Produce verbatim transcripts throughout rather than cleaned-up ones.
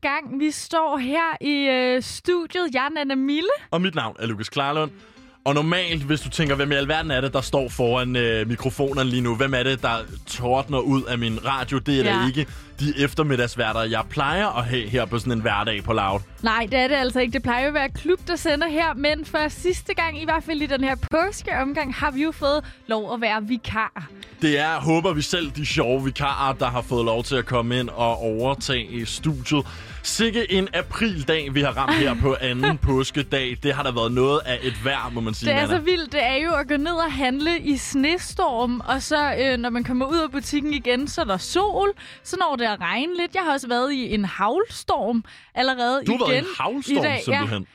Gang vi står her i øh, studiet. Jeg er Nanna Mille. Og mit navn er Lukas Klarlund. Og normalt, hvis du tænker, hvem i alverden er det, der står foran øh, mikrofonerne lige nu? Hvem er det, der tordner ud af min radio? Det er ja. da ikke de eftermiddagsværter, jeg plejer at have her på sådan en hverdag på Loud. Nej, det er det altså ikke. Det plejer jo at være klub, der sender her. Men for sidste gang, i hvert fald i den her påskeomgang, har vi jo fået lov at være vikarer. Det er, håber vi selv, de sjove vikarer, der har fået lov til at komme ind og overtage studiet. Sikke en aprildag, vi har ramt her på anden påskedag. Det har da været noget af et vejr, må man sige. Det er Nanna. Så vildt. Det er jo at gå ned og handle i snestorm, og så øh, når man kommer ud af butikken igen, så er der sol, så når det at regne lidt. Jeg har også været i en havlstorm allerede igen i dag. Du har været i en havlstorm, dag, simpelthen?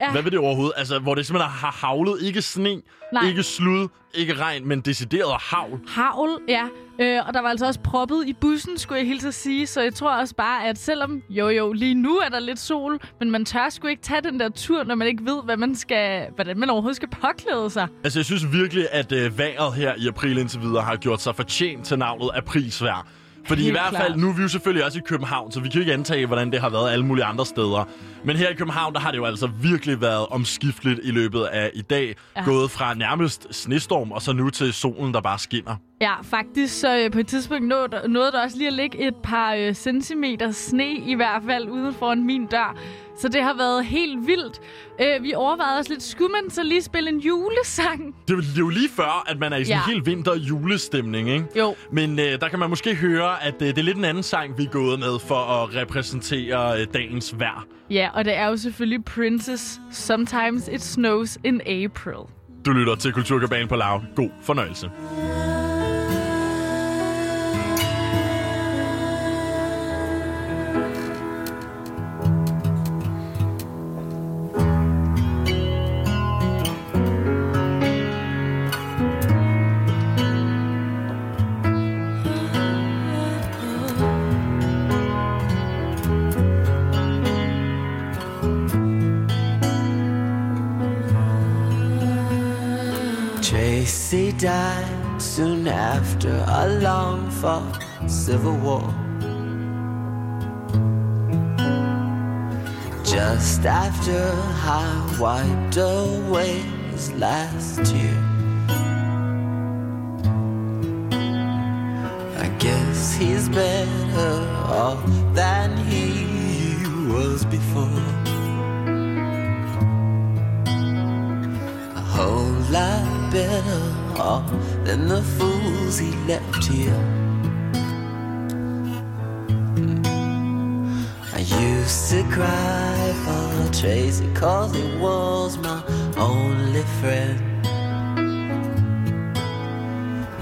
Ja. Ja. Hvad ved det overhovedet? Altså, hvor det simpelthen har havlet. Ikke sne, nej, ikke slud, ikke regn, men decideret havl. Havl, ja. Øh, og der var altså også proppet i bussen, skulle jeg hilse at sige. Så jeg tror også bare, at selvom jo jo, lige nu er der lidt sol, men man tør sgu ikke tage den der tur, når man ikke ved, hvad man skal, hvordan man overhovedet skal påklæde sig. Altså, jeg synes virkelig, at øh, vejret her i april indtil videre har gjort sig fortjent til navnet aprilsvejr. Fordi helt i hvert fald, klart. Nu er vi jo selvfølgelig også i København, så vi kan ikke antage, hvordan det har været alle mulige andre steder. Men her i København, der har det jo altså virkelig været omskifteligt i løbet af i dag. Ja. Gået fra nærmest snestorm, og så nu til solen, der bare skinner. Ja, faktisk så øh, på et tidspunkt nåede, nåede der også lige at ligge et par øh, centimeter sne, i hvert fald uden foran min dør. Så det har været helt vildt. Øh, vi overvejede også lidt, skulle man så lige spille en julesang? Det er jo lige før, at man er i sådan en ja. helt vinter-julestemning, ikke? Jo. Men øh, der kan man måske høre, at øh, det er lidt en anden sang, vi er gået med for at repræsentere øh, dagens vejr. Ja, og det er jo selvfølgelig Princess, Sometimes It Snows in April. Du lytter til Kulturkabalen på Loud. God fornøjelse. Tracy died soon after a long fought civil war. Just after I wiped away his last tear, I guess he's better off than he was before. A whole lot better off than the fools he left here. I used to cry for Tracy 'cause he was my only friend.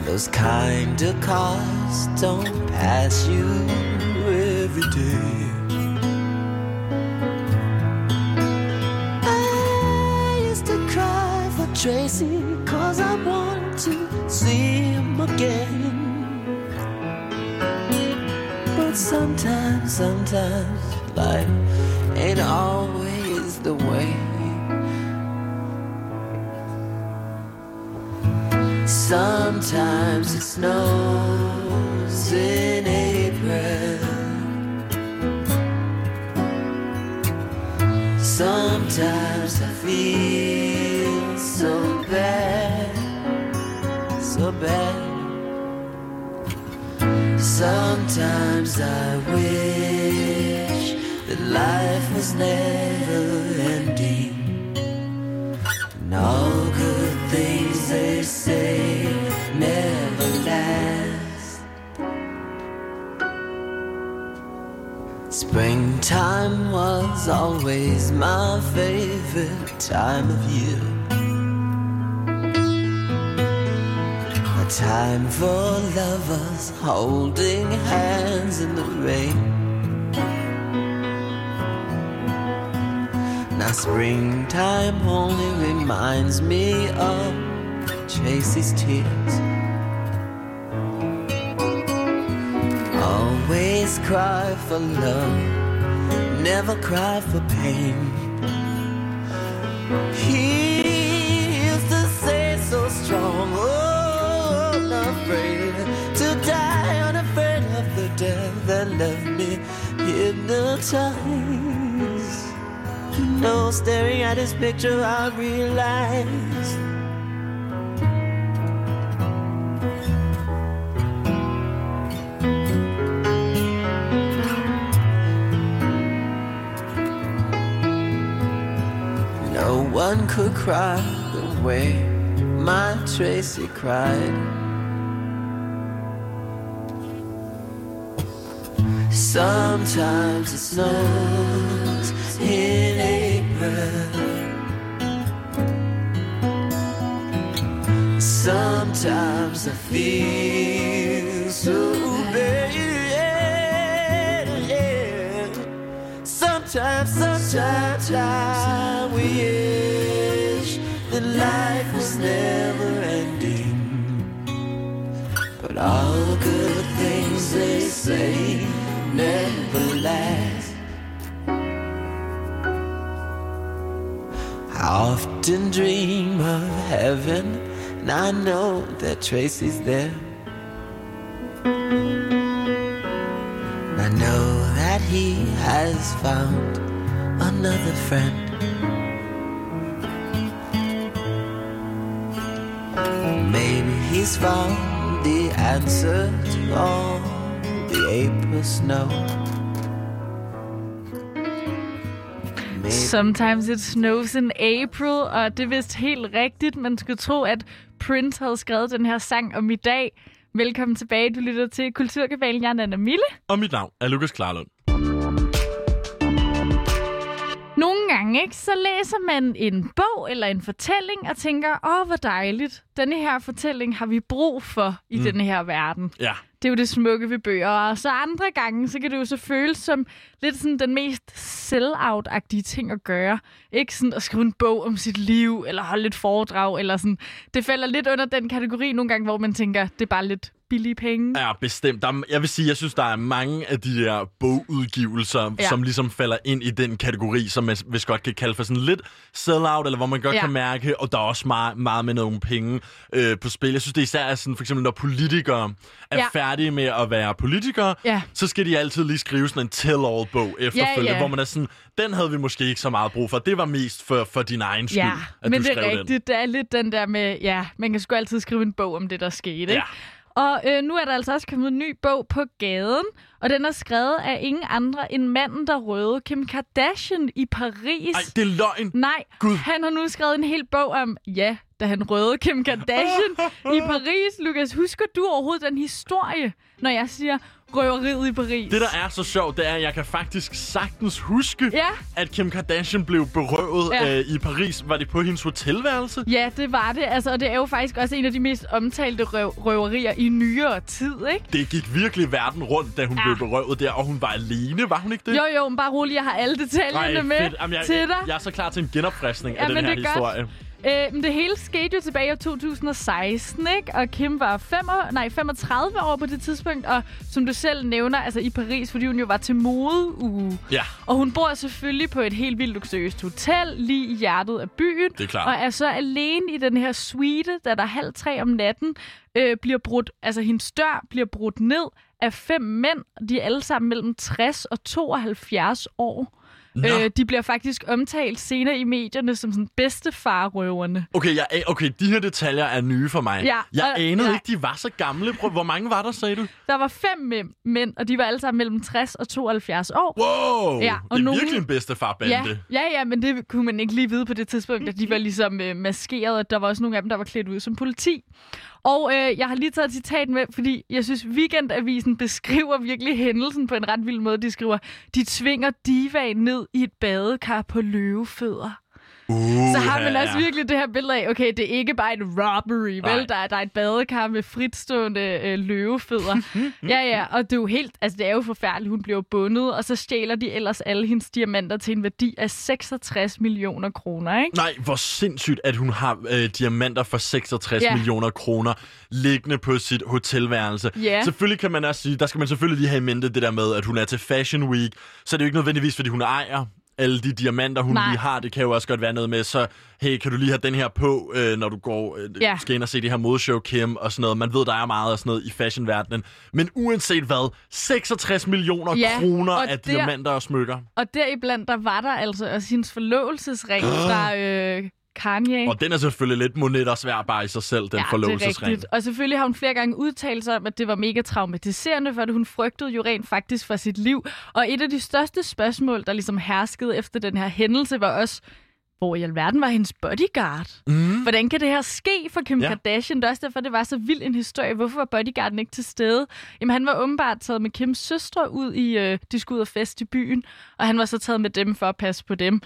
Those kind of cars don't pass you every day. I used to cry for Tracy 'cause I want to see him again. But sometimes, sometimes life ain't always the way. Sometimes it snows in April. Sometimes I feel so bad, so bad. Sometimes I wish that life was never ending, and all good things they say never last. Springtime was always my favorite time of year. A time for lovers holding hands in the rain. Now springtime only reminds me of Tracy's tears. Always cry for love, never cry for pain. He used to say so strong, oh, unafraid to die, unafraid of the death that left me hidden. ties. No, staring at his picture, I realized no one could cry the way my Tracy cried. Sometimes it snows in April. Sometimes I feel so bad. Sometimes, sometimes I wish that life was never ending. But all the good things they say never last. I often dream of heaven, and I know that Tracy's there. And I know that he has found another friend. Maybe he's found the answer to all April snow. Sometimes it snows in April, og det er vist helt rigtigt. Man skulle tro, at Prince havde skrevet den her sang om i dag. Velkommen tilbage. Du lytter til Kulturkabalen. Jeg er Nanna Mille. Og mit navn er Lukas Klarlund. Nogle gange, ikke, så læser man en bog eller en fortælling og tænker, åh, hvor dejligt. Denne her fortælling har vi brug for i mm. denne her verden. Ja. Det er jo det smukke ved bøger. Og så andre gange, så kan det jo så føles som lidt sådan den mest sell-out-agtige ting at gøre. Ikke sådan at skrive en bog om sit liv, eller holde et foredrag, eller sådan. Det falder lidt under den kategori nogle gange, hvor man tænker, det er bare lidt billige penge. Ja, bestemt. Der er, jeg vil sige, jeg synes, der er mange af de der bogudgivelser, ja. som ligesom falder ind i den kategori, som man vist godt kan kalde for sådan lidt sell-out, eller hvor man godt ja. kan mærke, og der er også meget, meget med nogle penge øh, på spil. Jeg synes, det især er sådan, for eksempel, når politikere er ja. færdige med at være politikere, ja. så skal de altid lige skrive sådan en tell-all-bog efterfølgende, ja, ja. hvor man er sådan, den havde vi måske ikke så meget brug for. Det var mest for, for din egen skyld, ja. at men du skrev den. Men det er rigtigt. Den. Det er lidt den der med, ja, man kan sgu altid skrive en bog om det, der skete, ikke? Ja. Og øh, nu er der altså også kommet en ny bog på gaden, og den er skrevet af ingen andre end manden, der røvede Kim Kardashian i Paris. Nej, det er løgn. Nej, Gud. Han har nu skrevet en hel bog om, ja, da han røvede Kim Kardashian i Paris. Lukas, husker du overhovedet den historie, når jeg siger røveriet i Paris? Det, der er så sjovt, det er, at jeg kan faktisk sagtens huske, ja. at Kim Kardashian blev berøvet ja. øh, i Paris. Var det på hendes hotelværelse? Ja, det var det. Altså, og det er jo faktisk også en af de mest omtalte røv- røverier i nyere tid, ikke? Det gik virkelig verden rundt, da hun ja. blev berøvet der, og hun var alene, var hun ikke det? Jo, jo, men bare rolig, jeg har alle detaljerne Ej, med Jamen, jeg, til dig. Jeg er så klar til en genopfriskning ja, af den her historie. Godt. Øh, men det hele skete jo tilbage i to tusind og seksten, ikke? Og Kim var fem år, nej, femogtredive år på det tidspunkt, og som du selv nævner, altså i Paris, fordi hun jo var til modeuge. Ja. Og hun bor selvfølgelig på et helt vildt luksuriøst hotel, lige i hjertet af byen. Det er klart. Og er så alene i den her suite, da der er halv tre om natten, øh, bliver brudt, altså hendes dør bliver brudt ned af fem mænd. De er alle sammen mellem tres og tooghalvfjerds år. Øh, de bliver faktisk omtalt senere i medierne som sådan bedstefarrøverne. Okay, jeg, okay, de her detaljer er nye for mig. Ja, jeg og, anede ja. ikke, de var så gamle. Hvor mange var der, sagde du? Der var fem mænd, og de var alle sammen mellem tres og tooghalvfjerds år. Wow, ja, og det er nogle, virkelig en bedstefarbande. Ja, ja, ja, men det kunne man ikke lige vide på det tidspunkt, at de var ligesom øh, maskeret. Der var også nogle af dem, der var klædt ud som politi. Og øh, jeg har lige taget et citat med, fordi jeg synes, Weekendavisen beskriver virkelig hændelsen på en ret vild måde. De skriver, de tvinger divaen ned i et badekar på løvefødder. Uh, så har man ja, også virkelig det her billede af, okay, det er ikke bare et robbery, nej. vel? Der er, der er et badekar med fritstående øh, løvefødder. ja, ja, og det er jo helt, altså det er jo forfærdeligt, hun bliver bundet, og så stjæler de ellers alle hendes diamanter til en værdi af seksogtres millioner kroner, ikke? Nej, hvor sindssygt, at hun har øh, diamanter for seksogtres ja. millioner kroner liggende på sit hotelværelse. Ja. Selvfølgelig kan man også sige, der skal man selvfølgelig lige have i mente det der med, at hun er til Fashion Week, så det er jo ikke nødvendigvis, fordi hun ejer alle de diamanter, hun Nej. lige har. Det kan jo også godt være noget med, så hey, kan du lige have den her på, øh, når du går øh, yeah. skal ind og se det her modeshow, Kim, og sådan noget. Man ved, der er meget og sådan noget i fashionverdenen. Men uanset hvad, seksogtres millioner yeah. kroner og af der, diamanter og smykker. Og deriblandt, der var der altså også hendes forlovelsesring fra øh, Kanye. Og den er selvfølgelig lidt monet og svær bare i sig selv, den ja, forlovelsesring. Og selvfølgelig har hun flere gange udtalt sig om, at det var mega traumatiserende, for hun frygtede jo rent faktisk for sit liv. Og et af de største spørgsmål, der ligesom herskede efter den her hændelse, var også, hvor i alverden var hendes bodyguard? Mm. Hvordan kan det her ske for Kim ja. Kardashian? Det er også derfor, det var så vild en historie. Hvorfor var bodyguarden ikke til stede? Jamen, han var åbenbart taget med Kims søstre ud i, øh, de skulle ud og feste i byen, og han var så taget med dem for at passe på dem.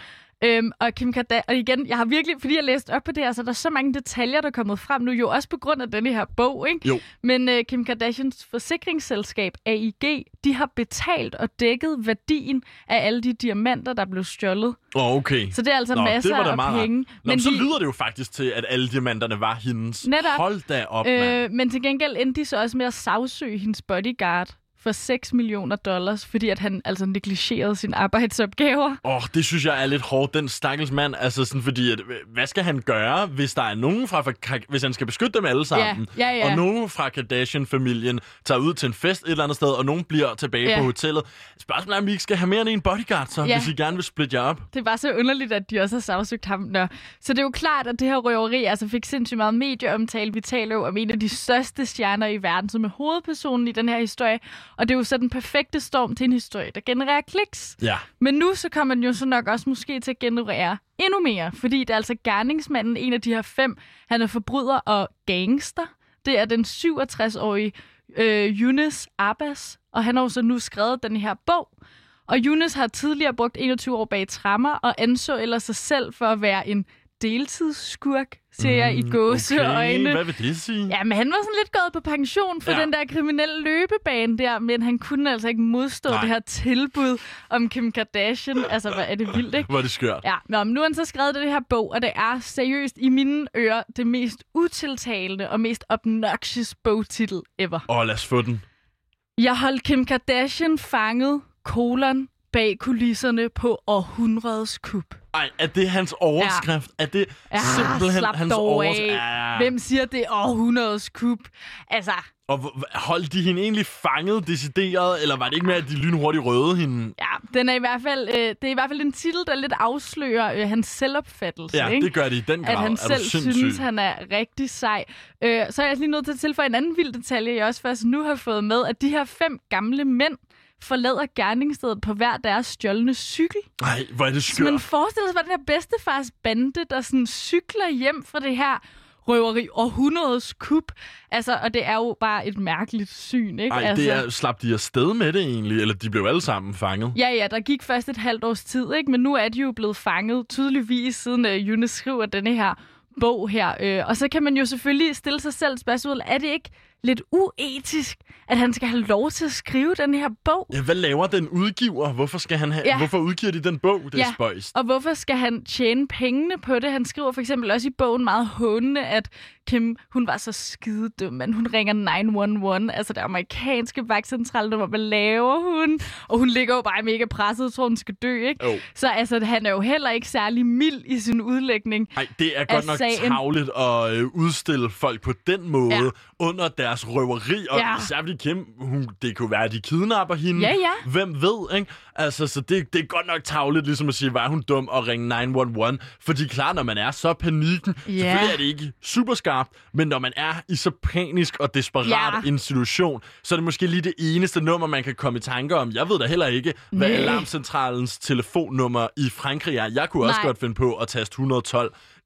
Øhm, og Kim Kardashian, og igen, jeg har virkelig, fordi jeg læste op på det her, så der er så mange detaljer, der er kommet frem nu, jo også på grund af denne her bog, ikke? Jo. Men øh, Kim Kardashians forsikringsselskab, A I G, de har betalt og dækket værdien af alle de diamanter, der blev stjålet. Oh, okay. Så det er altså Nå, masser af penge. Nå, men, men så de... lyder det jo faktisk til, at alle diamanterne var hendes. Netop. Hold da op, mand. Øh, men til gengæld endte de så også med at sagsøge hendes bodyguard for seks millioner dollars, fordi at han altså negligerede sine arbejdsopgaver. Åh, oh, det synes jeg er lidt hårdt, den stakkels mand. Altså sådan, fordi, at, hvad skal han gøre, hvis der er nogen fra, hvis han skal beskytte dem alle sammen, ja, ja, ja. og nogen fra Kardashian-familien tager ud til en fest et eller andet sted, og nogen bliver tilbage ja. på hotellet. Spørgsmålet er, om I ikke skal have mere end en bodyguard, så, ja. hvis I gerne vil splitte jer op. Det var så underligt, at de også har sagsøgt ham. Nå. Så det er jo klart, at det her røveri altså fik sindssygt meget medieomtale. Vi taler jo om en af de største stjerner i verden, som er hovedpersonen i den her historie. Og det er jo så den perfekte storm til en historie, der genererer kliks. Ja. Men nu så kommer den jo så nok også måske til at generere endnu mere. Fordi det er altså gerningsmanden, en af de her fem, han er forbryder og gangster. Det er den syvogtres-årige øh, Younes Abbas, og han har jo så nu skrevet den her bog. Og Younes har tidligere brugt enogtyve år bag tremmer og anså ellers sig selv for at være en deltidsskurk, ser jeg i gåseøjne. Okay, hvad vil det sige? Jamen, han var sådan lidt gået på pension for ja. den der kriminelle løbebane der, men han kunne altså ikke modstå Nej. det her tilbud om Kim Kardashian. Altså, hvor er det vildt, ikke? Hvor er det skørt. Ja, nå, men nu har han så skrevet det her bog, og det er seriøst i mine ører det mest utiltalende og mest obnoxious bogtitel ever. Åh, oh, lad os få den. Jeg holdt Kim Kardashian fanget, kolon, bag kulisserne på århundredes kup. Ej, er det hans overskrift? Ja. Er det ja, simpelthen hans overskrift? Ja. Hvem siger, det er århundredes kup? Altså... Og holdt de hende egentlig fanget, decideret, eller var det ikke mere, at de lynhurtigt røvede hende? Ja, den er i hvert fald, øh, det er i hvert fald en titel, der lidt afslører øh, hans selvopfattelse. Ja, ikke? Det gør det i den grad. At han er selv synes, han er rigtig sej. Øh, så er jeg lige nødt til at tilføje en anden vild detalje, jeg også først nu har fået med, at de her fem gamle mænd forlader gerningsstedet på hver deres stjålne cykel. Nej, hvor er det skørt. Så man forestiller sig, hvad den her bedstefars bande, der sådan cykler hjem fra det her røveri århundredes kup. Altså, og det er jo bare et mærkeligt syn, ikke? Nej, altså, det er slap de afsted med det egentlig, eller de blev alle sammen fanget. Ja, ja, der gik først et halvt års tid, ikke? Men nu er de jo blevet fanget, tydeligvis, siden uh, Younes skriver denne her bog her. Øh, og så kan man jo selvfølgelig stille sig selv spørgsmålet, er det ikke lidt uetisk, at han skal have lov til at skrive den her bog? Ja, hvad laver den udgiver? Hvorfor, skal han have, ja. hvorfor udgiver de den bog? Det ja. er spøjst. Og hvorfor skal han tjene pengene på det? Han skriver for eksempel også i bogen meget hånende, at Kim, hun var så skidedøm, men hun ringer ni et et, altså det amerikanske vagtcentralnummer, hvad laver hun? Og hun ligger jo bare mega presset, tror hun skal dø, ikke? Oh. Så altså, han er jo heller ikke særlig mild i sin udlægning. Nej, det er godt nok sagen. Tavligt at øh, udstille folk på den måde ja. under deres røveri, og ja. især fordi Kim, hun, det kunne være, at de kidnapper hende. Ja, ja. Hvem ved, ikke? Altså, så det, det er godt nok tavligt, ligesom at sige, var hun dum og ringe ni et et? Fordi klart, når man er så panikken, ja. selvfølgelig er det ikke super skarpt, men når man er i så panisk og desperat ja. en situation, så er det måske lige det eneste nummer, man kan komme i tanker om. Jeg ved da heller ikke, hvad nee. alarmcentralens telefonnummer i Frankrig er. Jeg kunne Nej. også godt finde på at taste et et to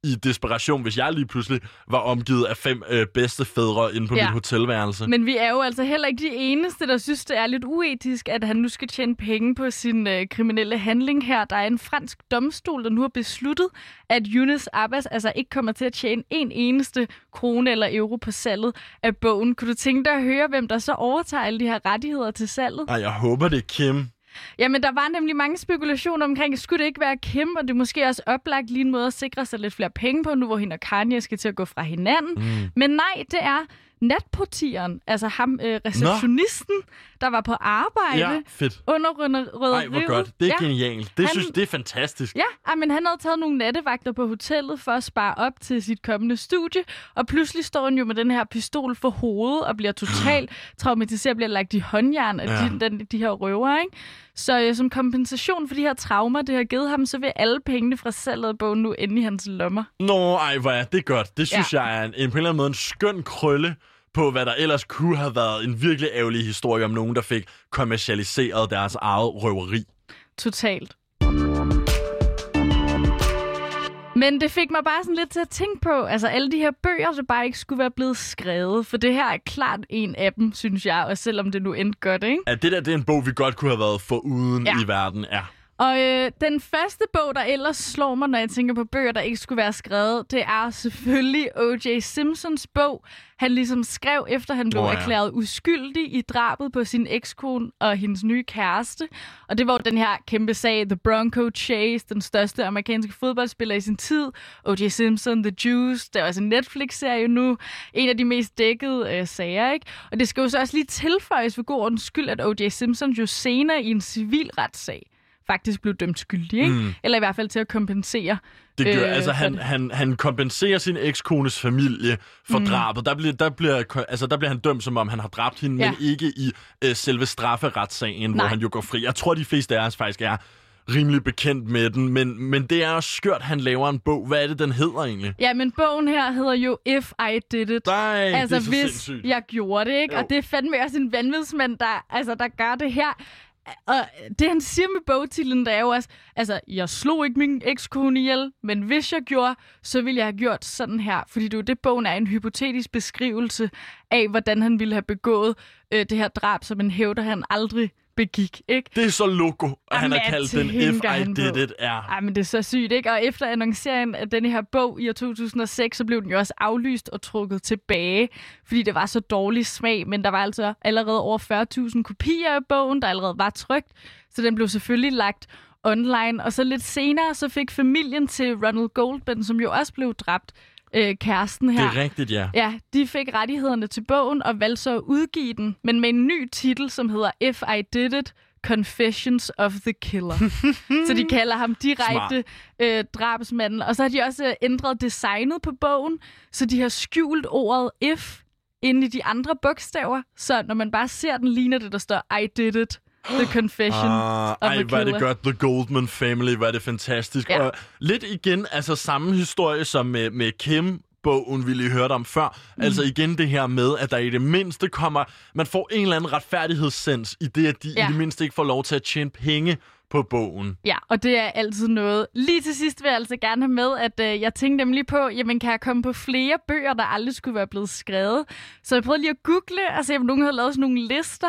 i desperation, hvis jeg lige pludselig var omgivet af fem øh, bedste fædre inde på ja. mit hotelværelse. Men vi er jo altså heller ikke de eneste, der synes, det er lidt uetisk, at han nu skal tjene penge på sin øh, kriminelle handling her. Der er en fransk domstol, der nu har besluttet, at Younes Abbas altså ikke kommer til at tjene en eneste krone eller euro på salget af bogen. Kunne du tænke dig at høre, hvem der så overtager alle de her rettigheder til salget? Ej, jeg håber, det er Kim. Jamen, der var nemlig mange spekulationer omkring, skulle det ikke være Kim, og det er måske også oplagt lige en måde at sikre sig lidt flere penge på, nu hvor hende og Kanye skal til at gå fra hinanden. Mm. Men nej, det er natportieren, altså ham, øh, receptionisten, nå, der var på arbejde, ja, fedt, under rødder. Nej, hvor godt. Det er ja, genialt. Det han, synes det er fantastisk. Ja, men han havde taget nogle nattevagter på hotellet for at spare op til sit kommende studie, og pludselig står han jo med den her pistol for hovedet og bliver totalt traumatiseret, bliver lagt i håndjern af ja. de, den, de her røvere, ikke? Så øh, som kompensation for de her traumer, det har givet ham, så vil alle pengene fra salget af bogen nu ende i hans lommer. Nå, ej, hvor er det godt. Det synes ja. jeg er en, på en eller anden måde en skøn krølle på, hvad der ellers kunne have været en virkelig ærgerlig historie om nogen, der fik kommercialiseret deres eget røveri. Totalt. Men det fik mig bare sådan lidt til at tænke på, altså alle de her bøger, der bare ikke skulle være blevet skrevet, for det her er klart en af dem, synes jeg, og selvom det nu endte godt, ikke? Ja, det der, det er en bog, vi godt kunne have været foruden ja. i verden, ja. Og øh, den første bog, der ellers slår mig, når jeg tænker på bøger, der ikke skulle være skrevet, det er selvfølgelig O J. Simpsons bog. Han ligesom skrev, efter han blev oh, ja. erklæret uskyldig i drabet på sin ekskone og hendes nye kæreste. Og det var den her kæmpe sag, The Bronco Chase, den største amerikanske fodboldspiller i sin tid. O J. Simpson, The Juice, der er også en Netflix-serie nu. En af de mest dækkede øh, sager, ikke? Og det skal jo så også lige tilføjes for god ordens skyld, at O J. Simpson jo senere i en civilretssag faktisk blev dømt skyldig, ikke? Mm. Eller i hvert fald til at kompensere. Det gør, øh, altså han, han, han kompenserer sin ekskones familie for mm. drabet. Der bliver, der, bliver, altså, der bliver han dømt, som om han har dræbt hende, ja. men ikke i øh, selve strafferetssagen, nej, hvor han jo går fri. Jeg tror, de fleste af os faktisk er rimelig bekendt med den, men, men det er også skørt, han laver en bog. Hvad er det, den hedder egentlig? Ja, men bogen her hedder jo If I Did It. Nej, altså, det er hvis sindssygt. Jeg gjorde det, ikke? Jo. Og det er fandme også en vanvidsmand, der, altså, der gør det her. Og det, han siger med bogtitlen, der er jo også, altså, jeg slog ikke min ekskone ihjel, men hvis jeg gjorde, så ville jeg have gjort sådan her. Fordi det, det bogen er en hypotetisk beskrivelse af, hvordan han ville have begået øh, det her drab, som han hævder, han aldrig begik, ikke? Det er så logo, og jamen, han har kaldt den If I Did It. Ja, men det er så sygt, ikke? Og efter annonceringen af denne her bog i år to tusind og seks, så blev den jo også aflyst og trukket tilbage, fordi det var så dårlig smag, men der var altså allerede over fyrre tusind kopier af bogen, der allerede var trykt, så den blev selvfølgelig lagt online. Og så lidt senere, så fik familien til Ronald Goldman, som jo også blev dræbt, Øh, kæresten her. Det er rigtigt, ja. Ja, de fik rettighederne til bogen og valgte så at udgive den, men med en ny titel, som hedder If I Did It, Confessions of the Killer. Så de kalder ham direkte øh, drabsmanden. Og så har de også øh, ændret designet på bogen, så de har skjult ordet if inde i de andre bogstaver, så når man bare ser den, ligner det, der står I Did It. The Confession ah, of ej, the Killer. Ej, var det godt. The Goldman Family, var det fantastisk. Ja. Og lidt igen, altså samme historie som med, med Kim-bogen, vi lige hørte om før. Mm. Altså igen det her med, at der i det mindste kommer, man får en eller anden retfærdighedssens i det, at de ja. i det mindste ikke får lov til at tjene penge på bogen. Ja, og det er altid noget. Lige til sidst vil jeg altså gerne have med, at øh, jeg tænkte dem lige på, jamen kan jeg komme på flere bøger, der aldrig skulle være blevet skrevet? Så jeg prøvede lige at google og se, om nogen havde lavet sådan nogle lister.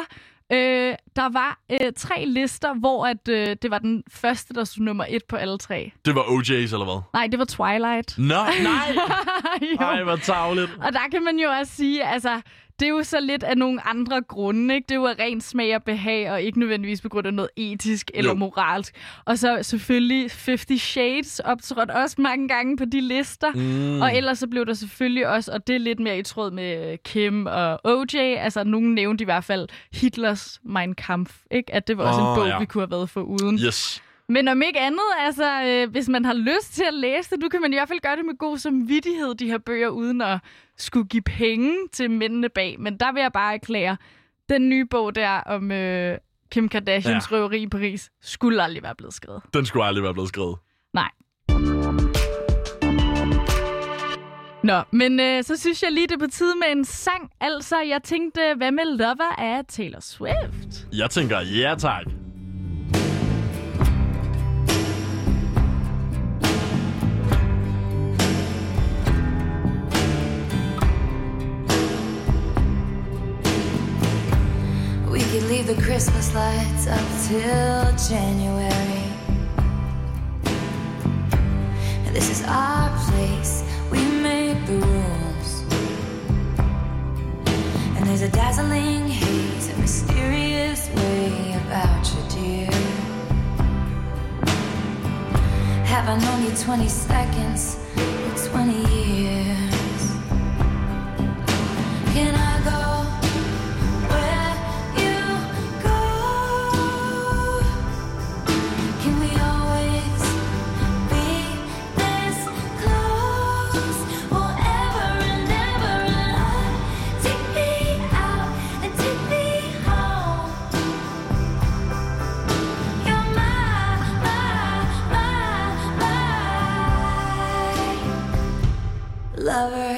Øh, der var øh, tre lister, hvor at, øh, det var den første, der stod nummer et på alle tre. Det var O J's eller hvad? Nej, det var Twilight. Nå, nej! Nej, hvor tarveligt. Og der kan man jo også sige, altså, det er jo så lidt af nogle andre grunde, ikke? Det er jo ren smag og behag, og ikke nødvendigvis på grund af noget etisk eller jo. moralsk. Og så selvfølgelig Fifty Shades optrådte også mange gange på de lister. Mm. Og ellers så blev der selvfølgelig også, og det er lidt mere i tråd med Kim og O J, altså nogen nævnte i hvert fald Hitlers Mein Kampf, ikke? At det var også oh, en bog, ja. vi kunne have været foruden. Yes. Men om ikke andet, altså, øh, hvis man har lyst til at læse det, nu kan man i hvert fald gøre det med god samvittighed, de her bøger, uden at skulle give penge til mændene bag. Men der vil jeg bare erklære, den nye bog der om øh, Kim Kardashians ja. røveri i Paris, skulle aldrig være blevet skrevet. Den skulle aldrig være blevet skrevet. Nej. Nå, men øh, så synes jeg lige, det er på tide med en sang. Altså, jeg tænkte, hvad med Lover af Taylor Swift? Jeg tænker, ja tak. Leave the Christmas lights up till January. This is our place, we made the rules. And there's a dazzling haze, a mysterious way about you, dear. Have I known you twenty seconds or twenty years? Can I lover.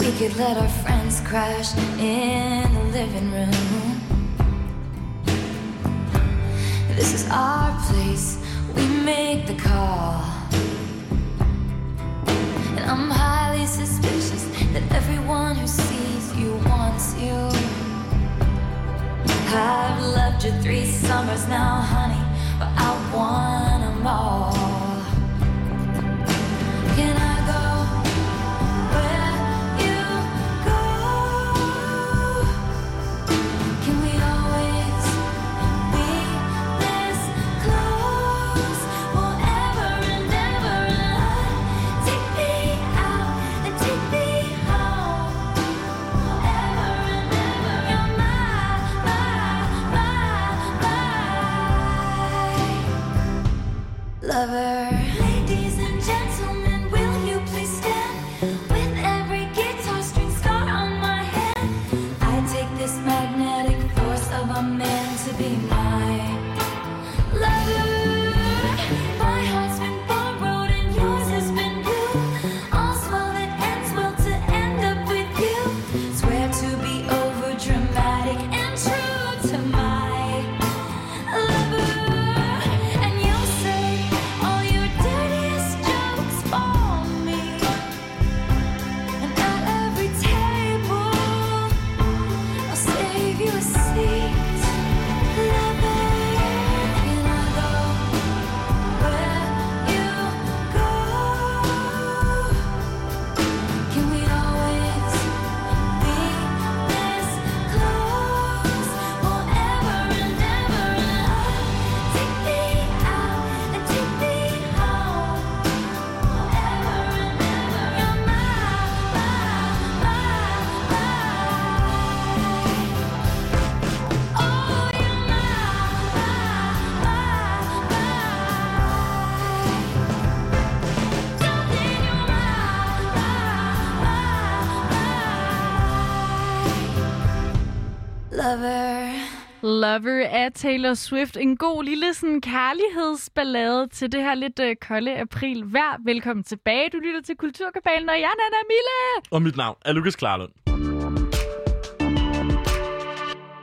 We could let our friends crash in the living room. This is our place, we make the call. And I'm highly suspicious that everyone who sees you wants you. I've loved you three summers now, honey, but I want them all. Can I go where you go? Can we always be this close forever and ever? And take me out and take me home forever and ever. You're my, my, my, my lover. Lover af Taylor Swift. En god lille sådan kærlighedsballade til det her lidt øh, kolde april vejr. Velkommen tilbage. Du lytter til Kulturkabalen, og jeg er Nanna Mille. Og mit navn er Lukas Klarlund.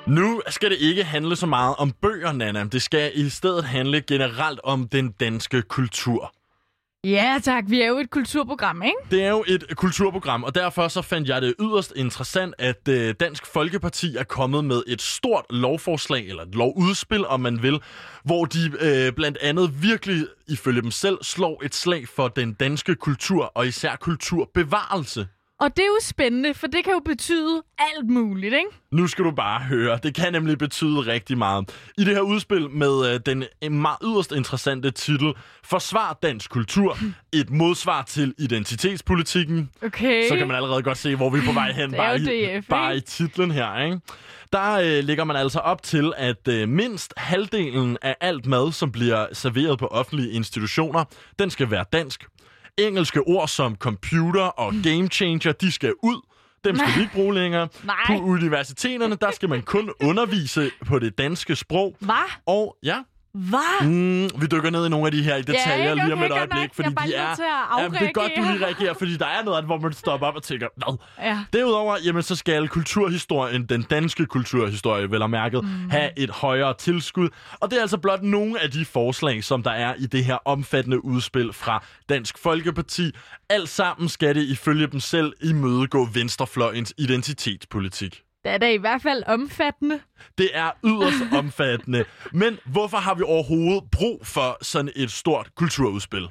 Nu skal det ikke handle så meget om bøger, Nanna. Det skal i stedet handle generelt om den danske kultur. Ja tak, vi er jo et kulturprogram, ikke? Det er jo et kulturprogram, og derfor så fandt jeg det yderst interessant, at øh, Dansk Folkeparti er kommet med et stort lovforslag, eller et lovudspil, om man vil, hvor de øh, blandt andet virkelig, ifølge dem selv, slår et slag for den danske kultur, og især kulturbevarelse. Og det er jo spændende, for det kan jo betyde alt muligt, ikke? Nu skal du bare høre. Det kan nemlig betyde rigtig meget. I det her udspil med øh, den meget yderst interessante titel Forsvar dansk kultur. Et modsvar til identitetspolitikken. Okay. Så kan man allerede godt se, hvor vi er på vej hen. Bare, D F, i, bare i titlen her, ikke? Der øh, lægger man altså op til, at øh, mindst halvdelen af alt mad, som bliver serveret på offentlige institutioner, den skal være dansk. Engelske ord som computer og game changer, de skal ud. Dem skal vi ikke bruge længere. Nej. På universiteterne, der skal man kun undervise på det danske sprog. Hvad? Og ja. Hvad? Mm, vi dykker ned i nogle af de her i detaljer ja, okay, lige om et øjeblik, fordi de er... Jamen, det er godt, du lige reagerer, fordi der er noget, hvor man stopper op og tænker, hvad? Ja. Derudover, jamen, så skal kulturhistorien, den danske kulturhistorie, vel og mærket, mm. have et højere tilskud. Og det er altså blot nogle af de forslag, som der er i det her omfattende udspil fra Dansk Folkeparti. Alt sammen skal det ifølge dem selv imødegå venstrefløjens identitetspolitik. Det er da i hvert fald omfattende. Det er yderst omfattende. Men hvorfor har vi overhovedet brug for sådan et stort kulturudspil?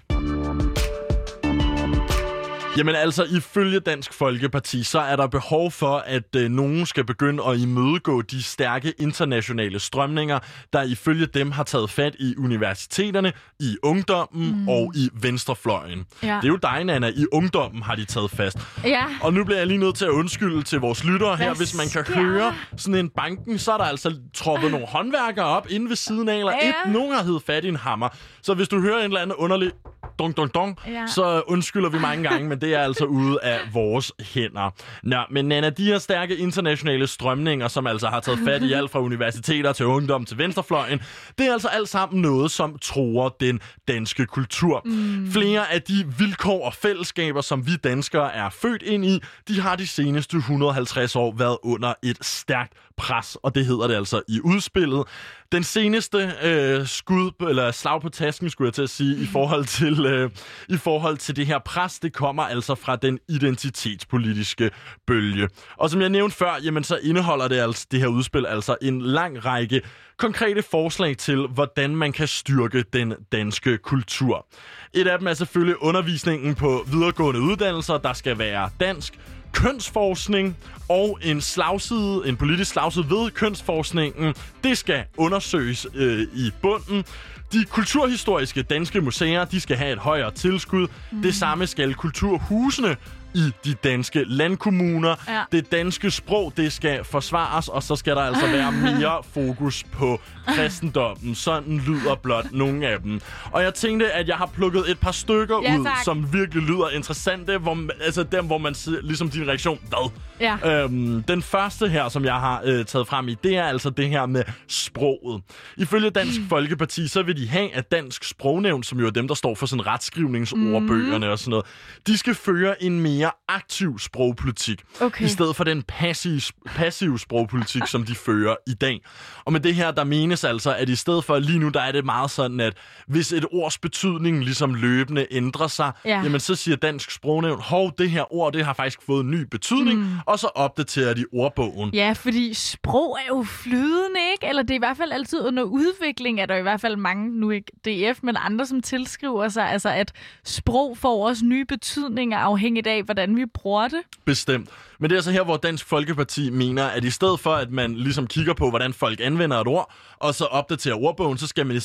Jamen altså, ifølge Dansk Folkeparti, så er der behov for, at øh, nogen skal begynde at imødegå de stærke internationale strømninger, der ifølge dem har taget fat i universiteterne, i ungdommen mm. og i venstrefløjen. Ja. Det er jo dig, Nanna. I ungdommen har de taget fast. Ja. Og nu bliver jeg lige nødt til at undskylde til vores lyttere her, hvis man kan høre sådan en banken, så er der altså troppet nogle håndværkere op inde ved siden af, eller ja. et, nogen har hed fat i en hammer. Så hvis du hører en eller anden underlig... dong, dong, dong, ja. Så undskylder vi mange gange, men det er altså ude af vores hænder. Nå, men Nanna, de her stærke internationale strømninger, som altså har taget fat i alt fra universiteter til ungdom til venstrefløjen, det er altså alt sammen noget, som truer den danske kultur. Mm. Flere af de vilkår og fællesskaber, som vi danskere er født ind i, de har de seneste et hundrede og halvtreds år været under et stærkt pres, og det hedder det altså i udspillet. Den seneste øh, skud, eller slag på tasken, skulle jeg til at sige, i forhold til, øh, i forhold til det her pres, det kommer altså fra den identitetspolitiske bølge. Og som jeg nævnte før, jamen, så indeholder det, altså, det her udspil altså en lang række konkrete forslag til, hvordan man kan styrke den danske kultur. Et af dem er selvfølgelig undervisningen på videregående uddannelser, der skal være dansk, kønsforskning og en slagside, en politisk slagside ved kønsforskningen, det skal undersøges øh, i bunden. De kulturhistoriske danske museer, de skal have et højere tilskud. Mm. Det samme skal kulturhusene i de danske landkommuner. Ja. Det danske sprog, det skal forsvares, og så skal der altså være mere fokus på kristendommen. Sådan lyder blot nogle af dem. Og jeg tænkte, at jeg har plukket et par stykker ja, ud, som virkelig lyder interessante. Hvor, altså dem, hvor man siger, ligesom din reaktion, hvad? Ja. Øhm, den første her, som jeg har øh, taget frem i, det er altså det her med sproget. Ifølge Dansk Folkeparti, så vil de have, at Dansk Sprognævn, som jo er dem, der står for sådan retskrivningsordbøgerne mm. og sådan noget, de skal føre en mere mere aktiv sprogpolitik, okay. i stedet for den passive, passive sprogpolitik, som de fører i dag. Og med det her, der menes altså, at i stedet for lige nu, der er det meget sådan, at hvis et ords betydning ligesom løbende ændrer sig, ja. Jamen så siger Dansk Sprognævn, hov, det her ord, det har faktisk fået en ny betydning, mm. og så opdaterer de ordbogen. Ja, fordi sprog er jo flydende, ikke? Eller det er i hvert fald altid under udvikling, er der i hvert fald mange, nu ikke D F, men andre, som tilskriver sig, altså at sprog får også nye betydninger afhængigt af, hvordan vi bruger det. Bestemt. Men det er så her, hvor Dansk Folkeparti mener, at i stedet for, at man ligesom kigger på, hvordan folk anvender et ord, og så opdaterer ordbogen, så skal man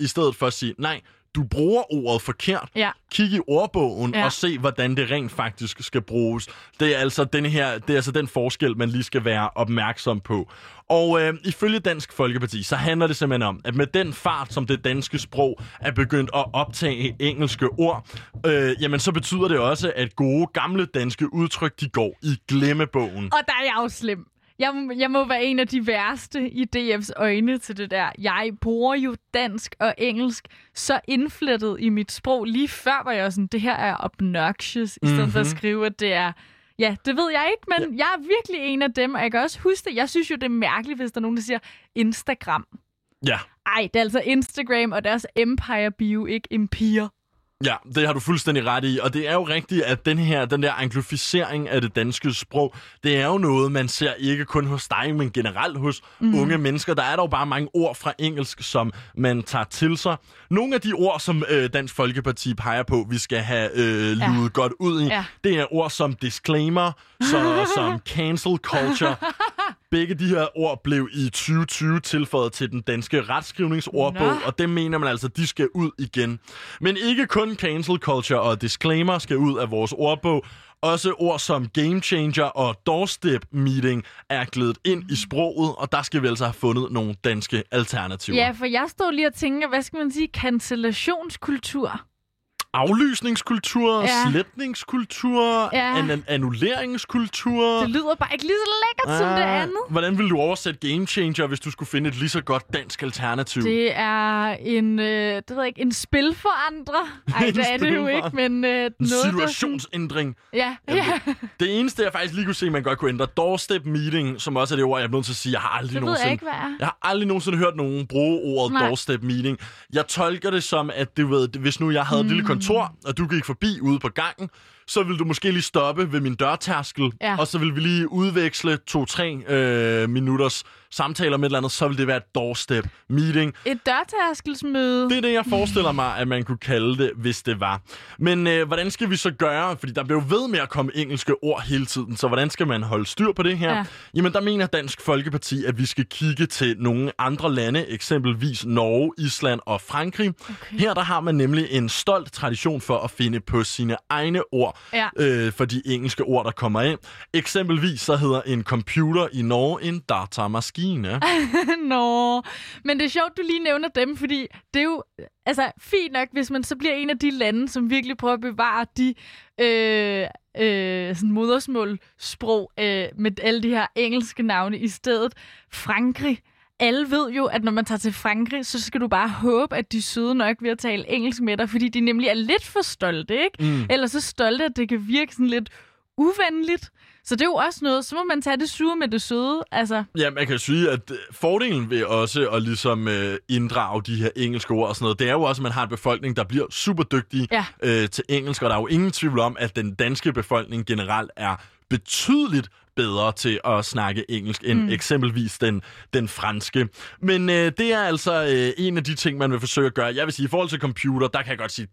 i stedet for sige, nej, du bruger ordet forkert. Ja. Kig i ordbogen ja. Og se, hvordan det rent faktisk skal bruges. Det er altså den her, det er altså den forskel, man lige skal være opmærksom på. Og øh, ifølge Dansk Folkeparti, så handler det simpelthen om, at med den fart, som det danske sprog er begyndt at optage engelske ord, øh, jamen så betyder det også, at gode gamle danske udtryk, de går i glemmebogen. Og der er jeg jo slem. Jeg må, jeg må være en af de værste i D F's øjne til det der. Jeg bruger jo dansk og engelsk så indflettet i mit sprog. Lige før var jeg sådan, det her er obnoxious, mm-hmm. i stedet for at skrive, at det er... Ja, det ved jeg ikke, men ja. Jeg er virkelig en af dem, og jeg kan også huske det. Jeg synes jo, det er mærkeligt, hvis der er nogen, der siger Instagram. Ja. Ej, det er altså Instagram og deres empire bio, ikke empire. Ja, det har du fuldstændig ret i, og det er jo rigtigt, at den her, den der anglificering af det danske sprog, det er jo noget, man ser ikke kun hos dig, men generelt hos mm. unge mennesker. Der er dog bare mange ord fra engelsk, som man tager til sig. Nogle af de ord, som øh, Dansk Folkeparti peger på, vi skal have øh, luet ja. Godt ud i, ja. Det er ord som disclaimer, så, som cancel culture. Begge de her ord blev i tyve tyve tilføjet til den danske retskrivningsordbog, Nå. Og det mener man altså, de skal ud igen. Men ikke kun cancel culture og disclaimer skal ud af vores ordbog. Også ord som game changer og doorstep meeting er glædet ind i sproget, og der skal vi altså have fundet nogle danske alternativer. Ja, for jeg står lige og tænker, hvad skal man sige, cancellationskultur? Aflysningskultur, ja. Sletningskultur, ja. an- annulleringskultur. Det lyder bare ikke lige så lækkert ah, som det andet. Hvordan ville du oversætte Game Changer, hvis du skulle finde et lige så godt dansk alternativ? Det er en, øh, det ved jeg ikke, en spilforandrer. Ej, det er det jo ikke, men øh, en noget... En situationsændring. Ja. ja. Det eneste, jeg faktisk lige kunne se, man godt kunne ændre, doorstep meeting, som også er det ord, jeg er nødt til at sige, jeg har aldrig det nogensinde... Jeg, ikke, jeg har aldrig nogensinde hørt nogen bruge ordet Nej. Doorstep meeting. Jeg tolker det som, at det, ved, hvis nu jeg havde mm. et lille kontor, og du gik forbi ude på gangen, så vil du måske lige stoppe ved min dørtærskel, ja. Og så vil vi lige udveksle to-tre øh, minutters samtaler med et eller andet, så vil det være et doorstep meeting. Et dørtærskelsmøde. Det er det, jeg forestiller mig, at man kunne kalde det, hvis det var. Men øh, hvordan skal vi så gøre? Fordi der bliver ved med at komme engelske ord hele tiden, så hvordan skal man holde styr på det her? Ja. Jamen, der mener Dansk Folkeparti, at vi skal kigge til nogle andre lande, eksempelvis Norge, Island og Frankrig. Okay. Her der har man nemlig en stolt tradition for at finde på sine egne ord, ja. øh, for de engelske ord, der kommer ind. Eksempelvis så hedder en computer i Norge en datamaskine. Medina. Nå, men det er sjovt, du lige nævner dem, fordi det er jo altså fint nok, hvis man så bliver en af de lande, som virkelig prøver at bevare de øh, øh, sådan modersmålsprog øh, med alle de her engelske navne i stedet. Frankrig. Alle ved jo, at når man tager til Frankrig, så skal du bare håbe, at de søde nok ved at tale engelsk med dig, fordi de nemlig er lidt for stolte, ikke? Mm. Eller så stolte, at det kan virke sådan lidt uvenligt. Så det er jo også noget, så må man tage det sure med det søde, altså. Ja, man kan sige, at fordelen ved også at ligesom øh, inddrage de her engelske ord og sådan noget, det er jo også, at man har en befolkning, der bliver super dygtig ja. øh, til engelsk, og der er jo ingen tvivl om, at den danske befolkning generelt er betydeligt bedre til at snakke engelsk end mm. eksempelvis den, den franske. Men øh, det er altså øh, en af de ting, man vil forsøge at gøre. Jeg vil sige, i forhold til computer, der kan jeg godt sige,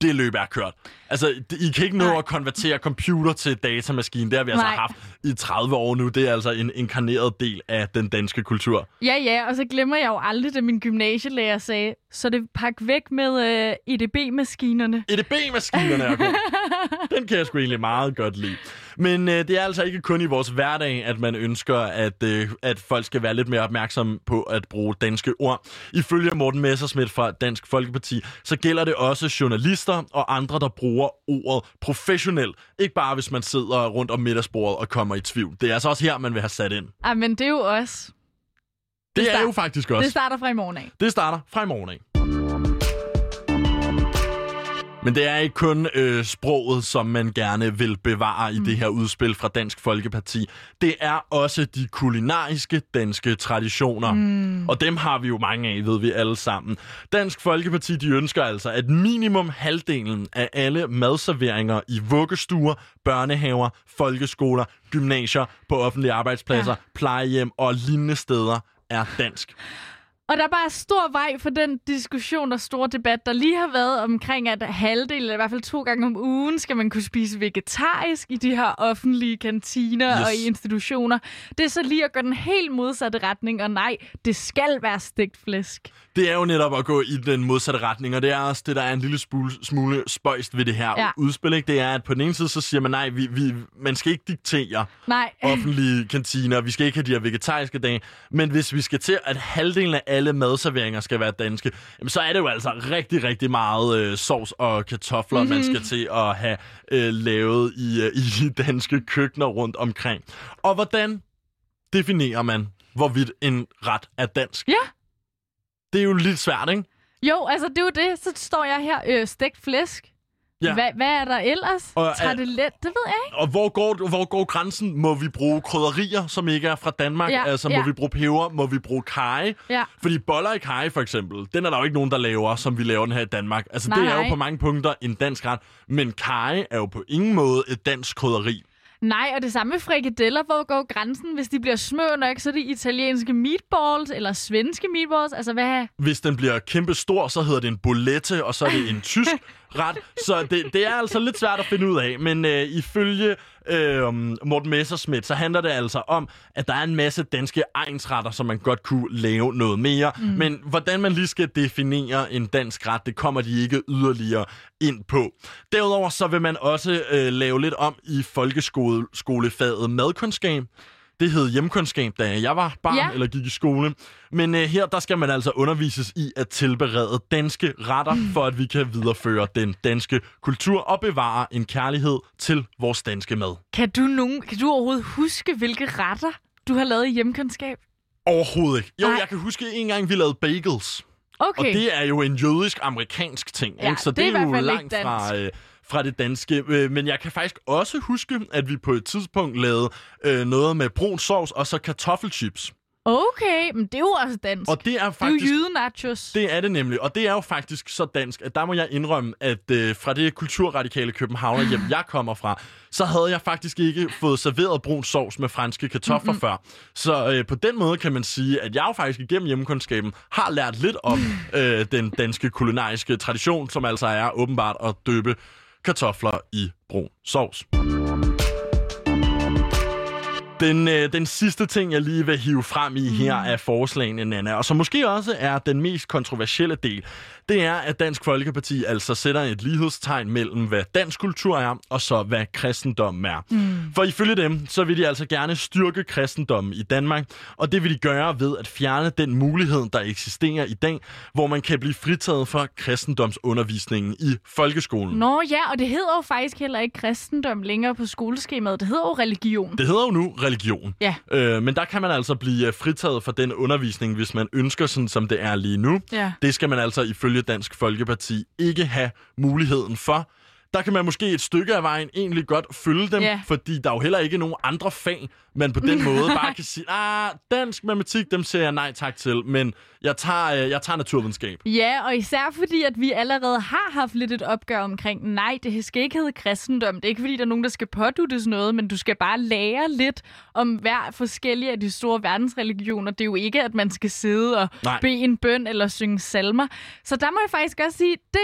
det løb er kørt. Altså, I kan ikke nå Nej. At konvertere computer til datamaskine. Det har vi altså Nej. Haft i tredive år nu. Det er altså en inkarneret del af den danske kultur. Ja, ja, og så glemmer jeg jo aldrig, da min gymnasielærer sagde, så det pak væk med øh, E D B-maskinerne. E D B-maskinerne er gode. Den kan jeg sgu egentlig meget godt lide. Men øh, det er altså ikke kun i vores hverdag, at man ønsker, at, øh, at folk skal være lidt mere opmærksomme på at bruge danske ord. Ifølge Morten Messerschmidt fra Dansk Folkeparti, så gælder det også journalister og andre, der bruger ordet professionel. Ikke bare, hvis man sidder rundt om middagsbordet og kommer i tvivl. Det er altså også her, man vil have sat ind. Ah, men det er jo også... Det, det er start... jo faktisk også. Det starter fra i morgen af. Det starter fra i morgen af. Men det er ikke kun øh, sproget, som man gerne vil bevare i mm. det her udspil fra Dansk Folkeparti. Det er også de kulinariske danske traditioner. Mm. Og dem har vi jo mange af, ved vi alle sammen. Dansk Folkeparti de ønsker altså, at minimum halvdelen af alle madserveringer i vuggestuer, børnehaver, folkeskoler, gymnasier, på offentlige arbejdspladser, ja. plejehjem og lignende steder er dansk. Og der er bare stor vej for den diskussion og store debat, der lige har været omkring, at halvdelen, eller i hvert fald to gange om ugen, skal man kunne spise vegetarisk i de her offentlige kantiner yes. og i institutioner. Det er så lige at gøre den helt modsatte retning, og nej, det skal være stegt flæsk. Det er jo netop at gå i den modsatte retning, og det er også det, der er en lille smule spøjst ved det her ja. udspil. Ikke? Det er, at på den ene side, så siger man, nej, vi, vi, man skal ikke diktere nej. offentlige kantiner, vi skal ikke have de her vegetariske dage, men hvis vi skal til, at halvdelen af alle madserveringer skal være danske, jamen, så er det jo altså rigtig, rigtig meget øh, sovs og kartofler, mm-hmm. man skal til at have øh, lavet i, øh, i danske køkkener rundt omkring. Og hvordan definerer man, hvorvidt en ret er dansk? Ja. Det er jo lidt svært, ikke? Jo, altså det er jo det. Så står jeg her, øh, stegt flæsk. Ja. Hva, hvad er der ellers? Og, Tager det let? Det ved jeg ikke. Og hvor går, hvor går grænsen? Må vi bruge krydderier, som ikke er fra Danmark? Ja, altså, ja. Må vi bruge peber? Må vi bruge karry? Ja. Fordi boller i karry, for eksempel, den er der jo ikke nogen, der laver, som vi laver den her i Danmark. Altså, nej, det er jo nej. på mange punkter en dansk ret. Men karry er jo på ingen måde et dansk krydderi. Nej, og det samme med frikadeller. Hvor går grænsen? Hvis de bliver små nok, så er det italienske meatballs eller svenske meatballs. Altså, hvad? Hvis den bliver kæmpe stor, så hedder det en bolette, og så er det en tysk ret. Så det, det er altså lidt svært at finde ud af. Men øh, ifølge øh, Morten Messerschmidt, så handler det altså om, at der er en masse danske egnsretter, som man godt kunne lave noget mere. Mm. Men hvordan man lige skal definere en dansk ret, det kommer de ikke yderligere ind på. Derudover så vil man også øh, lave lidt om i folkeskolefaget madkundskab. Det hed hjemkundskab, da jeg var barn ja. eller gik i skole. Men øh, her, der skal man altså undervises i at tilberede danske retter, mm. for at vi kan videreføre den danske kultur og bevare en kærlighed til vores danske mad. Kan du, nogen, kan du overhovedet huske, hvilke retter du har lavet i hjemkundskab? Overhovedet ikke. Jo, Nej. jeg kan huske en gang, vi lavede bagels. Okay. Og det er jo en jødisk-amerikansk ting, ja, ikke? Så det, det er, er jo langt fra... Øh, fra det danske, men jeg kan faktisk også huske, at vi på et tidspunkt lavede øh, noget med brun sovs og så kartoffelchips. Okay, men det er jo også dansk. Og det er faktisk... Det er jo jydenachos. Det er det nemlig, og det er jo faktisk så dansk, at der må jeg indrømme, at øh, fra det kulturradikale København, hjem jeg kommer fra, så havde jeg faktisk ikke fået serveret brun sovs med franske kartofler mm-hmm. før. Så øh, på den måde kan man sige, at jeg jo faktisk igennem hjemmekundskaben har lært lidt om øh, den danske kulinariske tradition, som altså er åbenbart at døbe kartofler i brun sovs. Den, øh, den sidste ting, jeg lige vil hive frem i her af forslagene, Nanna, og som måske også er den mest kontroversielle del, det er, at Dansk Folkeparti altså sætter et lighedstegn mellem, hvad dansk kultur er, og så hvad kristendommen er. Mm. For ifølge dem, så vil de altså gerne styrke kristendommen i Danmark, og det vil de gøre ved at fjerne den mulighed, der eksisterer i dag, hvor man kan blive fritaget fra kristendomsundervisningen i folkeskolen. Nå ja, og det hedder jo faktisk heller ikke kristendom længere på skoleskemaet. Det hedder jo religion. Det hedder jo nu religion. Ja. Øh, men der kan man altså blive fritaget fra den undervisning, hvis man ønsker, sådan som det er lige nu. Ja. Det skal man altså ifølge Dansk Folkeparti ikke have muligheden for. Der kan man måske et stykke af vejen egentlig godt følge dem, yeah. fordi der er jo heller ikke nogen andre fag, man på den måde bare kan sige, ah, dansk, matematik, dem siger jeg nej tak til, men jeg tager, jeg tager naturvidenskab. Ja, og især fordi, at vi allerede har haft lidt et opgør omkring, nej, det skal ikke hedde kristendom. Det er ikke fordi, der er nogen, der skal påduttes noget, men du skal bare lære lidt om hver forskellige af de store verdensreligioner. Det er jo ikke, at man skal sidde og nej. bede en bøn eller synge salmer. Så der må jeg faktisk også sige, det...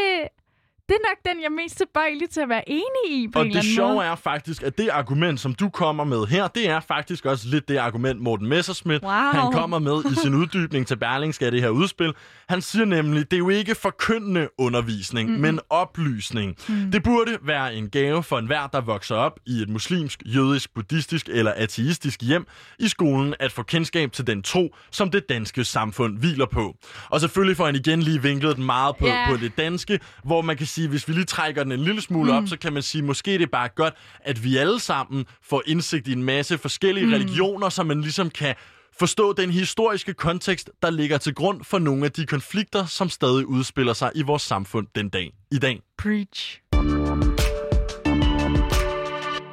Det er nok den, jeg er mest tilbøjelig til at være enig i på og en eller anden måde. Og det sjove er faktisk, at det argument, som du kommer med her, det er faktisk også lidt det argument, Morten Messerschmidt wow. han kommer med i sin uddybning til Berlingske af det her udspil. Han siger nemlig, det er jo ikke forkyndende undervisning, mm. men oplysning. Mm. Det burde være en gave for enhver, der vokser op i et muslimsk, jødisk, buddhistisk eller ateistisk hjem i skolen, at få kendskab til den tro, som det danske samfund hviler på. Og selvfølgelig får han igen lige vinklet den meget på, yeah. på det danske, hvor man kan sige, hvis vi lige trækker den en lille smule op, mm. så kan man sige, måske det er bare godt, at vi alle sammen får indsigt i en masse forskellige mm. religioner, så man ligesom kan forstå den historiske kontekst, der ligger til grund for nogle af de konflikter, som stadig udspiller sig i vores samfund den dag i dag. Preach.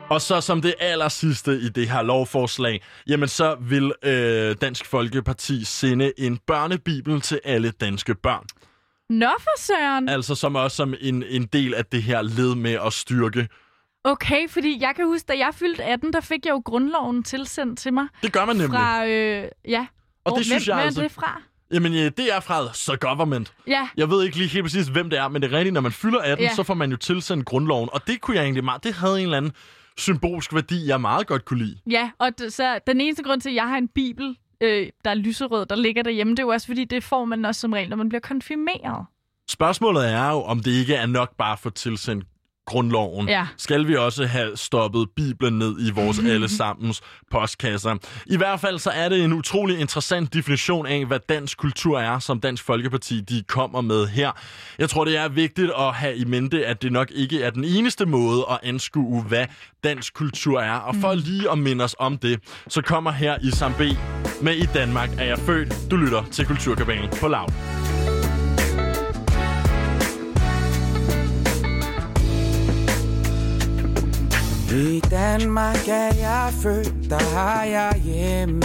Og så som det allersidste i det her lovforslag, jamen så vil øh, Dansk Folkeparti sende en børnebibel til alle danske børn. Nå for søren. Altså som også som en, en del af det her led med at styrke. Okay, fordi jeg kan huske, da jeg fyldte atten, der fik jeg jo grundloven tilsendt til mig. Det gør man nemlig. Fra, øh, ja. Og oh, det synes hvem, jeg altså... Hvem er det fra? Jamen, ja, det er fra The Government. Ja. Jeg ved ikke lige helt præcis, hvem det er, men det er rigtigt, når man fylder atten, ja. så får man jo tilsendt grundloven. Og det kunne jeg egentlig meget... Det havde en eller anden symbolsk værdi, jeg meget godt kunne lide. Ja, og d- så den eneste grund til, at jeg har en bibel... Øh, der er lyserød, der ligger derhjemme. Det er jo også, fordi det får man også som regel, når man bliver konfirmeret. Spørgsmålet er jo, om det ikke er nok bare for tilsendt grundloven. Ja. Skal vi også have stoppet Bibelen ned i vores allesammens postkasser? I hvert fald så er det en utrolig interessant definition af, hvad dansk kultur er, som Dansk Folkeparti de kommer med her. Jeg tror, det er vigtigt at have i mente, at det nok ikke er den eneste måde at anskue, hvad dansk kultur er. Og for lige at minde os om det, så kommer her i Sam B med I Danmark er jeg født. Du lytter til Kulturkabalen på Loud. I Danmark er jeg født, der har jeg hjemme.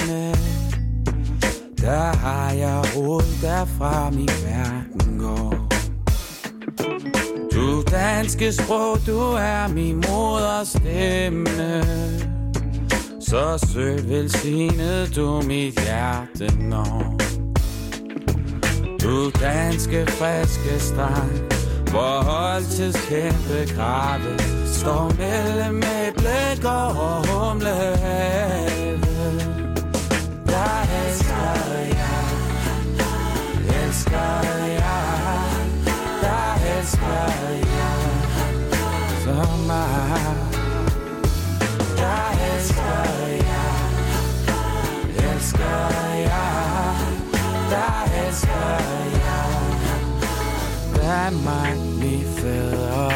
Der har jeg rod, derfra min verden går. Du danske sprog, du er min moders stemme. Så sødt velsignet du mit hjerte når. Du danske friske strand, hvor holdtids kæmpe grave står mellem æblegård og humlehave. Der elsker jeg, elsker jeg, der elsker jeg så meget. Der elsker jeg, elsker jeg, der elsker jeg. Danmark, min fædre.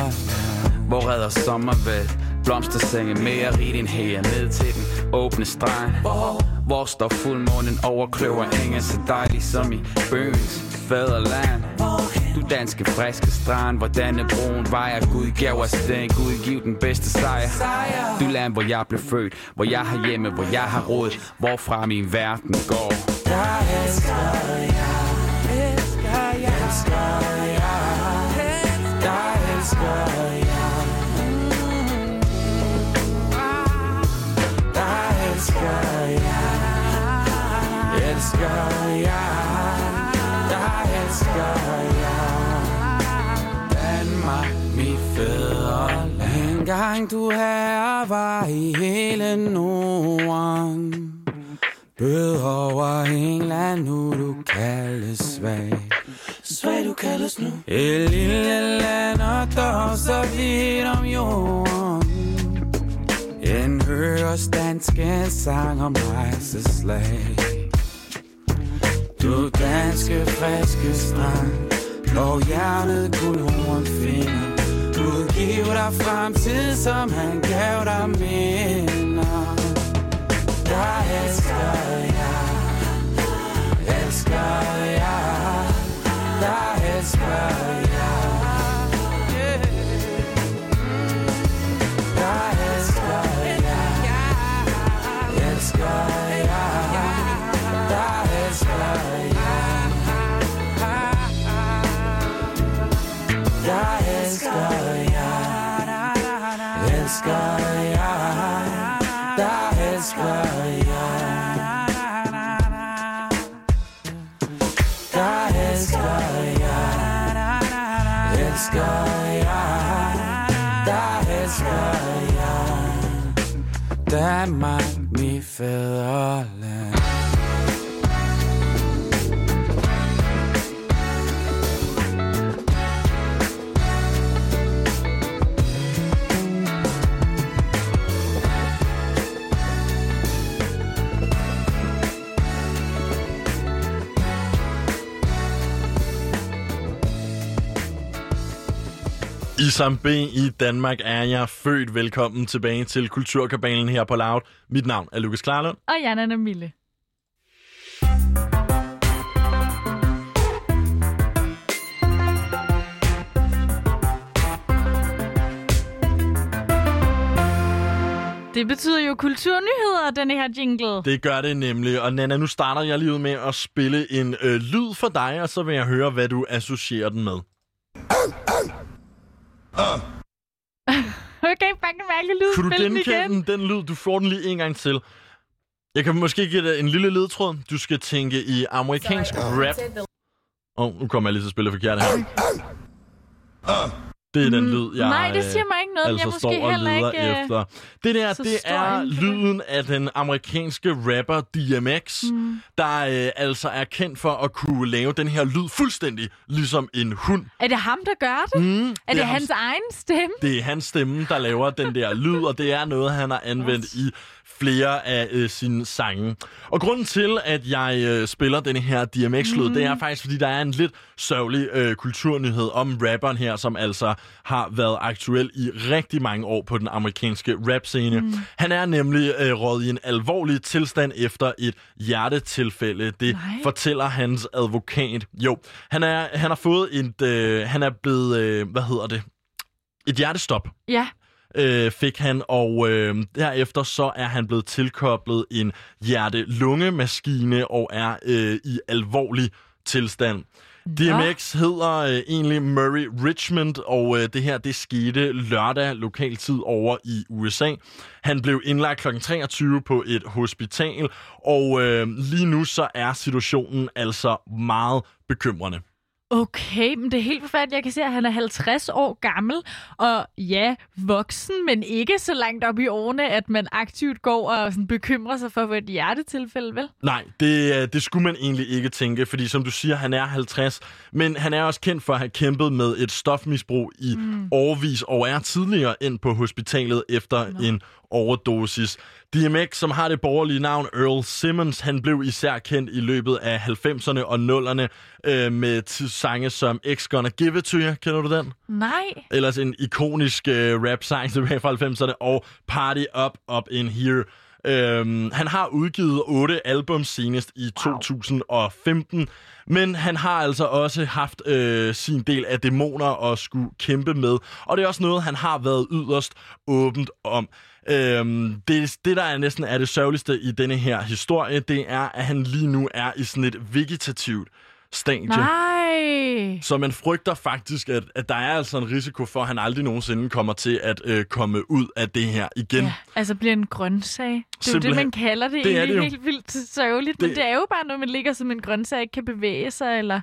Hvor redder sommervæld, blomstersenge, mere rigt end her. Ned til den åbne strand, hvor står fuldmånen over kløver engen, så dejlig som i bøgens fædreland. Du danske friske strand, hvor Dannebroen vejer. Gud gav os den, Gud giv den bedste sejr. Du land, hvor jeg blev født, hvor jeg har hjemme, hvor jeg har råd, hvorfra min verden går. Der elsker jeg, elsker jeg, elsker jeg. Der elsker jeg, der elsker jeg, elsker jeg, der elsker jeg. Danmark, mit fædreland. Engang du herre var i hele Norden. one. Bød over England, nu du kaldes svag. Svag, du kaldes nu. Et lille land, og dog så vidt om jorden. En hørsdanske sang om rejseslag. Du danske, friske strand, når hjernet kun hun finder. Gud giv dig fremtid, som han gav dig minder. Der elsker jeg, elsker jeg, der elsker jeg. Der elsker jeg, elsker jeg, der elsker jeg. Der elsker jeg, elsker jeg, der elsker jeg. Der elsker jeg, elsker jeg, der elsker jeg. Danmark, mit fædreland. I Sambé i Danmark er jeg født. Velkommen tilbage til Kulturkabalen her på Loud. Mit navn er Lukas Klarlund. Og jeg er Nanna Mille. Det betyder jo kulturnyheder, denne her jingle. Det gør det nemlig. Og Nanna, nu starter jeg lige ud med at spille en øh, lyd for dig, og så vil jeg høre, hvad du associerer den med. Uh. Okay, bare en mærkelig lyd. Kunne du genkende den lyd? Du får den lige en gang til. Jeg kan måske give dig en lille ledtråd. Du skal tænke i amerikansk Sorry. rap. Åh, oh, nu kommer jeg lige til at spille forkert her. Uh. Uh. Det er den lyd, jeg Nej, det siger mig ikke noget, altså jeg står og leder ikke, øh, efter. Det der, det er lyden af den amerikanske rapper D M X, mm. der øh, altså er kendt for at kunne lave den her lyd fuldstændig ligesom en hund. Er det ham, der gør det? Mm, det er det er hans, hans egen stemme? Det er hans stemme, der laver den der lyd, og det er noget, han har anvendt yes. i flere af øh, sine sange. Og grunden til, at jeg øh, spiller denne her D M X-lyd, mm. det er faktisk, fordi der er en lidt sørgelig øh, kulturnyhed om rapperen her, som altså har været aktuel i rigtig mange år på den amerikanske rap-scene. Mm. Han er nemlig øh, røget i en alvorlig tilstand efter et hjertetilfælde. Det Nej. fortæller hans advokat. Jo, han er, han har fået et, øh, han er blevet, øh, hvad hedder det, et hjertestop. Ja. Øh, fik han, og øh, derefter så er han blevet tilkoblet en hjerte-lunge-maskine og er øh, i alvorlig tilstand. D M X ja. hedder øh, egentlig Murray Richmond, og øh, det her, det skete lørdag lokaltid over i U S A. Han blev indlagt klokken treogtyve på et hospital, og øh, lige nu så er situationen altså meget bekymrende. Okay, men det er helt forfærdeligt. Jeg kan se, at han er halvtreds år gammel, og ja, voksen, men ikke så langt op i årene, at man aktivt går og sådan bekymrer sig for et hjertetilfælde, vel? Nej, det, det skulle man egentlig ikke tænke, fordi som du siger, han er halvtreds, men han er også kendt for at have kæmpet med et stofmisbrug i mm. årevis, og er tidligere ind på hospitalet efter Nå. en overdosis. D M X, som har det borgerlige navn Earl Simmons, han blev især kendt i løbet af halvfemserne og nullerne øh, med t- sange som X Gonna Give It To You. Kender du den? Nej. Ellers en ikonisk øh, rap-sang tilbage fra halvfemserne og Party Up Up In Here. Øhm, han har udgivet otte album senest i wow. to tusind og femten, men han har altså også haft øh, sin del af dæmoner at skulle kæmpe med, og det er også noget, han har været yderst åbent om. Øhm, det, det, der er næsten er det sørgeligste i denne her historie, det er, at han lige nu er i sådan et vegetativt stadie. Nej! Så man frygter faktisk, at, at der er altså en risiko for, at han aldrig nogensinde kommer til at øh, komme ud af det her igen. Ja, altså bliver en grønsag. Det er Simpelthen. jo det, man kalder det. Det er det jo. Helt vildt sørgeligt, det... men det er jo bare noget, man ligger som en grønsag, ikke kan bevæge sig eller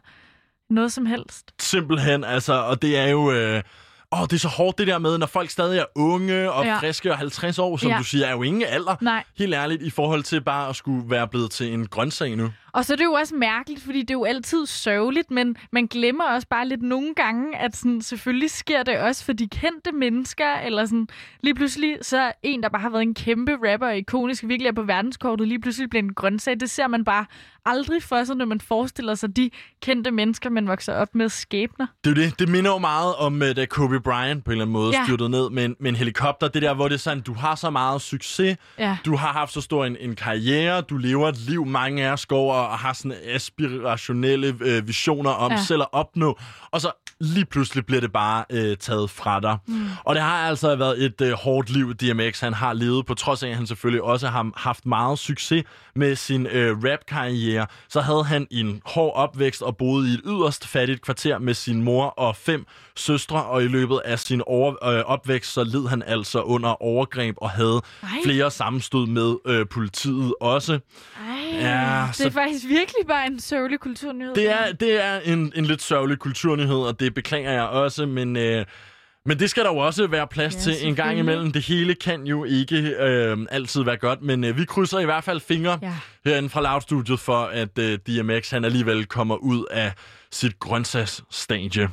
noget som helst. Simpelthen, altså, og det er jo... Øh... åh, oh, det er så hårdt det der med, når folk stadig er unge og ja. friske og halvtreds år, som ja. du siger, er jo ingen alder. Nej. Helt ærligt, i forhold til bare at skulle være blevet til en grøntsag nu. Og så er det jo også mærkeligt, fordi det er jo altid sørgeligt, men man glemmer også bare lidt nogle gange, at sådan, selvfølgelig sker det også for de kendte mennesker, eller sådan lige pludselig så en, der bare har været en kæmpe rapper og ikonisk, virkelig er på verdenskortet, lige pludselig bliver en grøntsag. Det ser man bare aldrig for sig, når man forestiller sig de kendte mennesker, man vokser op med skæbner. Det er det. Det minder jo meget om, da Kobe Bryant på en eller anden måde ja. styrtede ned med en, med en helikopter. Det der, hvor det er sådan, du har så meget succes, ja. du har haft så stor en, en karriere, du lever et liv, mange af os går og har sådan aspirationelle øh, visioner om ja. selv at opnå, og så lige pludselig bliver det bare øh, taget fra dig. Mm. Og det har altså været et øh, hårdt liv, D M X han har levet, på trods af, at han selvfølgelig også har haft meget succes med sin øh, rap-karriere. Så havde han en hård opvækst og boede i et yderst fattigt kvarter med sin mor og fem søstre, og i løbet af sin over, øh, opvækst, så led han altså under overgreb og havde Ej. flere sammenstød med øh, politiet også. Ej, ja, det så... er faktisk virkelig bare en sørgelig kulturnyhed. Det er, det er en, en lidt sørgelig kulturnyhed, og det beklager jeg også, men... Øh, Men det skal der jo også være plads ja, til en gang imellem. Det hele kan jo ikke øh, altid være godt, men øh, vi krydser i hvert fald fingre ja. herinde fra Loud-studiet for, at øh, D M X han alligevel kommer ud af sit grøntsagsstadie.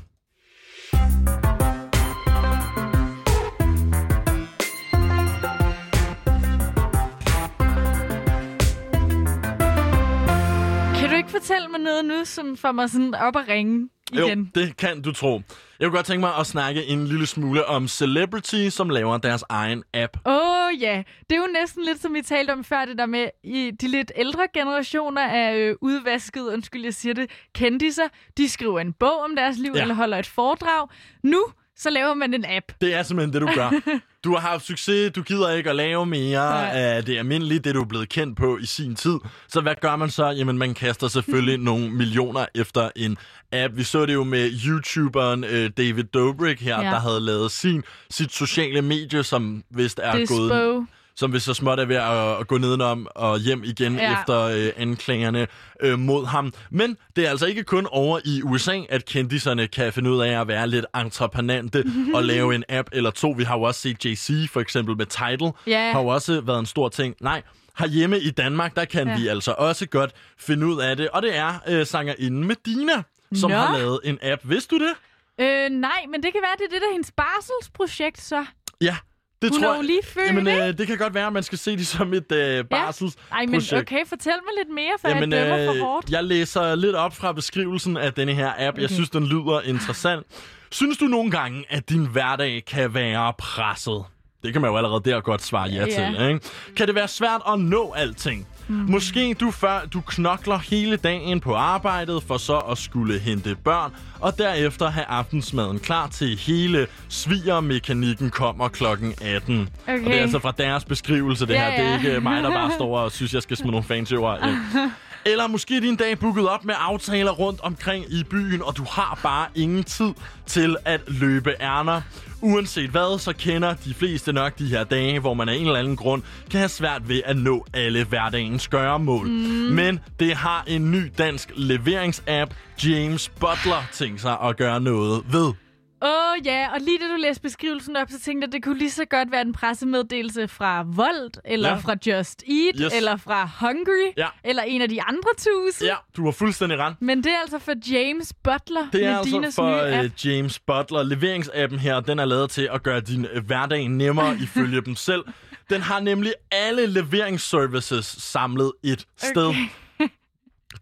Kan du ikke fortælle mig noget nu, som får mig sådan op at ringe? Igen. Jo, det kan du tro. Jeg kunne godt tænke mig at snakke en lille smule om Celebrity, som laver deres egen app. Åh oh, ja, yeah. det er jo næsten lidt, som vi talte om før, det der med, i de lidt ældre generationer af øh, udvaskede, undskyld jeg siger det, kendiser. De skriver en bog om deres liv ja. eller holder et foredrag. Nu, så laver man en app. Det er simpelthen det, du gør. Du har haft succes, du gider ikke at lave mere ja. af det almindelige, det du er blevet kendt på i sin tid. Så hvad gør man så? Jamen, man kaster selvfølgelig nogle millioner efter en app. Vi så det jo med YouTuberen øh, David Dobrik her, ja. der havde lavet sin, sit sociale medie, som vist er Dispo. gået... som hvis så småt er ved at, at gå nedenom og hjem igen ja. efter øh, anklagerne øh, mod ham. Men det er altså ikke kun over i U S A, at kendiserne kan finde ud af at være lidt entreprenante og lave en app eller to. Vi har jo også set Jay-Z for eksempel med Tidal. Yeah. Har jo også været en stor ting. Nej, herhjemme i Danmark, der kan ja. vi altså også godt finde ud af det. Og det er øh, sangerinde Medina, som Nå. har lavet en app. Vidste du det? Øh, nej, men det kan være, det er det der hendes barselsprojekt så. Ja. Det hun tror jeg, lige født, jamen, øh, det kan godt være, at man skal se det som et øh, barselsprojekt. Ja. Ej, men okay, fortæl mig lidt mere, for jamen, jeg dømmer for hårdt. Jeg læser lidt op fra beskrivelsen af denne her app. Okay. Jeg synes, den lyder interessant. Synes du nogle gange, at din hverdag kan være presset? Det kan man jo allerede der godt svare ja, ja. til, ikke? Kan det være svært at nå alting? Mm. Måske du før du knokler hele dagen på arbejdet for så at skulle hente børn, og derefter have aftensmaden klar til hele svigermekanikken kommer klokken atten. Okay. Og det er altså fra deres beskrivelse, det ja, her. Det er ja. ikke mig, der bare står og synes, jeg skal smide nogle fancy ord ind. Eller måske din dag booket op med aftaler rundt omkring i byen, og du har bare ingen tid til at løbe ærner. Uanset hvad, så kender de fleste nok de her dage, hvor man af en eller anden grund kan have svært ved at nå alle hverdagens gøremål. Mm. Men det har en ny dansk leveringsapp, James Butler, tænkt sig at gøre noget ved. Åh oh, ja, og lige da du læste beskrivelsen op, så tænkte jeg, at det kunne lige så godt være en pressemeddelelse fra Wolt, eller ja. fra Just Eat, yes. eller fra Hungry, ja. eller en af de andre tusind. Ja, du var fuldstændig ret. Men det er altså for James Butler, det er Medinas altså for nye uh, James Butler. Leveringsappen her, den er lavet til at gøre din hverdag nemmere ifølge dem selv. Den har nemlig alle leveringsservices samlet et okay. sted.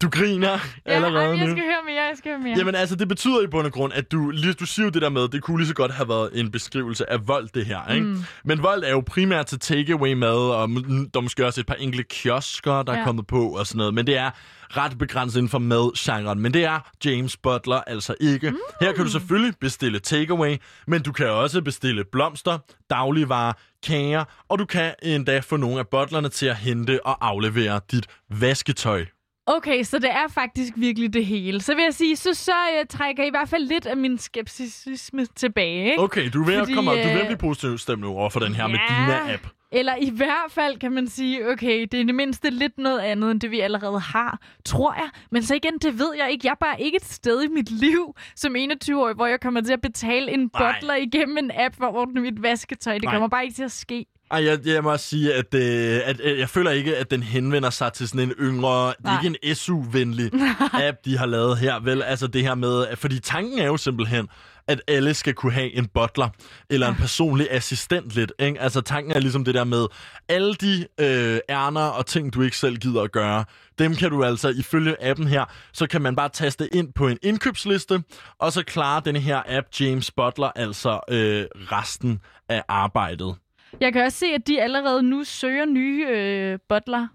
Du griner ja, allerede ej, jeg nu. Jeg skal høre mere, jeg skal høre mere. Jamen altså, det betyder i bund og grund, at du, du siger jo det der med, det kunne lige så godt have været en beskrivelse af Wolt, det her, ikke? Mm. Men Wolt er jo primært til takeaway-mad, og der er måske også et par enkelte kiosker, der ja. er kommet på og sådan noget. Men det er ret begrænset inden for madgenren. Men det er James Butler altså ikke. Mm. Her kan du selvfølgelig bestille takeaway, men du kan også bestille blomster, dagligvarer, kager, og du kan endda få nogle af butlerne til at hente og aflevere dit vasketøj. Okay, så det er faktisk virkelig det hele. Så vil jeg sige, så, så uh, trækker jeg i hvert fald lidt af min skepsisme tilbage. Ikke? Okay, du er ved at komme op. Du er virkelig positivt stemt over for den her ja. Medina-app. Eller i hvert fald kan man sige, okay, det er det mindste lidt noget andet, end det vi allerede har, tror jeg. Men så igen, det ved jeg ikke. Jeg er bare ikke et sted i mit liv som enogtyve-årig, hvor jeg kommer til at betale en butler Nej. igennem en app for at ordne mit vasketøj. Det Nej. kommer bare ikke til at ske. Ej, jeg, jeg må også sige, at, øh, at øh, jeg føler ikke, at den henvender sig til sådan en yngre... Nej. Det er ikke en S U-venlig app, de har lavet her. Vel, altså det her med... Fordi tanken er jo simpelthen... at alle skal kunne have en butler, eller en personlig assistent lidt, ikke? Altså tanken er ligesom det der med, alle de øh, ærner og ting, du ikke selv gider at gøre, dem kan du altså, ifølge appen her, så kan man bare taste ind på en indkøbsliste, og så klarer denne her app, James Butler, altså øh, resten af arbejdet. Jeg kan også se, at de allerede nu søger nye øh, butler.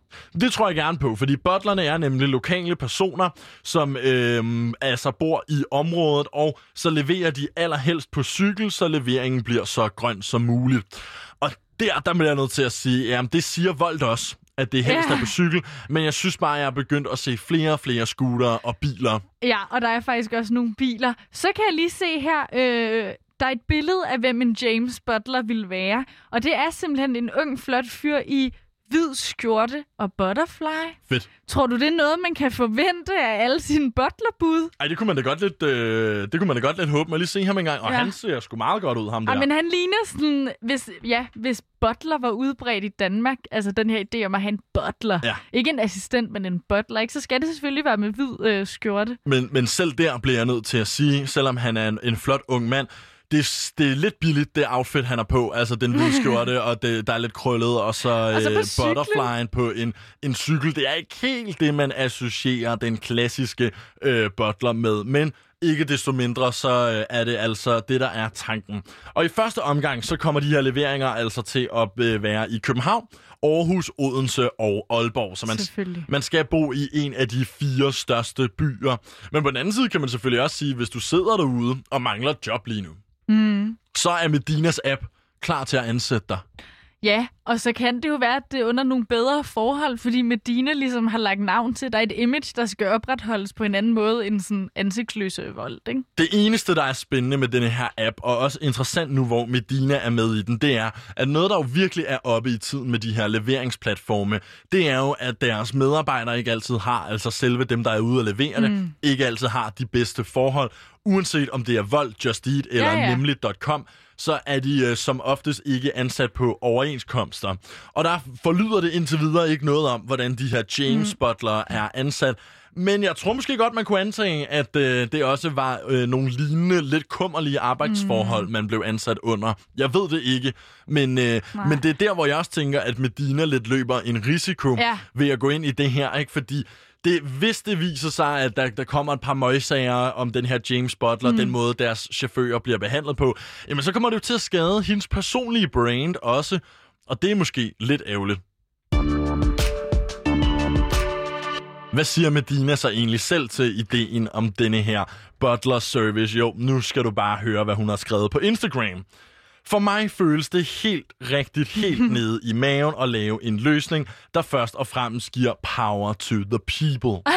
Det tror jeg gerne på, fordi butlerne er nemlig lokale personer, som øh, altså bor i området, og så leverer de allerhelst på cykel, så leveringen bliver så grøn som muligt. Og der, der bliver jeg nødt til at sige, at det siger Wolt også, at det helst yeah. er på cykel, men jeg synes bare, at jeg er begyndt at se flere og flere scootere og biler. Ja, og der er faktisk også nogle biler. Så kan jeg lige se her... Øh Der er et billede af, hvem en James Butler ville være. Og det er simpelthen en ung, flot fyr i hvid skjorte og butterfly. Fedt. Tror du, det er noget, man kan forvente af alle sine butlerbud? Ej, det kunne man da godt lidt, øh, det kunne man da godt lidt håbe. Må lige se ham engang. Og ja. han ser sgu meget godt ud, ham der. Ja, men han ligner sådan, hvis, ja, hvis butler var udbredt i Danmark. Altså den her idé om at have en butler. Ja. Ikke en assistent, men en butler. Ikke? Så skal det selvfølgelig være med hvid øh, skjorte. Men, men selv der bliver jeg nødt til at sige, selvom han er en, en flot ung mand, Det, det er lidt billigt, det outfit, han er på. Altså den hvide skjorte, og det, der er lidt krøllet, og så, og så på øh, butterflyen på en, en cykel. Det er ikke helt det, man associerer den klassiske øh, butler med. Men ikke desto mindre, så øh, er det altså det, der er tanken. Og i første omgang, så kommer de her leveringer altså til at øh, være i København, Aarhus, Odense og Aalborg. Så man, man skal bo i en af de fire største byer. Men på den anden side kan man selvfølgelig også sige, hvis du sidder derude og mangler job lige nu, Mm. så er Medinas app klar til at ansætte dig. Ja, og så kan det jo være, at det er under nogle bedre forhold, fordi Medina ligesom har lagt navn til, der er et image, der skal opretholdes på en anden måde end sådan ansigtsløse vold, ikke? Det eneste, der er spændende med denne her app, og også interessant nu, hvor Medina er med i den, det er, at noget, der jo virkelig er oppe i tiden med de her leveringsplatforme, det er jo, at deres medarbejdere ikke altid har, altså selve dem, der er ude og levere det, mm. ikke altid har de bedste forhold, uanset om det er Wolt, Just Eat eller ja, ja. nemlig punktum com, så er de øh, som oftest ikke ansat på overenskomster. Og der forlyder det indtil videre ikke noget om, hvordan de her James mm. Butler er ansat. Men jeg tror måske godt, man kunne antage, at øh, det også var øh, nogle lignende, lidt kummerlige arbejdsforhold, mm. man blev ansat under. Jeg ved det ikke, men, øh, men det er der, hvor jeg også tænker, at Medina lidt løber en risiko ja. ved at gå ind i det her, ikke? Fordi det, hvis det viser sig, at der, der kommer et par møgsager om den her James Butler, mm. den måde, deres chauffører bliver behandlet på, jamen så kommer det jo til at skade hendes personlige brand også, og det er måske lidt ærgerligt. Hvad siger Medina så egentlig selv til ideen om denne her butler service? Jo, nu skal du bare høre, hvad hun har skrevet på Instagram. For mig føles det helt rigtigt, helt nede i maven at lave en løsning, der først og fremmest giver power to the people.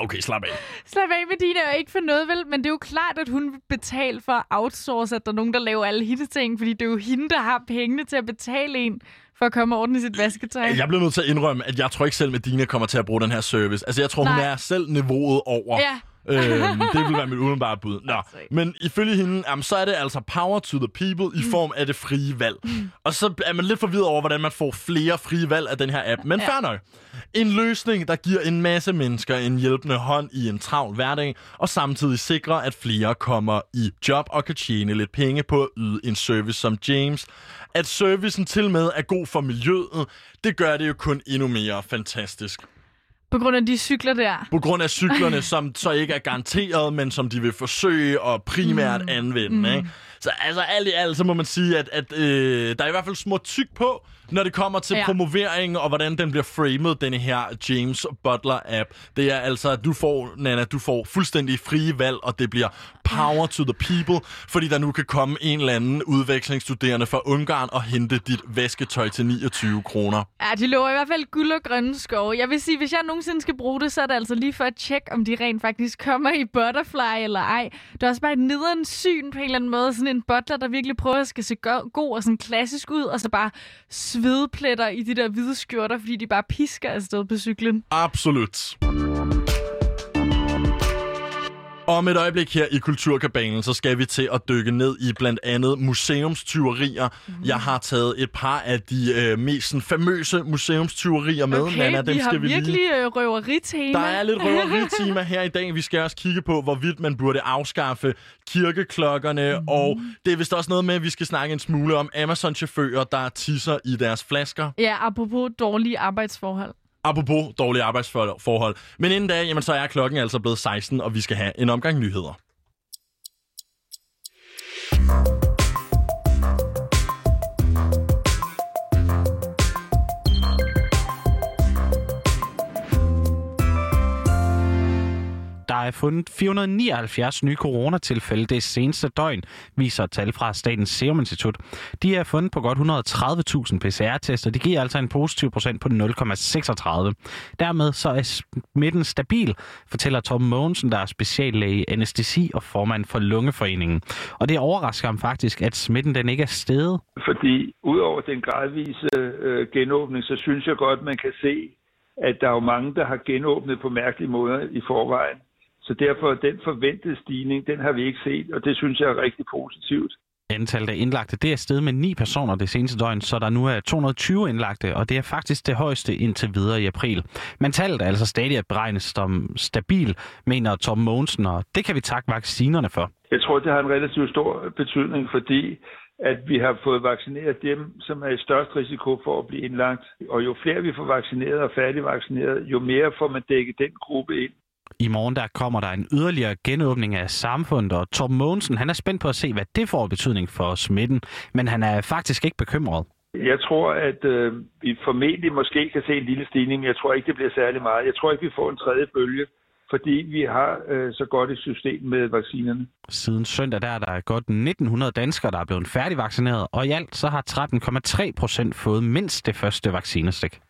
Okay, slap af. Slap af, Medina, er ikke for noget, vel? Men det er jo klart, at hun vil betale for at outsource, at der er nogen, der laver alle hendes ting, fordi det er jo hende, der har pengene til at betale en for at komme og ordne sit vasketøj. Jeg bliver nødt til at indrømme, at jeg tror ikke selv, Medina kommer til at bruge den her service. Altså, jeg tror, Nej. hun er selv niveauet over. Ja. øhm, det vil være mit umiddelbare bud. Nå. Men ifølge hende, jamen, så er det altså power to the people i form af det frie valg. Og så er man lidt forvirret over, hvordan man får flere frie valg af den her app. Men fair nok. En løsning, der giver en masse mennesker en hjælpende hånd i en travl hverdag, og samtidig sikrer, at flere kommer i job og kan tjene lidt penge på at yde en service som James. At servicen til med er god for miljøet, det gør det jo kun endnu mere fantastisk. På grund af de cykler der? På grund af cyklerne, som så ikke er garanteret, men som de vil forsøge og primært mm. anvende. Mm. Ikke? Så altså alt i alt, så må man sige, at, at øh, der er i hvert fald små tyk på, når det kommer til ja. promoveringen og hvordan den bliver framed, denne her James Butler-app. Det er altså, at du får, Nanna, du får fuldstændig frie valg, og det bliver power to the people, fordi der nu kan komme en eller anden udvekslingsstuderende fra Ungarn og hente dit vasketøj til niogtyve kroner. Ja, de lover i hvert fald guld og grønne skove. Jeg vil sige, hvis jeg nogensinde skal bruge det, så er det altså lige for at tjekke, om de rent faktisk kommer i butterfly eller ej. Det er også bare et nederen syn på en eller anden måde. Sådan en butler, der virkelig prøver at skal se god og sådan klassisk ud, og så bare svedpletter i de der hvide skjorter, fordi de bare pisker afsted på cyklen. Absolut. Om et øjeblik her i Kulturkabalen, så skal vi til at dykke ned i blandt andet museumstyverier. Mm. Jeg har taget et par af de øh, mest famøse museumstyverier med. Okay, Nanna, dem vi skal vi lige... virkelig øh, røveritema. Der er lidt røveritema her i dag. Vi skal også kigge på, hvorvidt man burde afskaffe kirkeklokkerne. Mm. Og det er vist også noget med, at vi skal snakke en smule om Amazon-chauffører, der tisser i deres flasker. Ja, apropos dårlige arbejdsforhold. Apropos dårlige arbejdsforhold. Men inden da, jamen, så er klokken altså blevet seksten, og vi skal have en omgang nyheder. Der er fundet fire hundrede og nioghalvfjerds nye coronatilfælde det seneste døgn, viser tal fra Statens Serum Institut. De er fundet på godt et hundrede og tredive tusind P C R-tester. Det giver altså en positiv procent på nul komma seksogtredive. Dermed så er smitten stabil, fortæller Tom Mogensen, der er speciallæge i anæstesi og formand for Lungeforeningen. Og det overrasker ham faktisk, at smitten den ikke er steget. Fordi udover den gradvise øh, genåbning, så synes jeg godt, man kan se, at der er jo mange, der har genåbnet på mærkelige måder i forvejen. Så derfor, den forventede stigning, den har vi ikke set, og det synes jeg er rigtig positivt. Antallet af indlagte, det er steget med ni personer det seneste døgn, så der nu er to hundrede og tyve indlagte, og det er faktisk det højeste indtil videre i april. Men tallet er altså stadig at beregnes som stabil, mener Tom Mogensen, og det kan vi takke vaccinerne for. Jeg tror, det har en relativt stor betydning, fordi at vi har fået vaccineret dem, som er i størst risiko for at blive indlagt. Og jo flere vi får vaccineret og færdigvaccineret, jo mere får man dækket den gruppe ind. I morgen der kommer der en yderligere genåbning af samfundet, og Torben Mogensen han er spændt på at se, hvad det får betydning for smitten, men han er faktisk ikke bekymret. Jeg tror, at øh, vi formentlig måske kan se en lille stigning, men jeg tror ikke, det bliver særlig meget. Jeg tror ikke, vi får en tredje bølge, fordi vi har øh, så godt et system med vaccinerne. Siden søndag der er der godt nitten hundrede danskere, der er blevet færdigvaccineret, og i alt så har tretten komma tre procent fået mindst det første vaccinestik.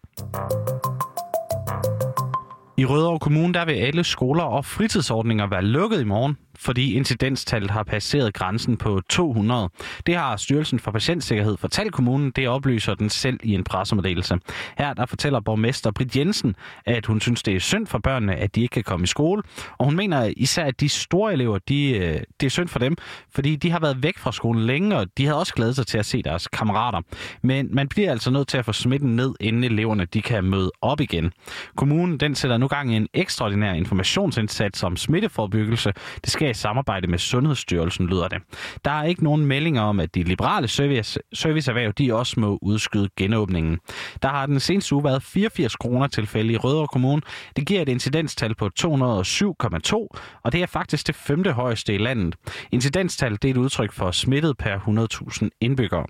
I Rødovre Kommune der vil alle skoler og fritidsordninger være lukket i morgen, fordi incidenstallet har passeret grænsen på to hundrede. Det har Styrelsen for Patientsikkerhed fortalt kommunen, det oplyser den selv i en pressemeddelelse. Her der fortæller borgmester Britt Jensen, at hun synes, det er synd for børnene, at de ikke kan komme i skole. Og hun mener især, at de store elever, de, det er synd for dem, fordi de har været væk fra skolen længe, og de havde også glædet sig til at se deres kammerater. Men man bliver altså nødt til at få smitten ned, inden eleverne de kan møde op igen. Kommunen den sætter nu gang i en ekstraordinær informationsindsats om smitteforebyggelse. Det sker i samarbejde med Sundhedsstyrelsen, lyder det. Der er ikke nogen meldinger om, at de liberale service, serviceerhverv, de også må udskyde genåbningen. Der har den seneste uge været fireogfirs coronatilfælde i Rødovre Kommune. Det giver et incidenstal på to hundrede og syv komma to, og det er faktisk det femte højeste i landet. Incidenstal det er et udtryk for smittet per hundrede tusind indbyggere.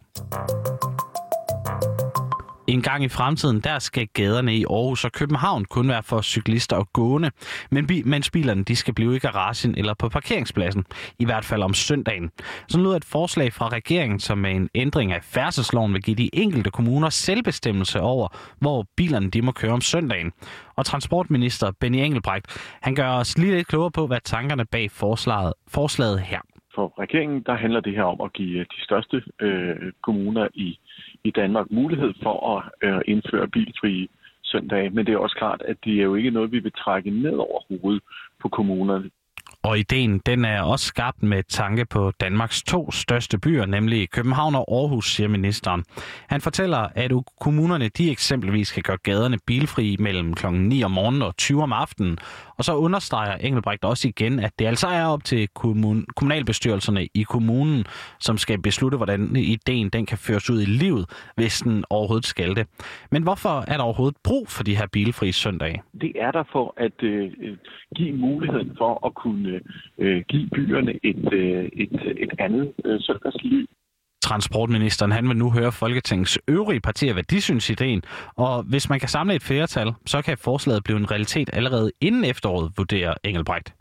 En gang i fremtiden, der skal gaderne i Aarhus og København kun være for cyklister og gående, men bi- mens bilerne de skal blive i garagen eller på parkeringspladsen, i hvert fald om søndagen. Sådan lyder et forslag fra regeringen, som med en ændring af færdselsloven vil give de enkelte kommuner selvbestemmelse over, hvor bilerne de må køre om søndagen. Og transportminister Benny Engelbrecht, han gør os lige lidt klogere på, hvad tankerne bag forslaget, forslaget her. For regeringen, der handler det her om at give de største øh, kommuner i i Danmark mulighed for at øh, indføre bilfrie søndage, men det er også klart, at det er jo ikke noget, vi vil trække ned over hovedet på kommunerne. Og ideen, den er også skabt med tanke på Danmarks to største byer, nemlig København og Aarhus, siger ministeren. Han fortæller, at kommunerne de eksempelvis kan gøre gaderne bilfri mellem klokken ni om morgenen og tyve om aftenen. Og så understreger Engelbrecht også igen, at det altså er op til kommun- kommunalbestyrelserne i kommunen, som skal beslutte, hvordan ideen den kan føres ud i livet, hvis den overhovedet skal det. Men hvorfor er der overhovedet brug for de her bilfrie søndage? Det er der for at øh, give muligheden for at kunne give byerne et, et, et andet søndagsliv. transportministeren, han vil nu høre Folketingets øvrige partier, hvad de synes i ideen. Og hvis man kan samle et flertal, så kan forslaget blive en realitet allerede inden efteråret, vurderer Engelbrecht.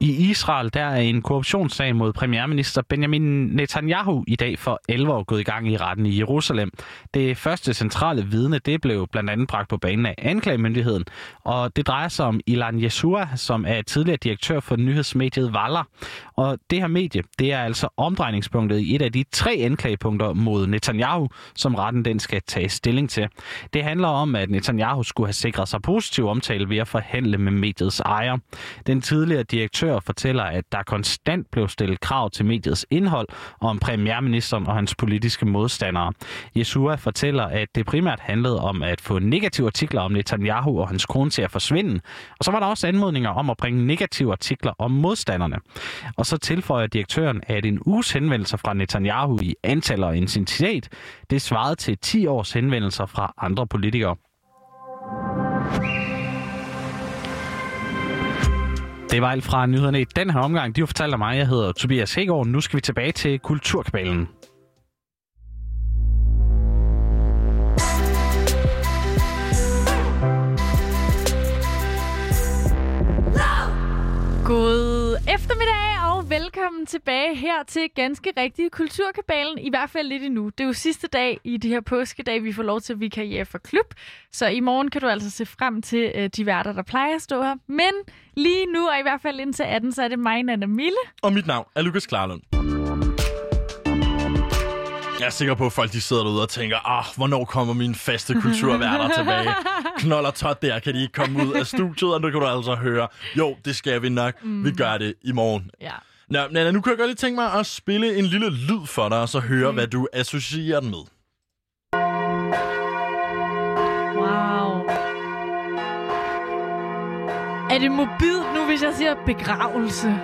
I Israel der er en korruptionssag mod premierminister Benjamin Netanyahu i dag for alvor gået i gang i retten i Jerusalem. Det første centrale vidne det blev blandt andet bragt på banen af anklagemyndigheden, og det drejer sig om Ilan Yeshua, som er tidligere direktør for nyhedsmediet Valor. Og det her medie det er altså omdrejningspunktet i et af de tre anklagepunkter mod Netanyahu, som retten den skal tage stilling til. Det handler om, at Netanyahu skulle have sikret sig positiv omtale ved at forhandle med mediets ejer. Den tidligere direktør fortæller, at der konstant blev stillet krav til mediets indhold om premierministeren og hans politiske modstandere. Yeshua fortæller, at det primært handlede om at få negative artikler om Netanyahu og hans kone til at forsvinde, og så var der også anmodninger om at bringe negative artikler om modstanderne. Og så tilføjer direktøren, at en uges henvendelser fra Netanyahu i antal og intensitet, det svarede til ti års henvendelser fra andre politikere. Det var alt fra nyhederne i den her omgang. De har fortalt mig, jeg hedder Tobias Hegård. Nu skal vi tilbage til Kulturkabalen. God eftermiddag og velkommen tilbage her til ganske rigtige Kulturkabalen. I hvert fald lidt endnu. Det er jo sidste dag i de her påskedage, vi får lov til at vikariere for klub. Så i morgen kan du altså se frem til de værter, der plejer at stå her. Men lige nu, og i hvert fald indtil atten, så er det mig, Nanna Mille. Og mit navn er Lukas Klarlund. Jeg er sikker på, at folk de sidder derude og tænker, ah, hvornår kommer mine faste kulturværter tilbage? Knold og tot der, kan de ikke komme ud af studiet? Og nu kan du altså høre, jo, det skal vi nok. Mm. Vi gør det i morgen. Ja. Nå, Nanna, nu kan jeg godt lige tænke mig at spille en lille lyd for dig, og så høre, okay, hvad du associerer den med. Er det morbidt nu, hvis jeg siger begravelse?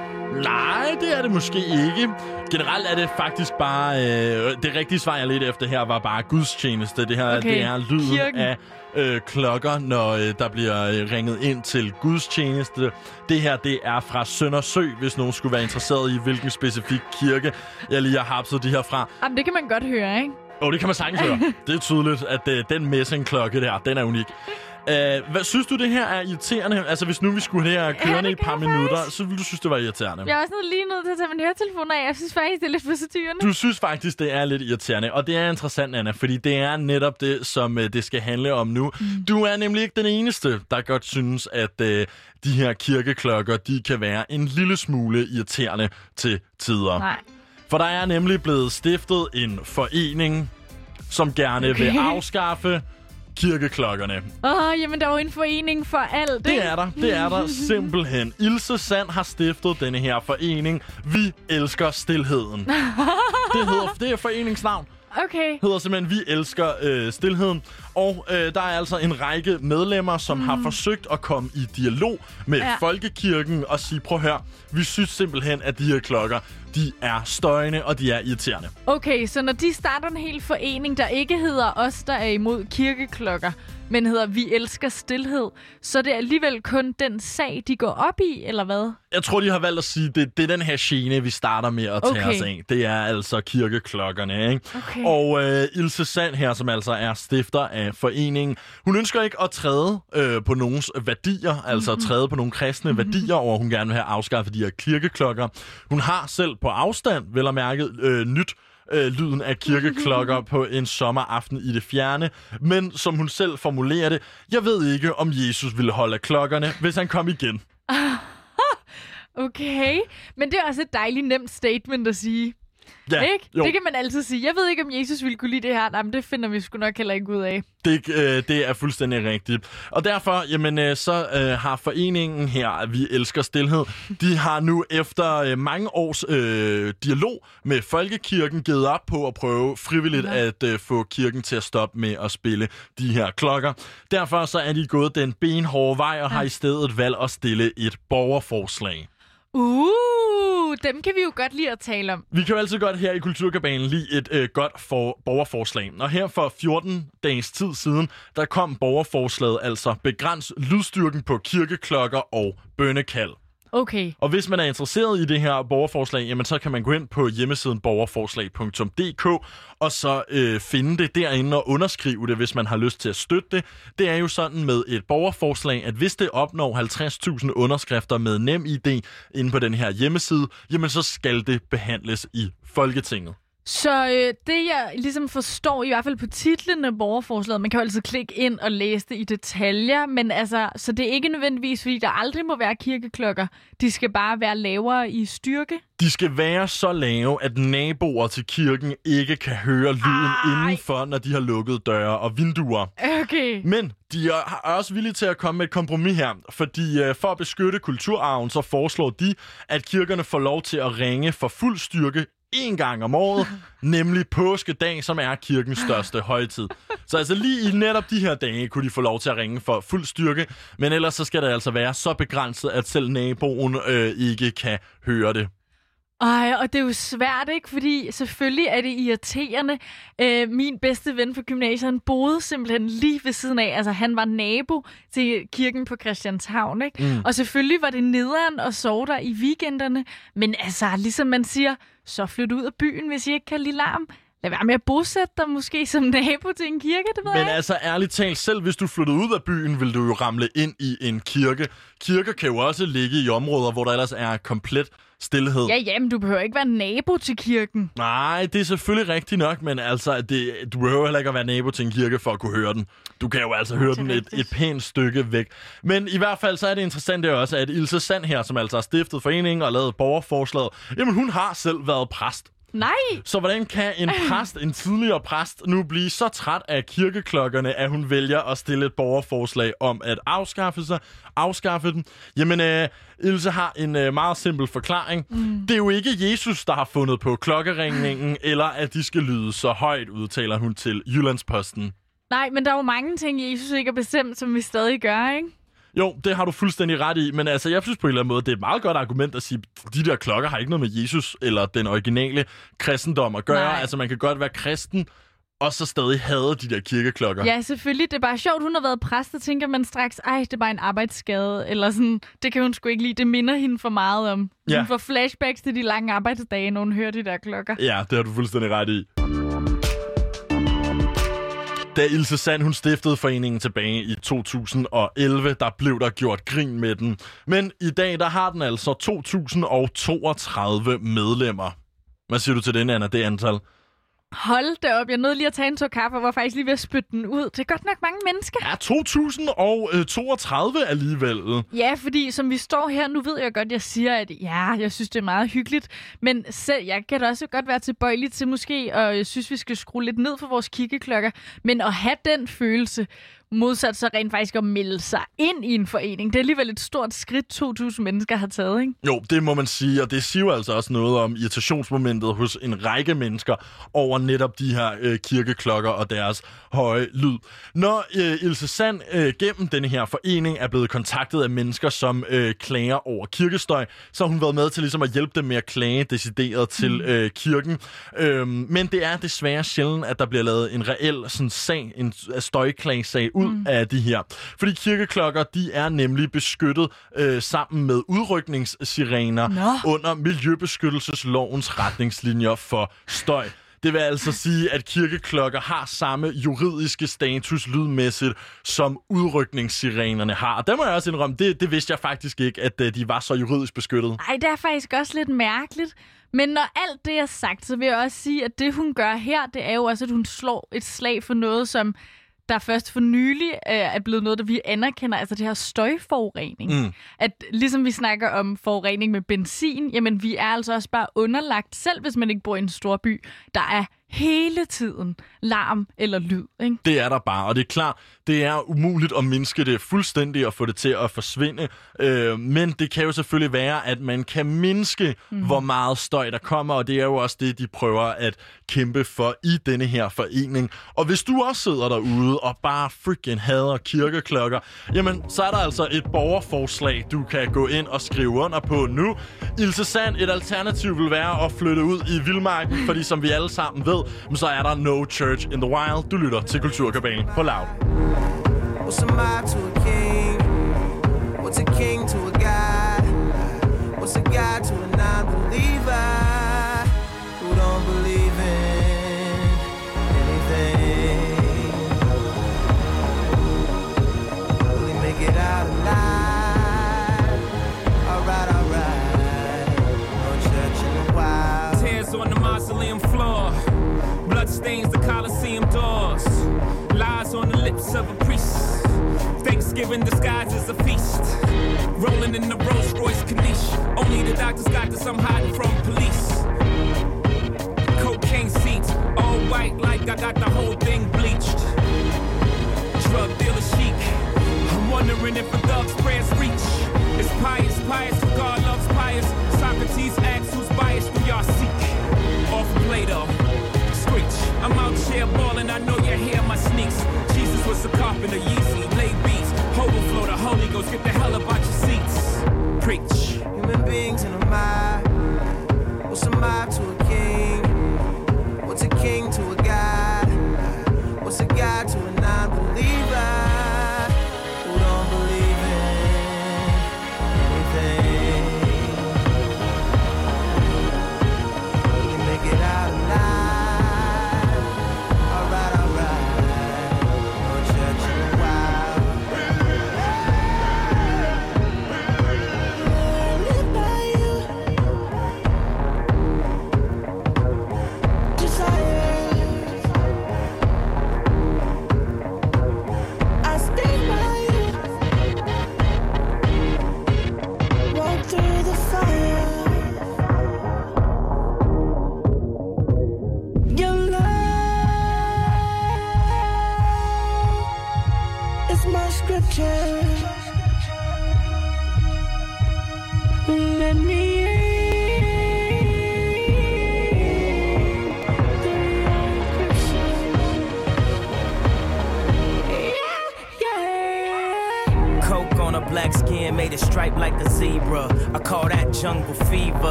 Nej, det er det måske ikke. Generelt er det faktisk bare... Øh, det rigtige svar, jeg ledte efter her, var bare gudstjeneste. Det her okay. Det er lyden Kirken. af øh, klokker, når øh, der bliver ringet ind til gudstjeneste. Det her, det er fra Søndersø, hvis nogen skulle være interesseret i, hvilken specifik kirke jeg lige har hapset de her fra. Jamen, det kan man godt høre, ikke? Åh, oh, det kan man sagtens høre. Det er tydeligt, at øh, den messingklokke der, den er unik. Uh, hvad synes du, det her er irriterende? Altså, hvis nu vi skulle her kørende ja, i et par minutter, faktisk. Så ville du synes, det var irriterende. Jeg er også lige nødt til at tage min høretelefon af. Jeg synes faktisk, det er lidt for styrende. Du synes faktisk, det er lidt irriterende. Og det er interessant, Anna, fordi det er netop det, som uh, det skal handle om nu. Mm. Du er nemlig ikke den eneste, der godt synes, at uh, de her kirkeklokker, de kan være en lille smule irriterende til tider. Nej. For der er nemlig blevet stiftet en forening, som gerne okay. vil afskaffe kirkeklokkerne. Åh, oh, jamen der er jo en forening for alt, ikke? Det er der, det er der simpelthen. Ilse Sand har stiftet denne her forening. Vi elsker stilheden. det, hedder, det er foreningsnavn. Okay. Hedder simpelthen Vi elsker øh, stilheden. Og øh, der er altså en række medlemmer, som mm. har forsøgt at komme i dialog med ja. folkekirken og sige, prøv hør, vi synes simpelthen, at de her klokker, de er støjende, og de er irriterende. Okay, så når de starter en hel forening, der ikke hedder os, der er imod kirkeklokker, men hedder Vi elsker stilhed, så det er alligevel kun den sag, de går op i, eller hvad? Jeg tror, de har valgt at sige, det, det er den her gene, vi starter med at tage okay. os af. Det er altså kirkeklokkerne, ikke? Okay. Og øh, Ilse Sand her, som altså er stifter af foreningen, hun ønsker ikke at træde øh, på nogens værdier, altså mm-hmm. at træde på nogle kristne mm-hmm. værdier, og hun gerne vil have afskaffet de her kirkeklokker. Hun har selv på afstand, vel at mærke, øh, nyt øh, lyden af kirkeklokker på en sommeraften i det fjerne. Men som hun selv formulerer det, jeg ved ikke, om Jesus ville holde af klokkerne, hvis han kom igen. Okay, men det er også et dejligt nemt statement at sige. Ja, det kan man altid sige. Jeg ved ikke, om Jesus ville kunne lide det her. Jamen, det finder vi sgu nok heller ikke ud af. Det, øh, det er fuldstændig rigtigt. Og derfor jamen, øh, så øh, har foreningen her, Vi elsker stilhed, de har nu efter øh, mange års øh, dialog med folkekirken givet op på at prøve frivilligt ja. at øh, få kirken til at stoppe med at spille de her klokker. Derfor så er de gået den benhårde vej og ja. har i stedet valgt at stille et borgerforslag. Uh, dem kan vi jo godt lide at tale om. Vi kan jo altid godt her i Kulturkabalen lide et øh, godt for borgerforslag. Og her for fjorten dages tid siden, der kom borgerforslaget altså begræns lydstyrken på kirkeklokker og bønnekald. Okay. Og hvis man er interesseret i det her borgerforslag, jamen så kan man gå ind på hjemmesiden borgerforslag punktum d k og så øh, finde det derinde og underskrive det, hvis man har lyst til at støtte det. Det er jo sådan med et borgerforslag, at hvis det opnår halvtreds tusind underskrifter med NemID inde på den her hjemmeside, jamen så skal det behandles i Folketinget. Så øh, det, jeg ligesom forstår, i hvert fald på titlen af borgerforslaget, man kan jo altid klikke ind og læse det i detaljer, men altså, så det er ikke nødvendigvis, fordi der aldrig må være kirkeklokker. De skal bare være lavere i styrke. De skal være så lave, at naboer til kirken ikke kan høre lyden Ej. indenfor, når de har lukket døre og vinduer. Okay. Men de er også villige til at komme med et kompromis her, fordi for at beskytte kulturarven, så foreslår de, at kirkerne får lov til at ringe for fuld styrke en gang om året, nemlig påskedag, som er kirkens største højtid. Så altså lige i netop de her dage kunne de få lov til at ringe for fuld styrke, men ellers så skal det altså være så begrænset, at selv naboen øh, ikke kan høre det. Ej, og det er jo svært, ikke? Fordi selvfølgelig er det irriterende. Øh, min bedste ven fra gymnasiet boede simpelthen lige ved siden af. Altså, han var nabo til kirken på Christianshavn, ikke? Mm. Og selvfølgelig var det nederen og sove der i weekenderne. Men altså, ligesom man siger, så flyt ud af byen, hvis I ikke kan lide larm. Lad være med at bosætte dig måske som nabo til en kirke, det ved Men jeg. Men altså, ærligt talt, selv hvis du flyttede ud af byen, vil du jo ramle ind i en kirke. Kirker kan jo også ligge i områder, hvor der ellers er komplet stilhed. Ja, ja, men du behøver ikke være nabo til kirken. Nej, det er selvfølgelig rigtigt nok, men altså, det, du behøver heller ikke at være nabo til en kirke for at kunne høre den. Du kan jo altså høre den et, et pænt stykke væk. Men i hvert fald så er det interessant det også, at Ilse Sand her, som altså har stiftet foreningen og lavet borgerforslaget, jamen hun har selv været præst. Nej! Så hvordan kan en præst, en tidligere præst, nu blive så træt af kirkeklokkerne, at hun vælger at stille et borgerforslag om at afskaffe sig, afskaffe den? Jamen, øh, Ilse har en øh, meget simpel forklaring. Mm. Det er jo ikke Jesus, der har fundet på klokkeringningen, eller at de skal lyde så højt, udtaler hun til Jyllandsposten. Nej, men der er jo mange ting, Jesus ikke er bestemt, som vi stadig gør, ikke? Jo, det har du fuldstændig ret i, men altså, jeg synes på en eller anden måde, det er et meget godt argument at sige, de der klokker har ikke noget med Jesus eller den originale kristendom at gøre. Nej. Altså, man kan godt være kristen og så stadig hade de der kirkeklokker. Ja, selvfølgelig. Det er bare sjovt, hun har været præst, og tænker man straks, ej, det er bare en arbejdsskade, eller sådan, det kan hun sgu ikke lide, det minder hende for meget om. Ja. Hun får flashbacks til de lange arbejdsdage, når hun hører de der klokker. Ja, det har du fuldstændig ret i. Da Ilse Sand hun stiftede foreningen tilbage i to tusind og elleve, der blev der gjort grin med den. Men i dag, der har den altså to tusind og toogtredive medlemmer. Hvad siger du til det, Nanna, det antal? Hold da op, jeg nåede lige at tage en tår kaffe, og var faktisk lige ved at spytte den ud. Det er godt nok mange mennesker. Ja, to tusind og toogtredive alligevel. Ja, fordi som vi står her, nu ved jeg godt, jeg siger, at ja, jeg synes, det er meget hyggeligt. Men selv, jeg kan da også godt være tilbøjelig til måske, og jeg synes, vi skal skrue lidt ned for vores kirkeklokker. Men at have den følelse, modsat så rent faktisk at melde sig ind i en forening. Det er alligevel et stort skridt, to tusind mennesker har taget, ikke? Jo, det må man sige, og det siger jo altså også noget om irritationsmomentet hos en række mennesker over netop de her øh, kirkeklokker og deres høje lyd. Når øh, Ilse Sand øh, gennem denne her forening er blevet kontaktet af mennesker, som øh, klager over kirkestøj, så har hun været med til ligesom at hjælpe dem med at klage decideret til øh, kirken. Øh, men det er desværre sjældent, at der bliver lavet en reel sådan, sag, en støjklagesag ud mm. af de her. Fordi kirkeklokker, de er nemlig beskyttet øh, sammen med udrykningssirener Nå. under Miljøbeskyttelseslovens retningslinjer for støj. Det vil altså sige, at kirkeklokker har samme juridiske status lydmæssigt, som udrykningssirenerne har. Og der må jeg også indrømme, det, det vidste jeg faktisk ikke, at de var så juridisk beskyttet. Nej, det er faktisk også lidt mærkeligt. Men når alt det er sagt, så vil jeg også sige, at det hun gør her, det er jo også, at hun slår et slag for noget, som der først for nylig øh, er blevet noget, der vi anerkender, altså det her støjforurening. Mm. At ligesom vi snakker om forurening med benzin, jamen vi er altså også bare underlagt, selv hvis man ikke bor i en stor by, der er hele tiden larm eller lyd, ikke? Det er der bare, og det er klart, det er umuligt at mindske det fuldstændig og få det til at forsvinde, øh, men det kan jo selvfølgelig være, at man kan mindske, mm. hvor meget støj der kommer, og det er jo også det, de prøver at kæmpe for i denne her forening. Og hvis du også sidder derude og bare freaking hader kirkeklokker, jamen så er der altså et borgerforslag, du kan gå ind og skrive under på nu. Ilse Sand, et alternativ vil være at flytte ud i vildmarken, fordi som vi alle sammen ved, men så er der No Church in the Wild. Du lytter til Kulturkabalen på Loud. What's a man to a king? What's a king to a guy? Thanksgiving disguised as a feast. Rolling in the Rolls Royce Caniche. Only the doctors got this, I'm hiding from police. Cocaine seats, all white like I got the whole thing bleached. Drug dealer chic. I'm wondering if a thug's prayers reach. It's pious, pious, God loves pious. Socrates asks who's biased, we are seek. Off Plato. I'm out here ballin', I know you hear my sneaks. Jesus was a carpenter, Yeezy, lay beats. Overflow the Holy Ghost, get the hell up out your seats. Preach. Human beings in a mob. What's a mob to a king? What's a king to a god? What's a god to a non-believer?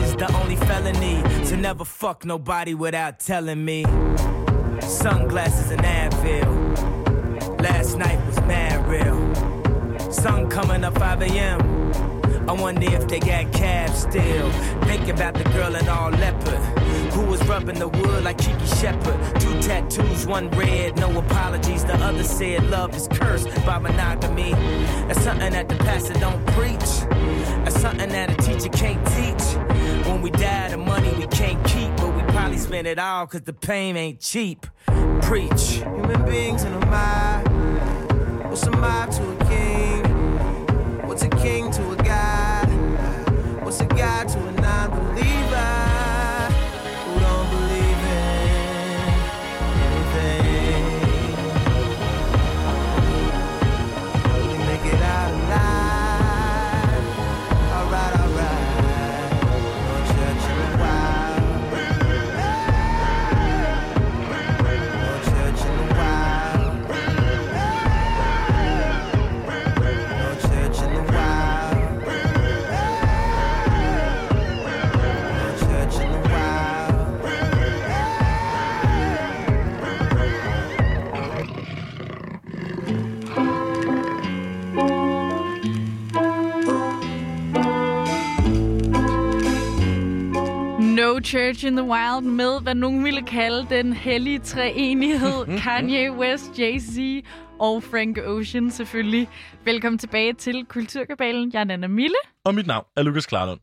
Is the only felony to never fuck nobody without telling me. Sunglasses and Advil. Last night was mad real. Sun coming up five a.m. I wonder if they got calves still. Think about the girl in all leopard who was rubbing the wood like Kiki Shepard. Two tattoos, one red, no apologies. The other said love is cursed by monogamy. That's something that the pastor don't preach. That's something that a teacher can't teach. When we die, the money we can't keep, but we probably spend it all cause the pain ain't cheap. Preach. Human beings in a mob. What's a mob to a king? What's a king to a god? What's a god to a non-believer? No Church in the Wild med, hvad nogen ville kalde den hellige treenighed. Kanye West, Jay-Z og Frank Ocean selvfølgelig. Velkommen tilbage til Kulturkabalen. Jeg er Nanna Mille. Og mit navn er Lukas Klarlund.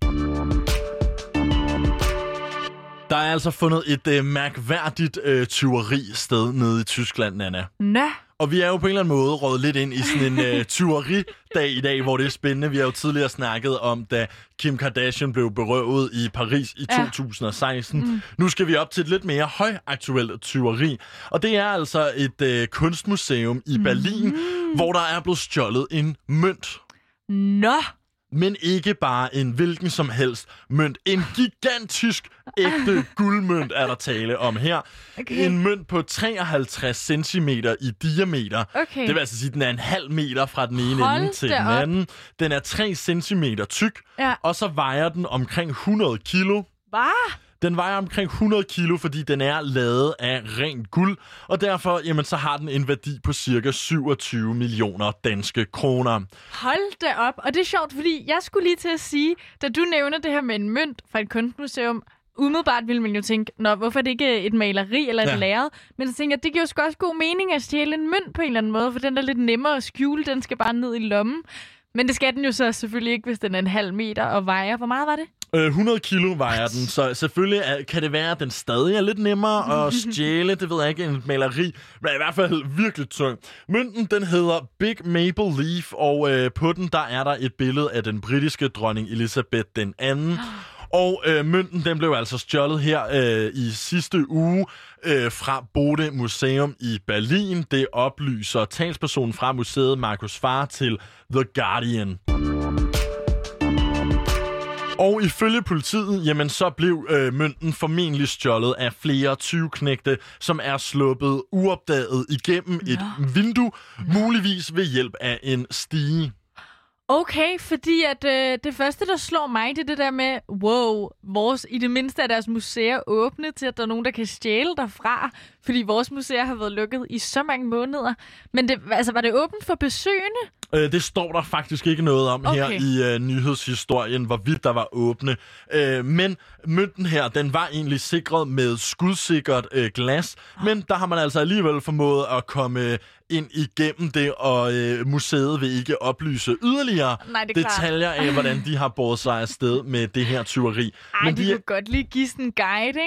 Der er altså fundet et øh, mærkværdigt øh, tyveri sted nede i Tyskland, Nanna. Nå. Og vi er jo på en eller anden måde røget lidt ind i sådan en øh, tyveridag i dag, hvor det er spændende. Vi har jo tidligere snakket om, da Kim Kardashian blev berøvet i Paris i ja. to tusind og seksten. Mm. Nu skal vi op til et lidt mere højaktuelt tyveri. Og det er altså et øh, kunstmuseum i Berlin, mm. hvor der er blevet stjålet en mønt. Nå! Men ikke bare en hvilken som helst mønt. En gigantisk ægte guldmønt er der tale om her. Okay. En mønt på treoghalvtreds centimeter i diameter. Okay. Det vil altså sige, at den er en halv meter fra den ene Hold ende til den op. anden. Den er tre centimeter tyk, ja. og så vejer den omkring hundrede kilo. Hvad? Den vejer omkring hundrede kilo, fordi den er lavet af rent guld, og derfor jamen, så har den en værdi på cirka syvogtyve millioner danske kroner. Hold da op, og det er sjovt, fordi jeg skulle lige til at sige, da du nævner det her med en mønt fra et kunstmuseum, umiddelbart ville man jo tænke, nå, hvorfor er det ikke et maleri eller et ja. lærred? Men så tænker jeg, det giver jo sgu også god mening at stjæle en mønt på en eller anden måde, for den er lidt nemmere at skjule, den skal bare ned i lommen. Men det skal den jo så selvfølgelig ikke, hvis den er en halv meter og vejer. Hvor meget var det? hundrede kilo vejer den, så selvfølgelig kan det være, at den stadig er lidt nemmere at stjæle. Det ved jeg ikke, en maleri, men i hvert fald virkelig tung. Mønten, den hedder Big Maple Leaf, og øh, på den, der er der et billede af den britiske dronning Elisabeth den anden. Og øh, mønten, den blev altså stjålet her øh, i sidste uge øh, fra Bode Museum i Berlin. Det oplyser talspersonen fra museet, Markus Farr, til The Guardian. Og ifølge politiet, jamen så blev øh, mønten formentlig stjålet af flere tyveknægte, som er sluppet uopdaget igennem et Nå. vindue, muligvis ved hjælp af en stige. Okay, fordi at øh, det første, der slår mig, det er det der med, wow, vores, i det mindste er deres museer åbne til, at der er nogen, der kan stjæle derfra, fordi vores museer har været lukket i så mange måneder. Men det, altså, var det åbent for besøgende? Øh, det står der faktisk ikke noget om okay. her i øh, nyhedshistorien, hvorvidt der var åbne. Øh, men mønten her, den var egentlig sikret med skudsikkert øh, glas, oh. men der har man altså alligevel formået at komme øh, ind igennem det, og øh, museet vil ikke oplyse yderligere Nej, det detaljer klart. af, hvordan de har båret sig afsted med det her tyveri. Ej, men de, de kunne er... godt lige give sådan en guide, ikke?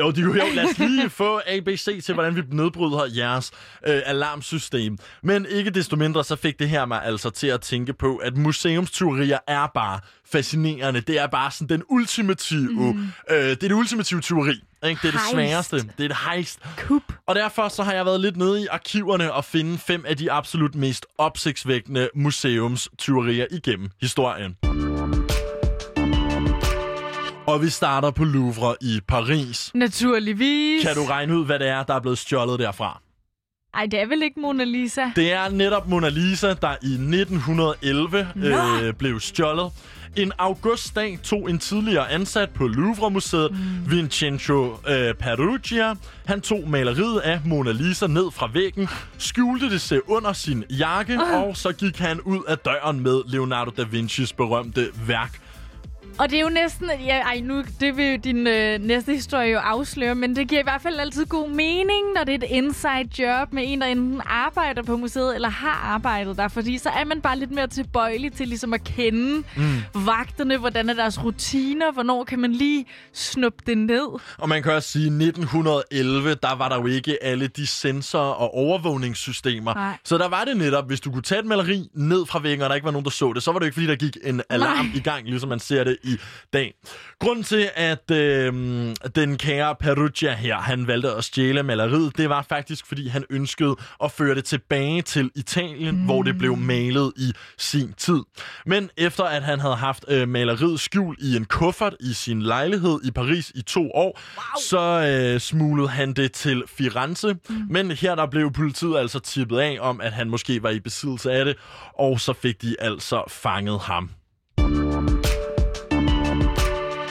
Jo, de kunne jo lad os lige få A B C til, hvordan vi nedbryder jeres øh, alarmsystem. Men ikke desto mindre, så fik det her mig altså til at tænke på, at museumstyverier er bare fascinerende. Det er bare sådan den ultimative, mm. øh, det er det ultimative tyveri. Ikke? Det er heist. Det sværeste. Det er et heist. Kup. Og derfor så har jeg været lidt nede i arkiverne og finde fem af de absolut mest opsigtsvækkende museumstyverier igennem historien. Og vi starter på Louvre i Paris. Naturligvis. Kan du regne ud, hvad det er, der er blevet stjålet derfra? Ej, det er vel ikke Mona Lisa? Det er netop Mona Lisa, der i nitten elleve øh, blev stjålet. En augustdag tog en tidligere ansat på Louvre-museet, mm. Vincenzo øh, Perugia. Han tog maleriet af Mona Lisa ned fra væggen, skjulte det sig under sin jakke, uh. og så gik han ud af døren med Leonardo da Vincis berømte værk. Og det er jo næsten... Ja, ej, nu, det vil din øh, næste historie jo afsløre, men det giver i hvert fald altid god mening, når det er et inside job med en, der enten arbejder på museet eller har arbejdet der, fordi så er man bare lidt mere tilbøjelig til ligesom at kende mm. vagterne, hvordan er deres rutiner, hvornår kan man lige snuppe det ned. Og man kan også sige, at i nitten elleve, der var der jo ikke alle de sensorer og overvågningssystemer. Nej. Så der var det netop, hvis du kunne tage et maleri ned fra væggen, og der ikke var nogen, der så det, så var det jo ikke, fordi der gik en alarm Nej. i gang, ligesom man ser det i dag. Grunden til, at øh, den kære Perugia her, han valgte at stjæle maleriet, det var faktisk, fordi han ønskede at føre det tilbage til Italien, mm. hvor det blev malet i sin tid. Men efter at han havde haft øh, maleriet skjult i en kuffert i sin lejlighed i Paris i to år, wow. så øh, smuglede han det til Firenze. Mm. Men her der blev politiet altså tippet af om, at han måske var i besiddelse af det, og så fik de altså fanget ham.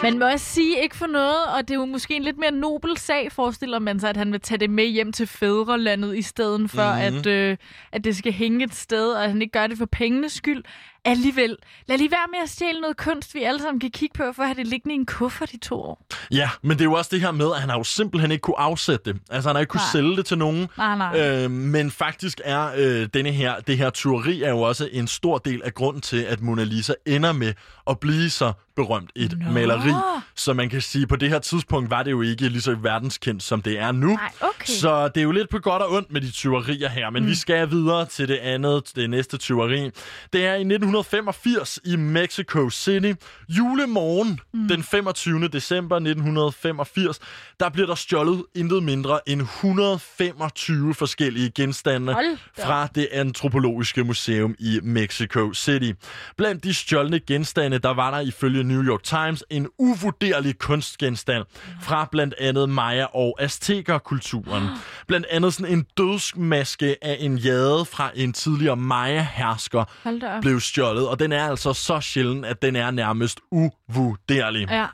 Man må også sige ikke for noget, og det er jo måske en lidt mere nobel sag, forestiller man sig, at han vil tage det med hjem til fædrelandet, i stedet for, mm-hmm. at, øh, at det skal hænge et sted, og at han ikke gør det for pengenes skyld. Alligevel, lad lige være med at stjæle noget kunst, vi alle sammen kan kigge på, for at have det liggende i en kuffert i to år. Ja, men det er jo også det her med, at han har jo simpelthen ikke kunne afsætte det. Altså, han har ikke kunne nej. sælge det til nogen. Nej, nej. Øh, men faktisk er øh, denne her, det her tyveri er jo også en stor del af grunden til, at Mona Lisa ender med at blive så berømt et Nå. maleri. Så man kan sige, på det her tidspunkt var det jo ikke lige så verdenskendt, som det er nu. Nej, okay. Så det er jo lidt på godt og ondt med de tyverier her, men mm. vi skal videre til det andet, det næste tyveri. Det er i nitten femogfirs i Mexico City. Julemorgen mm. den femogtyvende december nitten femogfirs, der bliver der stjålet intet mindre end et hundrede og femogtyve forskellige genstande fra det antropologiske museum i Mexico City. Blandt de stjålne genstande, der var der ifølge New York Times en uvurderlig kunstgenstand fra blandt andet Maya- og aztekerkulturen. Blandt andet sådan en dødsmaske af en jade fra en tidligere Maya-hersker blev stjålet, og den er altså så sjælden, at den er nærmest uvurderlig. Ja.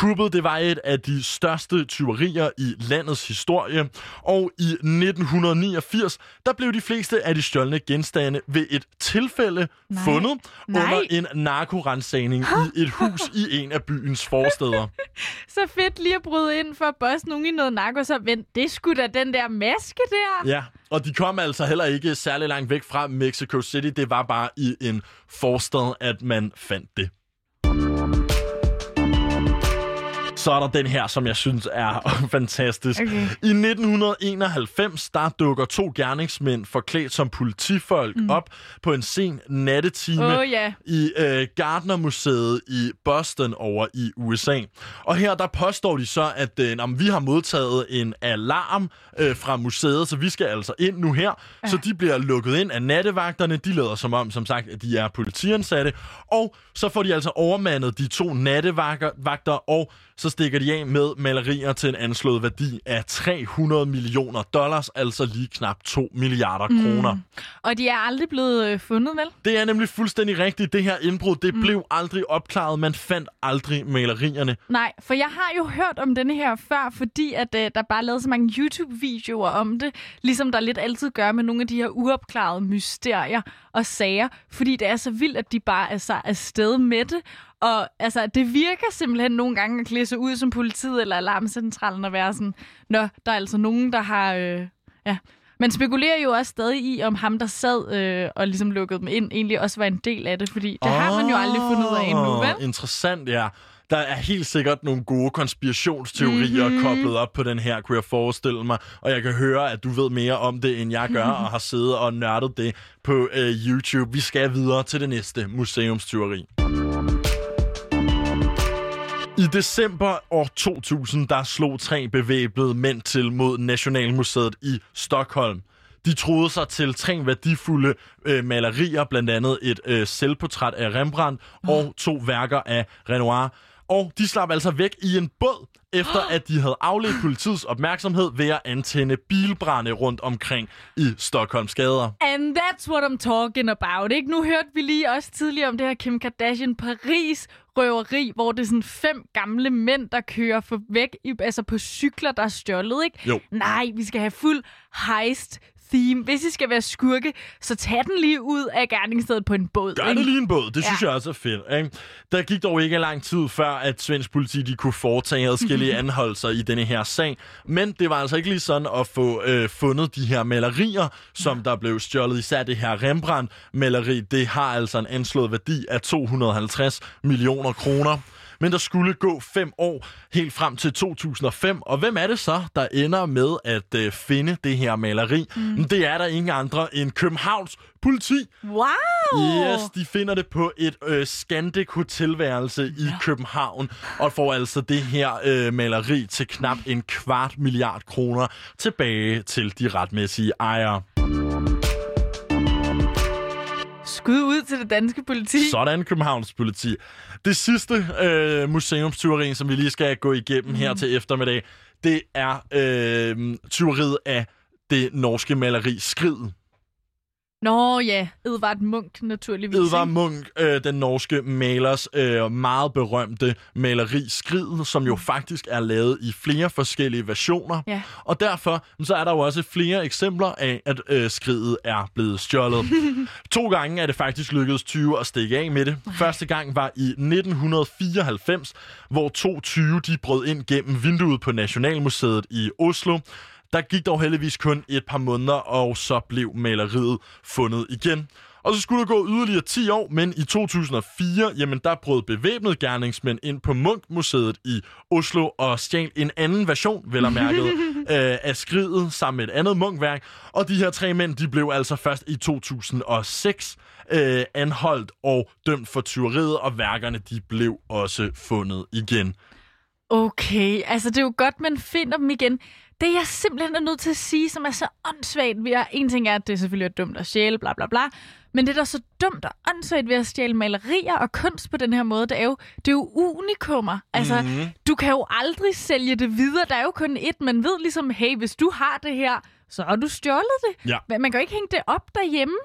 Kuppet, det var et af de største tyverier i landets historie, og i nitten niogfirs, der blev de fleste af de stjålne genstande ved et tilfælde Nej. fundet Nej. under en narkoransagning i et hus i en af byens forsteder. Så fedt lige at bryde ind for at bosse nogen i noget narko, så vent, det skulle da den der maske der. Ja, og de kom altså heller ikke særlig langt væk fra Mexico City. Det var bare i en forstad, at man fandt det. Så er der den her, som jeg synes er fantastisk. Okay. I nitten enoghalvfems, der dukker to gerningsmænd forklædt som politifolk mm. op på en sen nattetime oh, yeah. i øh, Gardnermuseet i Boston over i U S A. Og her der påstår de så, at øh, jamen, vi har modtaget en alarm øh, fra museet, så vi skal altså ind nu her. Ja. Så de bliver lukket ind af nattevagterne. De lader som om, som sagt, at de er politiansatte. Og så får de altså overmandet de to nattevagter, og så stikker de af med malerier til en anslået værdi af tre hundrede millioner dollars, altså lige knap to milliarder mm. kroner. Og de er aldrig blevet fundet, vel? Det er nemlig fuldstændig rigtigt. Det her indbrud, det mm. blev aldrig opklaret. Man fandt aldrig malerierne. Nej, for jeg har jo hørt om denne her før, fordi at, øh, der bare lavede så mange YouTube-videoer om det, ligesom der lidt altid gør med nogle af de her uopklarede mysterier og sager, fordi det er så vildt, at de bare altså, er afsted med det. Og altså, det virker simpelthen nogle gange at klæde sig ud som politiet eller alarmcentralen og være sådan, nå, der er altså nogen, der har... Øh, ja. Man spekulerer jo også stadig i, om ham, der sad øh, og ligesom lukkede dem ind, egentlig også var en del af det, fordi det oh, har man jo aldrig fundet ud af endnu, vel? Interessant, ja. Der er helt sikkert nogle gode konspirationsteorier mm-hmm. koblet op på den her, kunne jeg forestille mig. Og jeg kan høre, at du ved mere om det, end jeg gør, mm-hmm. og har siddet og nørdet det på øh, YouTube. Vi skal videre til det næste museumsteori. I december år to tusind, der slog tre bevæbnede mænd til mod Nationalmuseet i Stockholm. De troede sig til tre værdifulde øh, malerier, blandt andet et øh, selvportræt af Rembrandt og to værker af Renoir. Og de slap altså væk i en båd, efter at de havde afledt politiets opmærksomhed ved at antænde bilbrande rundt omkring i Stockholms gader. And that's what I'm talking about, ikke? Nu hørte vi lige også tidligere om det her Kim Kardashian Paris røveri, hvor det er sådan fem gamle mænd, der kører for væk i, altså på cykler, der er stjålet, ikke? Jo. Nej, vi skal have fuld heist theme. Hvis I skal være skurke, så tag den lige ud af gerningsstedet på en båd. Gør det lige en båd. Det ja. synes jeg også er fedt. Ikke? Der gik dog ikke lang tid før, at svensk politi de kunne foretage adskillige anholdelser i denne her sag. Men det var altså ikke lige sådan at få øh, fundet de her malerier, som der blev stjålet. Især det her Rembrandt-maleri, det har altså en anslået værdi af to hundrede og halvtreds millioner kroner. Men der skulle gå fem år helt frem til to tusind og fem. Og hvem er det så, der ender med at øh, finde det her maleri? Mm. Det er der ingen andre end Københavns politi. Wow! Yes, de finder det på et øh, Scandic-hotelværelse i ja. København. Og får altså det her øh, maleri til knap en kvart milliard kroner tilbage til de retmæssige ejere. Skud ud til det danske politi. Sådan, Københavns politi. Det sidste øh, museumstyveri, som vi lige skal gå igennem mm. her til eftermiddag, det er øh, tyveriet af det norske maleri Skriget. Nå ja, Edvard Munch naturligvis. Edvard Munch, øh, den norske malers øh, meget berømte maleri Skriget, som jo faktisk er lavet i flere forskellige versioner. Ja. Og derfor så er der jo også flere eksempler af, at øh, Skriget er blevet stjålet. To gange er det faktisk lykkedes tyve at stikke af med det. Første gang var i nitten fireoghalvfems, hvor to tyve de brød ind gennem vinduet på Nationalmuseet i Oslo. Der gik dog heldigvis kun et par måneder, og så blev maleriet fundet igen. Og så skulle der gå yderligere ti år, men i to tusind og fire, jamen der brød bevæbnede gerningsmænd ind på Munch-museet i Oslo og stjal en anden version, vel at mærket, øh, af Skriget sammen med et andet Munch-værk. Og de her tre mænd, de blev altså først i to tusind og seks øh, anholdt og dømt for tyveriet, og værkerne, de blev også fundet igen. Okay, altså det er jo godt, man finder dem igen. Det, jeg simpelthen er nødt til at sige, som er så åndssvagt ved at... En ting er, at det selvfølgelig er dumt at stjæle, bla bla bla. Men det, der er så dumt og åndssvagt ved at stjæle malerier og kunst på den her måde, det er jo, det er jo unikummer. Altså, mm-hmm. du kan jo aldrig sælge det videre. Der er jo kun et. Man ved ligesom, hey, hvis du har det her, så har du stjålet det. Ja. Man kan jo ikke hænge det op derhjemme.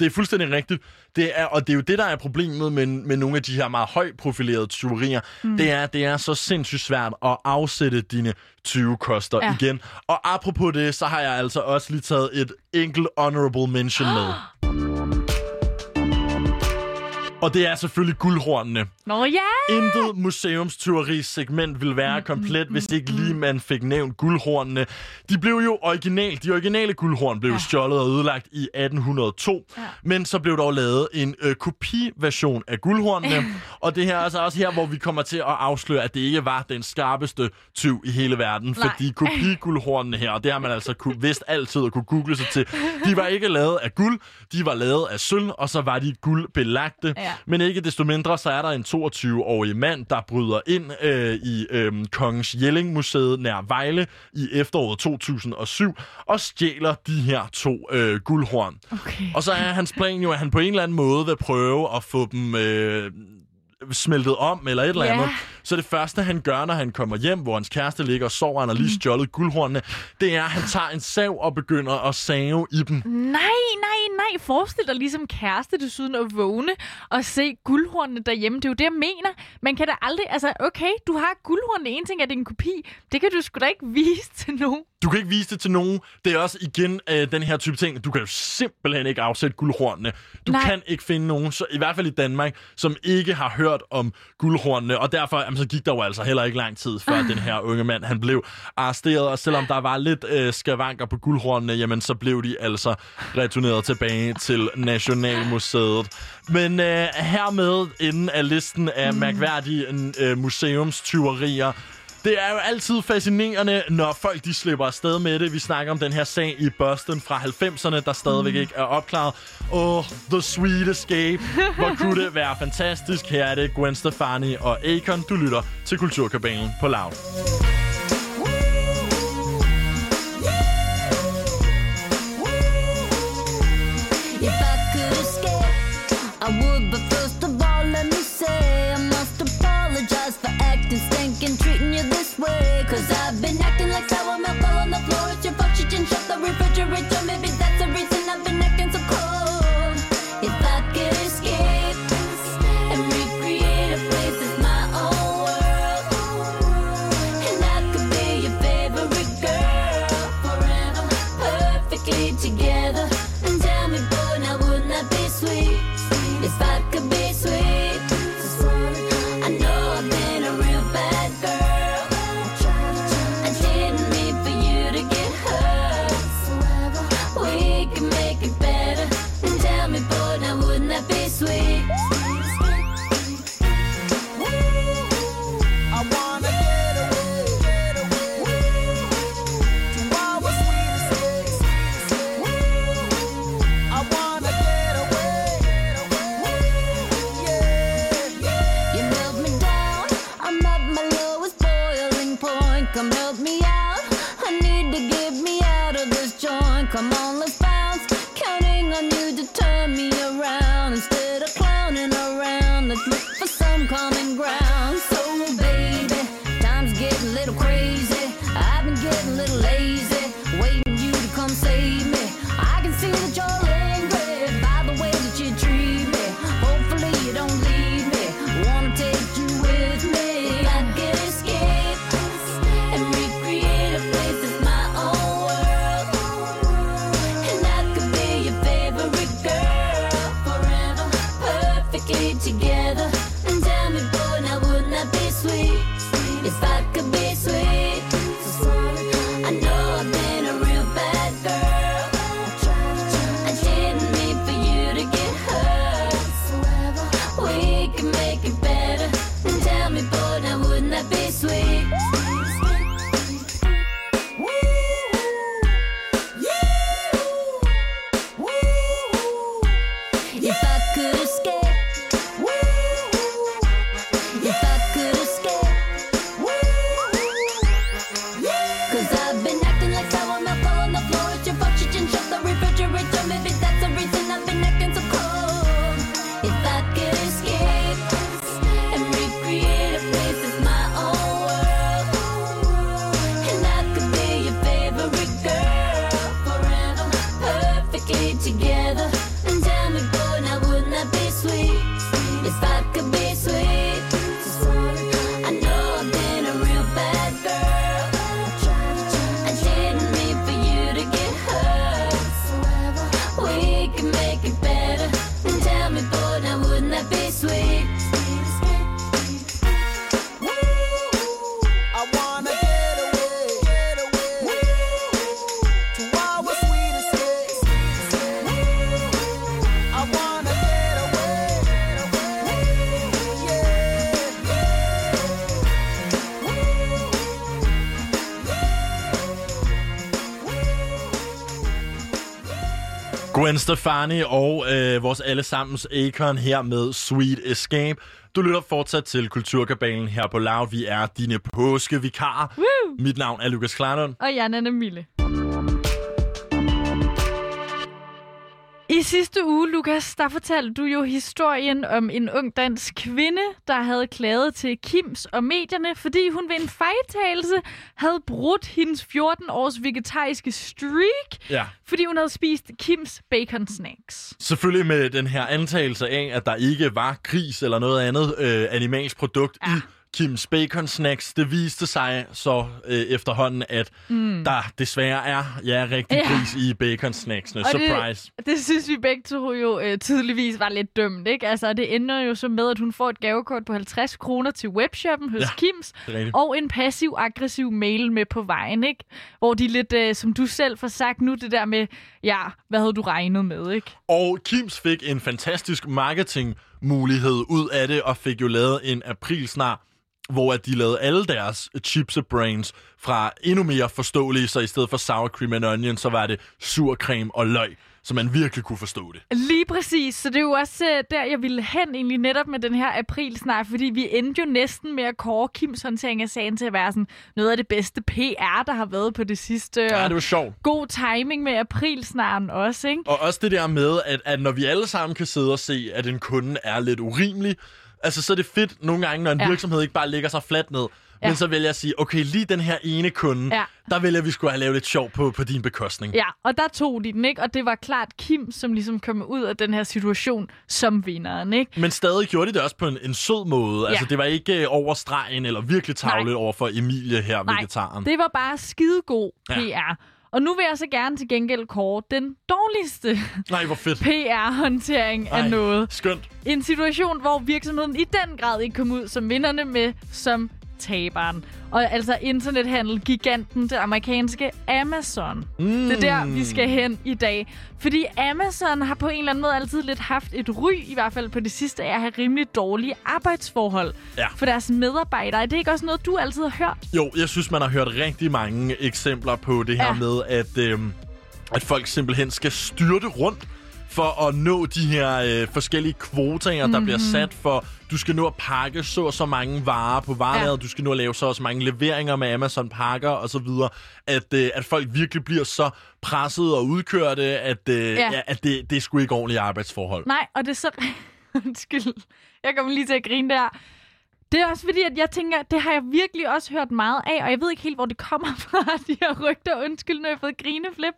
Det er fuldstændig rigtigt. Det er, og det er jo det, der er problemet med, med nogle af de her meget højprofilerede tyverier. Mm. Det er, det er så sindssygt svært at afsætte dine tyvekoster ja. igen. Og apropos det, så har jeg altså også lige taget et enkelt honorable mention med. Og det er selvfølgelig guldhornene. Nå ja! Intet museumstyveri-segment ville være komplet, hvis ikke lige man fik nævnt guldhornene. De blev jo originalt. De originale guldhorn blev ja. stjålet og ødelagt i atten hundrede og to. Ja. Men så blev der lavet en øh, kopiversion af guldhornene. Og det her er altså også her, hvor vi kommer til at afsløre, at det ikke var den skarpeste tyv i hele verden. Nej. Fordi kopiguldhornene her, og det har man altså kunne, vidst altid at kunne google sig til, de var ikke lavet af guld, de var lavet af sølv, og så var de guldbelagte. Ja. Men ikke desto mindre, så er der en toogtyve-årig mand, der bryder ind øh, i øh, Kongens Jelling-museet nær Vejle i efteråret to tusind og syv og stjæler de her to øh, guldhorn. Okay. Og så er hans plan jo, at han på en eller anden måde vil prøve at få dem øh, smeltet om eller et eller andet. Yeah. Så det første, han gør, når han kommer hjem, hvor hans kæreste ligger og sover, han har lige stjålet guldhornene, det er, at han tager en sav og begynder at save i dem. Nej, nej, nej. Forestil dig ligesom kæreste desuden at vågne og se guldhornene derhjemme. Det er jo det, jeg mener. Man kan da aldrig... Altså, okay, du har guldhornene. En ting er, det er en kopi. Det kan du sgu da ikke vise til nogen. Du kan ikke vise det til nogen. Det er også igen øh, den her type ting. Du kan jo simpelthen ikke afsætte guldhornene. Du nej. kan ikke finde nogen, så, i hvert fald i Danmark, som ikke har hørt om guldhornene, og derfor jamen, så gik der jo altså heller ikke lang tid, før den her unge mand han blev arresteret, og selvom der var lidt øh, skavanker på guldhornene, jamen så blev de altså returneret tilbage til Nationalmuseet. Men øh, hermed inden af listen af mærkværdige øh, museumstyverier. Det er jo altid fascinerende, når folk de slipper afsted med det. Vi snakker om den her sag i Boston fra halvfemserne, der stadigvæk ikke er opklaret. Åh, oh, the sweet escape. Hvor kunne det være fantastisk. Her er det Gwen Stefani og Akon. Du lytter til Kulturkabalen på Loud. I Gwen Stefani og øh, vores allesammens Akon her med Sweet Escape. Du lytter fortsat til Kulturkabalen her på Loud. Vi er dine påskevikarer. Woo! Mit navn er Lukas Klarlund. Og jeg er Nanna Mille. I sidste uge, Lukas, der fortalte du jo historien om en ung dansk kvinde, der havde klaget til Kims og medierne, fordi hun ved en fejltagelse havde brudt hendes fjorten års vegetariske streak, ja. fordi hun havde spist Kims bacon snacks. Selvfølgelig med den her antagelse af, at der ikke var gris eller noget andet øh, animalsk produkt ja. i Kims bacon snacks. Det viste sig så øh, efterhånden, at mm. der desværre er ja, rigtig ja. pris i bacon snacksene. Surprise. Det, det synes vi begge to jo øh, tydeligvis var lidt dømt, ikke? Altså, det ender jo så med, at hun får et gavekort på halvtreds kroner til webshoppen hos ja, Kims, og en passiv-aggressiv mail med på vejen, ikke? Hvor de lidt, øh, som du selv får sagt nu, det der med, ja, hvad havde du regnet med, ikke? Og Kims fik en fantastisk marketingmulighed ud af det, og fik jo lavet en aprilsnar, hvor de lavede alle deres chips and brains fra endnu mere forståelige, så i stedet for sour cream and onion, så var det surcreme og løg, så man virkelig kunne forstå det. Lige præcis, så det er jo også der, jeg ville hen egentlig netop med den her aprilsnar, fordi vi endte jo næsten med at kåre Kims håndtering af sagen til at være sådan noget af det bedste P R, der har været på det sidste. Ja, det var sjovt. God timing med aprilsnaren også, ikke? Og også det der med, at, at når vi alle sammen kan sidde og se, at en kunde er lidt urimelig, altså, så er det fedt nogle gange, når en ja. virksomhed ikke bare lægger sig fladt ned. Men ja. så vælger jeg at sige, okay, lige den her ene kunde, ja. der vælger vi skulle have lavet lidt sjov på, på din bekostning. Ja, og der tog de den, ikke? Og det var klart Kim, som ligesom kom ud af den her situation som vinderen, ikke? Men stadig gjorde de det også på en, en sød måde. Ja. Altså, det var ikke over stregen eller virkelig tavlet over for Emilie her, Nej. vegetaren. det var bare skidegod P R. Ja. Og nu vil jeg så gerne til gengæld kåre den dårligste Nej, hvor fedt. P R-håndtering Nej, af noget. Skønt. En situation, hvor virksomheden i den grad ikke kom ud som vinderne med som taberen. Og altså internethandel-giganten, det amerikanske Amazon. Mm. Det er der, vi skal hen i dag. Fordi Amazon har på en eller anden måde altid lidt haft et ry, i hvert fald på det sidste, af at have rimelig dårlige arbejdsforhold ja. for deres medarbejdere. Er det ikke også noget, du altid har hørt? Jo, jeg synes, man har hørt rigtig mange eksempler på det her ja. med, at, øh, at folk simpelthen skal styrte rundt for at nå de her øh, forskellige kvotaer, der mm-hmm. bliver sat for, du skal nå at pakke så og så mange varer på varelaget, ja. du skal nå at lave så og så mange leveringer med Amazon-pakker osv., at, øh, at folk virkelig bliver så presset og udkørte, at, øh, ja. Ja, at det, det er sgu ikke ordentlige arbejdsforhold. Nej, og det er så... Undskyld, jeg kommer lige til at grine der. Det er også fordi, at jeg tænker, det har jeg virkelig også hørt meget af, og jeg ved ikke helt, hvor det kommer fra, de her rygter. Undskyld, når jeg har fået grineflip.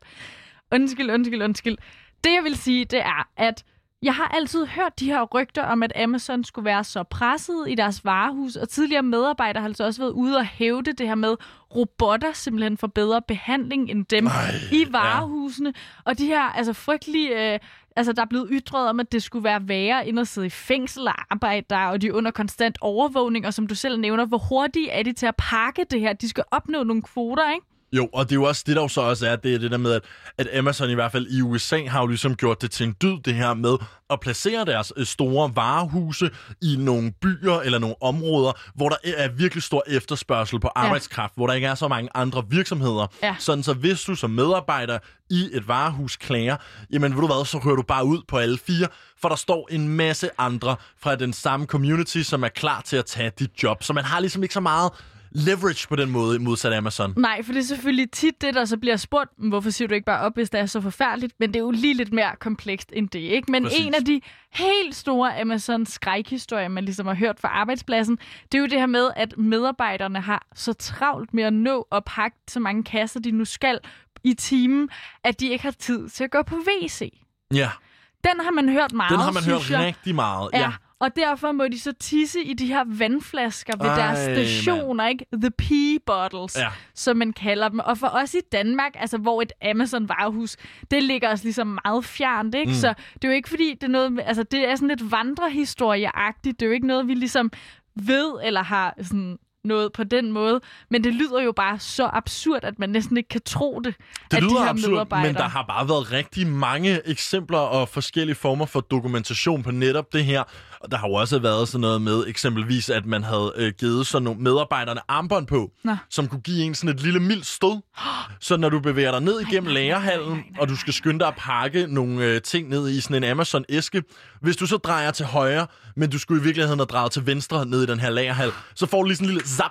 Undskyld, undskyld, undskyld. Det, jeg vil sige, det er, at jeg har altid hørt de her rygter om, at Amazon skulle være så presset i deres varehus, og tidligere medarbejdere har altså også været ude og hævde det her med, robotter simpelthen får bedre behandling end dem Ej, i varehusene. Ja. Og de her altså, frygtelige... Øh, altså, der er blevet ytret om, at det skulle være værre end at sidde i fængsel og arbejde der, og de er under konstant overvågning, og som du selv nævner, hvor hurtige er de til at pakke det her? De skal opnå nogle kvoter, ikke? Jo, og det er jo også det, der jo så også er, det er det der med, at, at Amazon i hvert fald i U S A har jo ligesom gjort det til en dyd, det her med at placere deres store varehuse i nogle byer eller nogle områder, hvor der er virkelig stor efterspørgsel på arbejdskraft, ja. hvor der ikke er så mange andre virksomheder. Ja. Sådan så hvis du som medarbejder i et varehus klager, jamen ved du hvad, så hører du bare ud på alle fire, for der står en masse andre fra den samme community, som er klar til at tage dit job. Så man har ligesom ikke så meget leverage på den måde modsat Amazon. Nej, for det er selvfølgelig tit det, der så bliver spurgt, hvorfor siger du ikke bare op, hvis det er så forfærdeligt? Men det er jo lige lidt mere komplekst end det, ikke? Men Præcis. en af de helt store Amazon-skrækhistorier, man ligesom har hørt fra arbejdspladsen, det er jo det her med, at medarbejderne har så travlt med at nå og pakke så mange kasser, de nu skal i timen, at de ikke har tid til at gå på W C. Ja. Den har man hørt meget, Den har man hørt jeg. rigtig meget, ja. ja. Og derfor må de så tisse i de her vandflasker ved Ej, deres stationer, man. ikke? The pee bottles, ja. som man kalder dem. Og for os i Danmark, altså hvor et Amazon-varehus, det ligger os ligesom meget fjernt, ikke? Mm. Så det er jo ikke fordi, det er noget, altså det er sådan lidt vandrehistorieagtigt. Det er jo ikke noget, vi ligesom ved eller har sådan noget på den måde. Men det lyder jo bare så absurd, at man næsten ikke kan tro det. Det lyder de absurd, men der har bare været rigtig mange eksempler og forskellige former for dokumentation på netop det her. Og der har jo også været sådan noget med eksempelvis, at man havde øh, givet sådan nogle medarbejderne armbånd på, Nå. som kunne give en sådan et lille mildt stød. Så når du bevæger dig ned igennem lagerhallen, og du skal skynde dig at pakke nogle øh, ting ned i sådan en Amazon-æske, hvis du så drejer til højre, men du skulle i virkeligheden have drejet til venstre ned i den her lagerhal, så får du lige sådan en lille zap.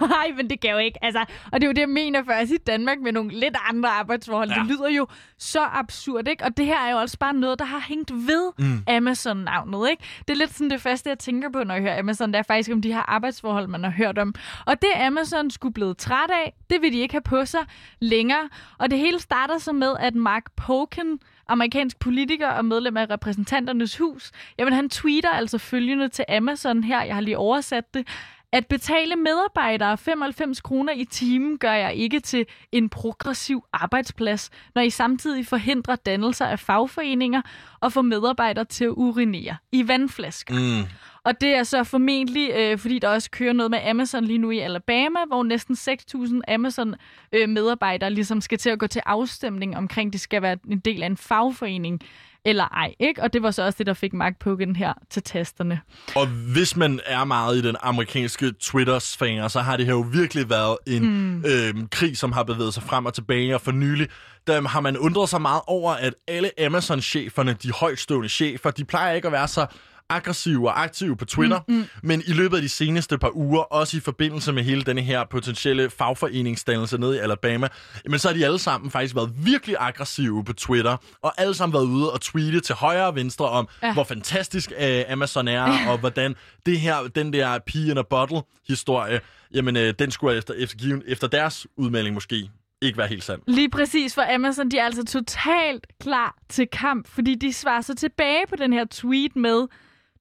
Nej, men det kan jo ikke. Altså, og det er jo det, jeg mener først i Danmark med nogle lidt andre arbejdsforhold. Ja. Det lyder jo så absurd, ikke? Og det her er jo også bare noget, der har hængt ved mm. Amazon-navnet, ikke? Det er lidt sådan det første, jeg tænker på, når jeg hører Amazon. Det er faktisk om de her arbejdsforhold, man har hørt om. Og det Amazon skulle blive træt af, det vil de ikke have på sig længere. Og det hele starter så med, at Mark Pocan, amerikansk politiker og medlem af repræsentanternes hus, jamen han tweeter altså følgende til Amazon her. Jeg har lige oversat det. At betale medarbejdere femoghalvfems kroner i timen gør jeg ikke til en progressiv arbejdsplads, når I samtidig forhindrer dannelser af fagforeninger og får medarbejdere til at urinere i vandflasker. Mm. Og det er så formentlig, øh, fordi der også kører noget med Amazon lige nu i Alabama, hvor næsten seks tusind Amazon-medarbejdere øh, ligesom skal til at gå til afstemning omkring, det skal være en del af en fagforening eller ej, ikke? Og det var så også det, der fik Mark Pocan her til tasterne. Og hvis man er meget i den amerikanske Twitter-sfære, så har det her jo virkelig været en mm. øh, krig, som har bevæget sig frem og tilbage, og for nylig der har man undret sig meget over, at alle Amazon-cheferne, de højtstående chefer, de plejer ikke at være så aggressive og aktive på Twitter, mm, mm. men i løbet af de seneste par uger, også i forbindelse med hele denne her potentielle fagforeningsdannelse nede i Alabama, men så har de alle sammen faktisk været virkelig aggressive på Twitter, og alle sammen været ude og tweete til højre og venstre om, ja. hvor fantastisk øh, Amazon er, ja. og hvordan det her, den der pie in a bottle-historie, jamen øh, den skulle efter, efter, efter deres udmelding måske ikke være helt sand. Lige præcis, for Amazon, de er altså totalt klar til kamp, fordi de svarer så tilbage på den her tweet med: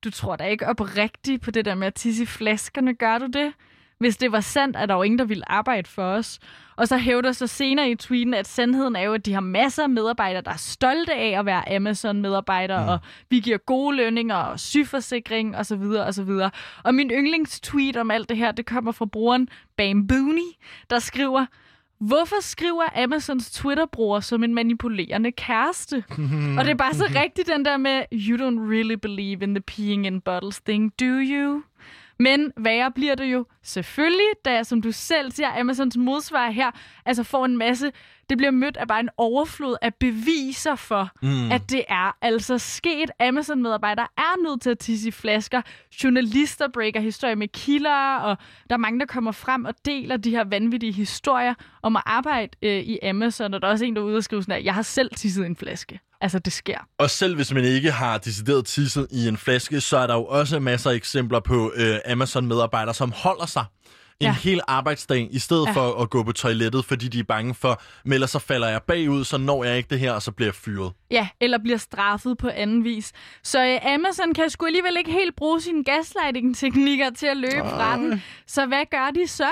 du tror da ikke oprigtigt på det der med at tisse i flaskerne, gør du det? Hvis det var sandt, er der jo ingen, der ville arbejde for os. Og så hævder så senere i tweeten, at sandheden er jo, at de har masser af medarbejdere, der er stolte af at være Amazon-medarbejdere, mm. og vi giver gode lønninger og sygeforsikring osv. osv. Og min yndlingstweet om alt det her, det kommer fra brugeren Bambooni, der skriver: hvorfor skriver Amazons Twitter-bruger som en manipulerende kæreste? Og det er bare så rigtigt den der med, you don't really believe in the peeing in bottles thing, do you? Men værre bliver det jo selvfølgelig, da, som du selv siger, Amazons modsvar her, altså får en masse, det bliver mødt af bare en overflod af beviser for, mm. at det er altså sket. Amazon-medarbejdere er nødt til at tisse i flasker. Journalister breaker historier med kilder, og der er mange, der kommer frem og deler de her vanvittige historier om at arbejde øh, i Amazon. Og der er også en, der er ude og skrive sådan her: jeg har selv tisset en flaske. Altså, det sker. Og selv hvis man ikke har decideret tisset i en flaske, så er der jo også masser af eksempler på øh, Amazon-medarbejdere, som holder sig en ja. hel arbejdsdag, i stedet ja. for at gå på toilettet, fordi de er bange for, men ellers så falder jeg bagud, så når jeg ikke det her, og så bliver jeg fyret. Ja, eller bliver straffet på anden vis. Så øh, Amazon kan sgu alligevel ikke helt bruge sine gaslighting-teknikker til at løbe Ej. fra den. Så hvad gør de så?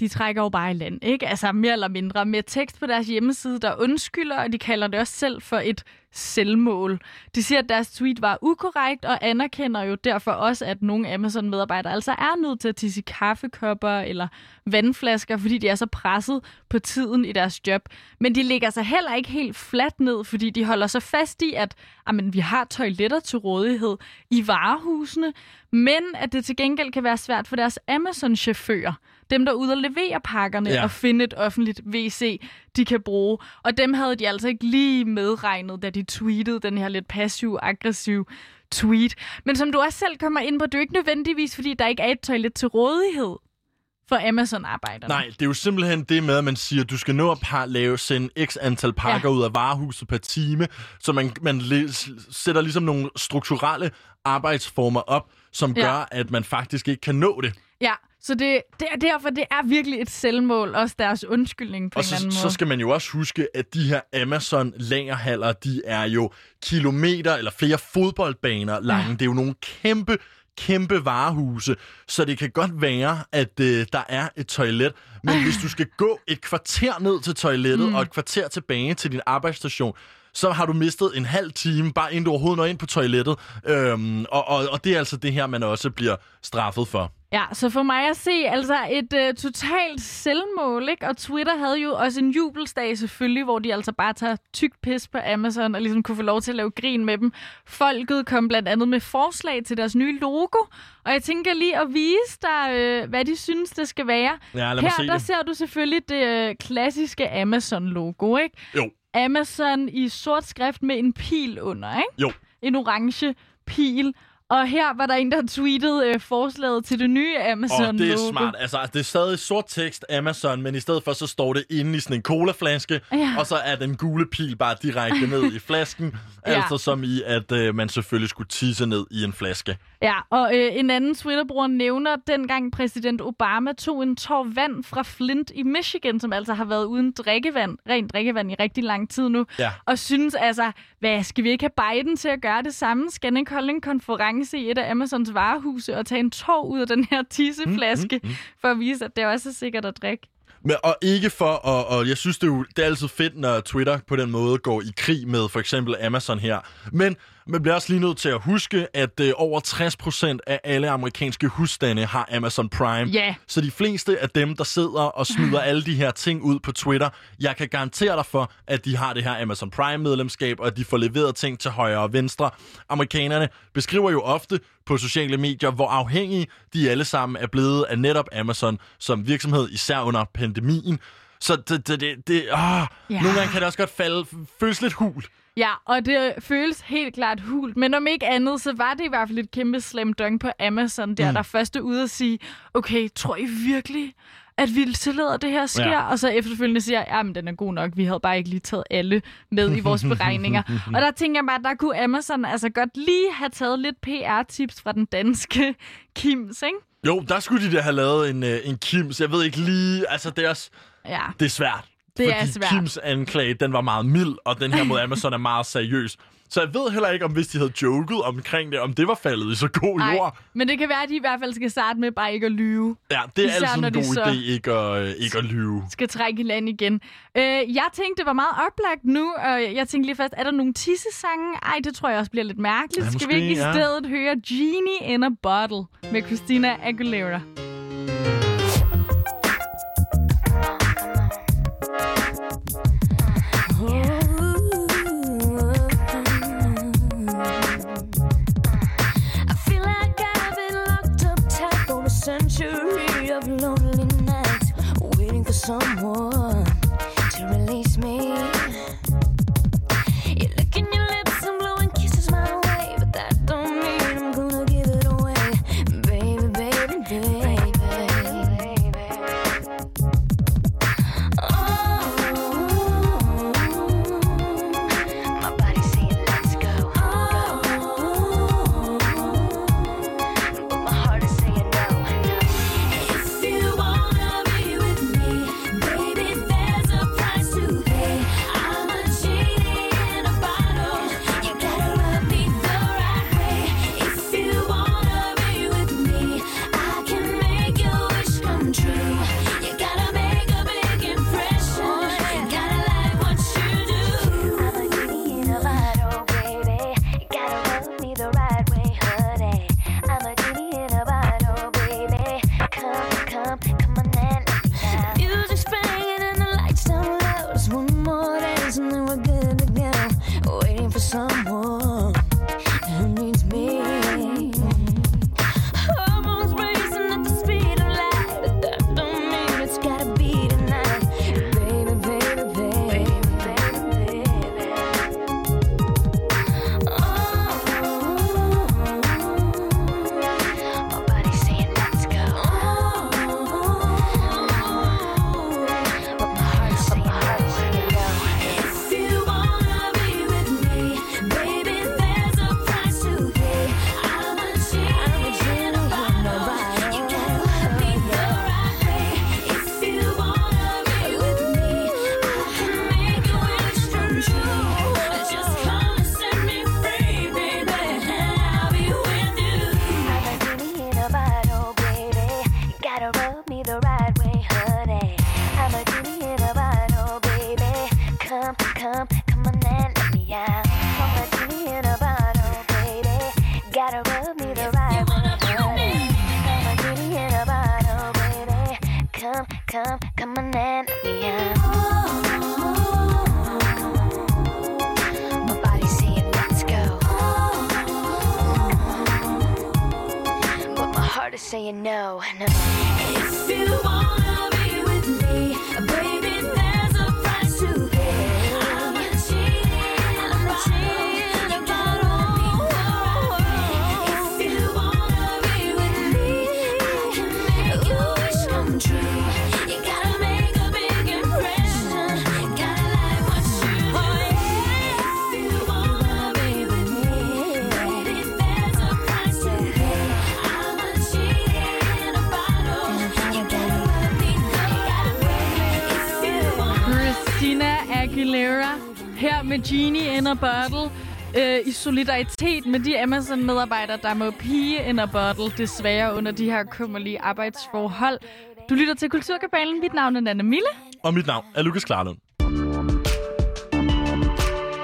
De trækker jo bare i land, ikke? Altså mere eller mindre med tekst på deres hjemmeside, der undskylder, og de kalder det også selv for et selvmål. De siger, at deres tweet var ukorrekt, og anerkender jo derfor også, at nogle Amazon-medarbejdere altså er nødt til at tisse i kaffekopper eller vandflasker, fordi de er så presset på tiden i deres job. Men de ligger sig heller ikke helt fladt ned, fordi de holder sig fast i, at jamen, vi har toiletter til rådighed i varehusene, men at det til gengæld kan være svært for deres Amazon-chauffører, dem der er ude og leverer pakkerne ja. og finde et offentligt W C, de kan bruge. Og dem havde de altså ikke lige medregnet, da de tweetede den her lidt passiv-aggressiv tweet. Men som du også selv kommer ind på, det er jo ikke nødvendigvis, fordi der ikke er et toilet til rådighed for Amazon-arbejderne. Nej, det er jo simpelthen det med, at man siger, at du skal nå at par- lave, sende x antal pakker ja. ud af varehuset per time, så man, man le- sætter ligesom nogle strukturelle arbejdsformer op, som ja. gør, at man faktisk ikke kan nå det. Ja, så det, det er derfor, det er virkelig et selvmål, også deres undskyldning på og en så, anden måde. Og så skal man jo også huske, at de her Amazon-lagerhaller, de er jo kilometer eller flere fodboldbaner lange. Ja. Det er jo nogle kæmpe, kæmpe varehuse, så det kan godt være, at øh, der er et toilet. Men øh. hvis du skal gå et kvarter ned til toilettet mm. og et kvarter tilbage til din arbejdsstation, så har du mistet en halv time, bare inden du overhovedet når ind på toilettet. Øhm, og, og, og det er altså det her, man også bliver straffet for. Ja, så for mig at se, altså et øh, totalt selvmål, ikke? Og Twitter havde jo også en jubelsdag selvfølgelig, hvor de altså bare tager tykt pis på Amazon og ligesom kunne få lov til at lave grin med dem. Folket kom blandt andet med forslag til deres nye logo, og jeg tænker lige at vise dig, øh, hvad de synes, det skal være. Ja, lad mig se det. Her der ser du selvfølgelig det øh, klassiske Amazon-logo, ikke? Jo. Amazon i sort skrift med en pil under, ikke? Jo. En orange pil. Og her var der en, der tweetede øh, forslaget til det nye Amazon-logo. Oh, det er smart. Altså, det sad i sort tekst Amazon, men i stedet for, så står det inde i sådan en colaflaske, ja. Og så er den gule pil bare direkte ned i flasken. Ja. Altså som i, at øh, man selvfølgelig skulle tisse ned i en flaske. Ja, og øh, en anden Twitter-bruger nævner, at dengang præsident Obama tog en tår vand fra Flint i Michigan, som altså har været uden drikkevand, rent drikkevand i rigtig lang tid nu, ja. Og synes altså, hvad skal vi ikke have Biden til at gøre det samme? Skal ikke holde en konference i et af Amazons varehuse og tage en tår ud af den her tisseflaske, mm, mm, mm. for at vise, at det også er sikkert at drikke. Men, og ikke for, og, og jeg synes, det er, jo, det er altid fedt, når Twitter på den måde går i krig med for eksempel Amazon her. Men man bliver også lige nødt til at huske, at øh, over tres procent af alle amerikanske husstande har Amazon Prime. Yeah. Så de fleste af dem, der sidder og smider alle de her ting ud på Twitter, jeg kan garantere dig for, at de har det her Amazon Prime-medlemskab, og at de får leveret ting til højre og venstre. Amerikanerne beskriver jo ofte på sociale medier, hvor afhængige de alle sammen er blevet af netop Amazon som virksomhed, især under pandemien. Så det... det, det, det åh, yeah. Nogle gange kan det også godt falde, føles lidt hult. Ja, og det føles helt klart hult. Men om ikke andet, så var det i hvert fald et kæmpe slam dunk på Amazon, der mm. der først er ude at sige, okay, tror I virkelig, at vi tillader det her sker? Ja. Og så efterfølgende siger jeg, jamen den er god nok, vi havde bare ikke lige taget alle med i vores beregninger. Og der tænker jeg bare, at der kunne Amazon altså godt lige have taget lidt P R-tips fra den danske Kims, ikke? Jo, der skulle de da have lavet en, en Kims. Jeg ved ikke lige, altså det er også, ja. Det er svært. Det fordi er svært. Kims anklage, den var meget mild, og den her mod Amazon er meget seriøs. Så jeg ved heller ikke, om hvis de havde joket omkring det, om det var faldet i så god Ej, jord. Men det kan være, at de i hvert fald skal starte med bare ikke at lyve. Ja, det er især, altid en god idé ikke at, ikke at lyve. Skal trække i land igen. Øh, jeg tænkte, det var meget oplagt nu, og jeg tænkte lige først, er der nogle tissesange? Ej, det tror jeg også bliver lidt mærkeligt. Ja, måske, skal vi ikke ja. i stedet høre Genie in a Bottle med Christina Aguilera? Century of lonely nights, waiting for someone to release me. You're licking your lips and blowing kisses my way, but that don't mean I'm gonna give it away, baby, baby, baby, baby. Oh, my body saying let's go. Oh, but my heart is. If you wanna be with me, baby, permanent, yeah. My body's saying let's go, but my heart is saying no, no. If you wanna be with me, baby, there's a price to pay. I'm not cheating, I'm not cheating. Her med Genie in a Bottle, øh, i solidaritet med de Amazon-medarbejdere, der må pige in a bottle, desværre under de her kummerlige arbejdsforhold. Du lytter til Kulturkabalen. Mit navn er Nanna Mille. Og mit navn er Lukas Klarlund.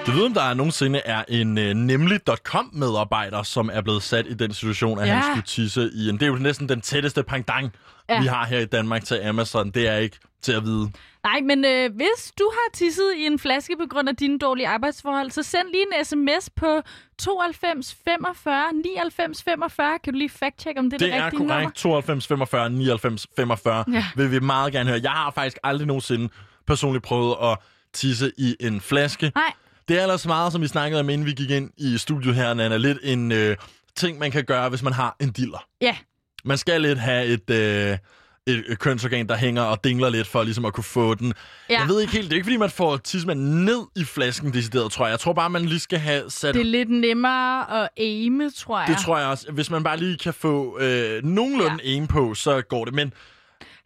Du ved, om der nogensinde er en øh, nemlig punktum com medarbejder, som er blevet sat i den situation, at ja. han skulle tisse i en... Det er jo næsten den tætteste pangdang, ja. vi har her i Danmark til Amazon. Det er ikke til at vide. Nej, men øh, hvis du har tisset i en flaske på grund af dine dårlige arbejdsforhold, så send lige en sms på tooghalvfems femogfyrre nioghalvfems femogfyrre. Kan du lige fact-check, om det, det er det rigtige nummer? Det er korrekt. tooghalvfems femogfyrre nioghalvfems femogfyrre. Ja. Vil vi meget gerne høre. Jeg har faktisk aldrig nogensinde personligt prøvet at tisse i en flaske. Nej. Det er ellers meget, som vi snakkede om, inden vi gik ind i studiet her, Nanna. Lidt en øh, ting, man kan gøre, hvis man har en diller. Ja. Man skal lidt have et... Øh, et kønsorgan, der hænger og dingler lidt for ligesom at kunne få den. Ja. Jeg ved ikke helt, det er ikke fordi, man får tidsmanden ned i flasken decideret, tror jeg. Jeg tror bare, man lige skal have sat... Det er lidt nemmere at aime, tror jeg. Det tror jeg også. Hvis man bare lige kan få øh, nogenlunde ja. aim på, så går det. Men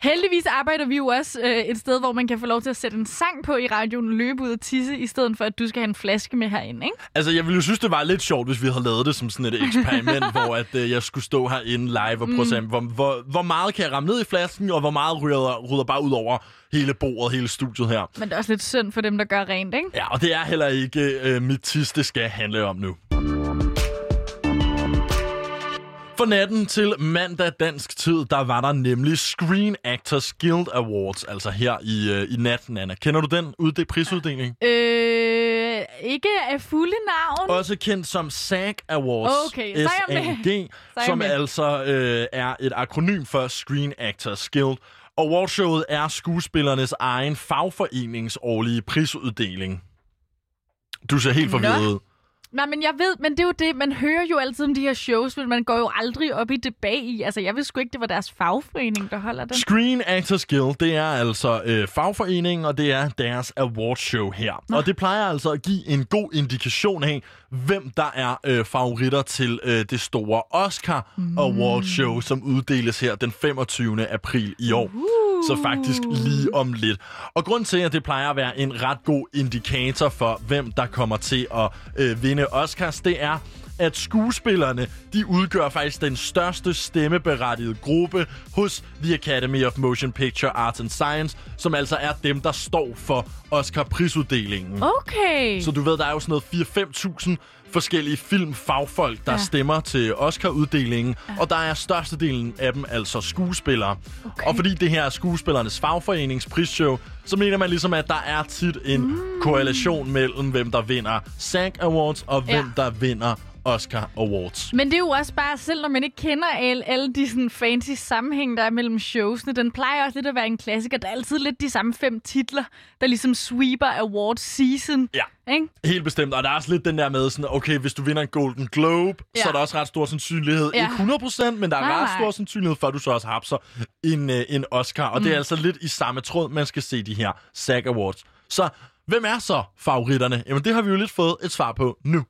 heldigvis arbejder vi jo også øh, et sted, hvor man kan få lov til at sætte en sang på i radioen og løbe ud og tisse, i stedet for, at du skal have en flaske med herinde, ikke? Altså, jeg ville jo synes, det var lidt sjovt, hvis vi havde lavet det som sådan et eksperiment, hvor at, øh, jeg skulle stå herinde live og prøve mm. at hvor, hvor, hvor meget kan jeg ramme ned i flasken, og hvor meget ryger, ryger bare ud over hele bordet, hele studiet her. Men det er også lidt synd for dem, der gør rent, ikke? Ja, og det er heller ikke øh, mit tis, det skal handle om nu. For natten til mandag dansk tid, der var der nemlig Screen Actors Guild Awards, altså her i, øh, i natten, Anna. Kender du den? Ude, det er prisuddeling? Øh, ikke af fulde navn. Også kendt som SAG Awards, okay, S A G, som altså øh, er et akronym for Screen Actors Guild. Awardshowet er skuespillernes egen fagforenings årlige prisuddeling. Du ser helt forvirret ud. Nej, men jeg ved, men det er jo det, man hører jo altid om de her shows, men man går jo aldrig op i det bag i. Altså, jeg ved sgu ikke, det var deres fagforening, der holder den. Screen Actors Guild, det er altså øh, fagforeningen, og det er deres awardshow her. Nå. Og det plejer altså at give en god indikation af, hvem der er øh, favoritter til øh, det store Oscar mm. awardshow, som uddeles her den femogtyvende april i år. Uh. Så faktisk lige om lidt. Og grund til, at det plejer at være en ret god indikator for, hvem der kommer til at øh, vinde Oscars, det er, at skuespillerne, de udgør faktisk den største stemmeberettigede gruppe hos The Academy of Motion Picture Arts and Science, som altså er dem, der står for Oscar-prisuddelingen. Okay. Så du ved, der er jo sådan noget fire til fem tusind forskellige filmfagfolk, der ja. stemmer til Oscar-uddelingen, ja. og der er størstedelen af dem altså skuespillere. Okay. Og fordi det her er skuespillernes fagforeningsprisshow, så mener man ligesom, at der er tit en mm. korrelation mellem, hvem der vinder SAG Awards og ja. hvem der vinder Oscar Awards. Men det er jo også bare, selv når man ikke kender alle, alle de sådan fancy sammenhæng, der er mellem showsene, den plejer også lidt at være en klassiker. Der er altid lidt de samme fem titler, der ligesom sweeper awards season. Ja, ikke? Helt bestemt. Og der er også lidt den der med sådan, okay, hvis du vinder en Golden Globe, ja. så er der også ret stor sandsynlighed. Ja. Ikke hundrede procent, men der er nej, ret stor sandsynlighed for, at du så også hapser en, øh, en Oscar. Og mm. det er altså lidt i samme tråd, man skal se de her SAG Awards. Så hvem er så favoritterne? Jamen det har vi jo lidt fået et svar på nu.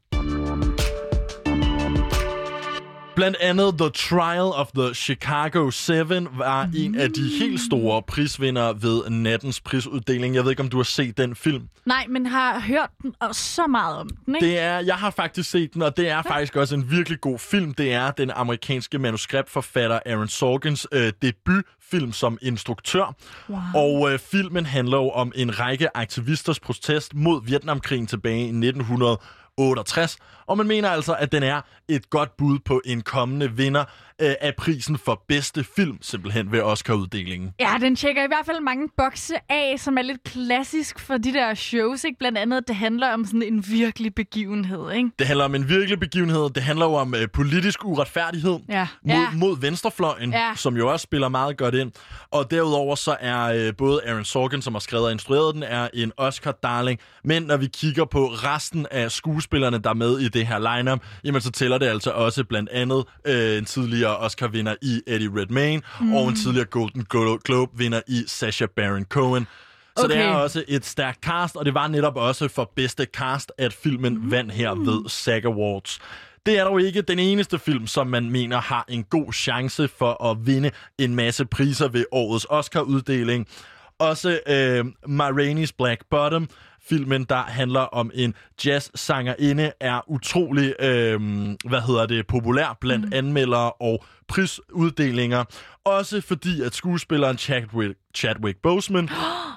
Blandt andet The Trial of the Chicago Seven var en af de helt store prisvindere ved nattens prisuddeling. Jeg ved ikke, om du har set den film. Nej, men har hørt den og så meget om den, ikke? Det er, jeg har faktisk set den, og det er faktisk også en virkelig god film. Det er den amerikanske manuskriptforfatter Aaron Sorkins øh, debutfilm som instruktør. Wow. Og øh, filmen handler jo om en række aktivisters protest mod Vietnamkrigen tilbage i nitten hundrede otteogtres, og man mener altså, at den er et godt bud på en kommende vinder øh, af prisen for bedste film, simpelthen ved Oscar-uddelingen. Ja, den tjekker i hvert fald mange bokse af, som er lidt klassisk for de der shows, ikke? Blandt andet, at det handler om sådan en virkelig begivenhed, ikke? Det handler om en virkelig begivenhed, det handler jo om øh, politisk uretfærdighed ja. Mod, ja. mod venstrefløjen, ja. Som jo også spiller meget godt ind. Og derudover så er øh, både Aaron Sorkin, som har skrevet og instrueret den, er en Oscar-darling, men når vi kigger på resten af skuespillerne, der er med i det her lineup, jamen så tæller det altså også blandt andet øh, en tidligere Oscar-vinder i Eddie Redmayne, mm. og en tidligere Golden Globe-vinder i Sacha Baron Cohen. Så okay. Det er også et stærkt cast, og det var netop også for bedste cast, at filmen mm. vandt her ved SAG Awards. Det er dog ikke den eneste film, som man mener har en god chance for at vinde en masse priser ved årets Oscar-uddeling. Også øh, Ma Rainey's Black Bottom, filmen, der handler om en jazzsangerinde, er utrolig øh, hvad hedder det, populær blandt mm. anmeldere og prisuddelinger. Også fordi, at skuespilleren Chadwick, Chadwick Boseman,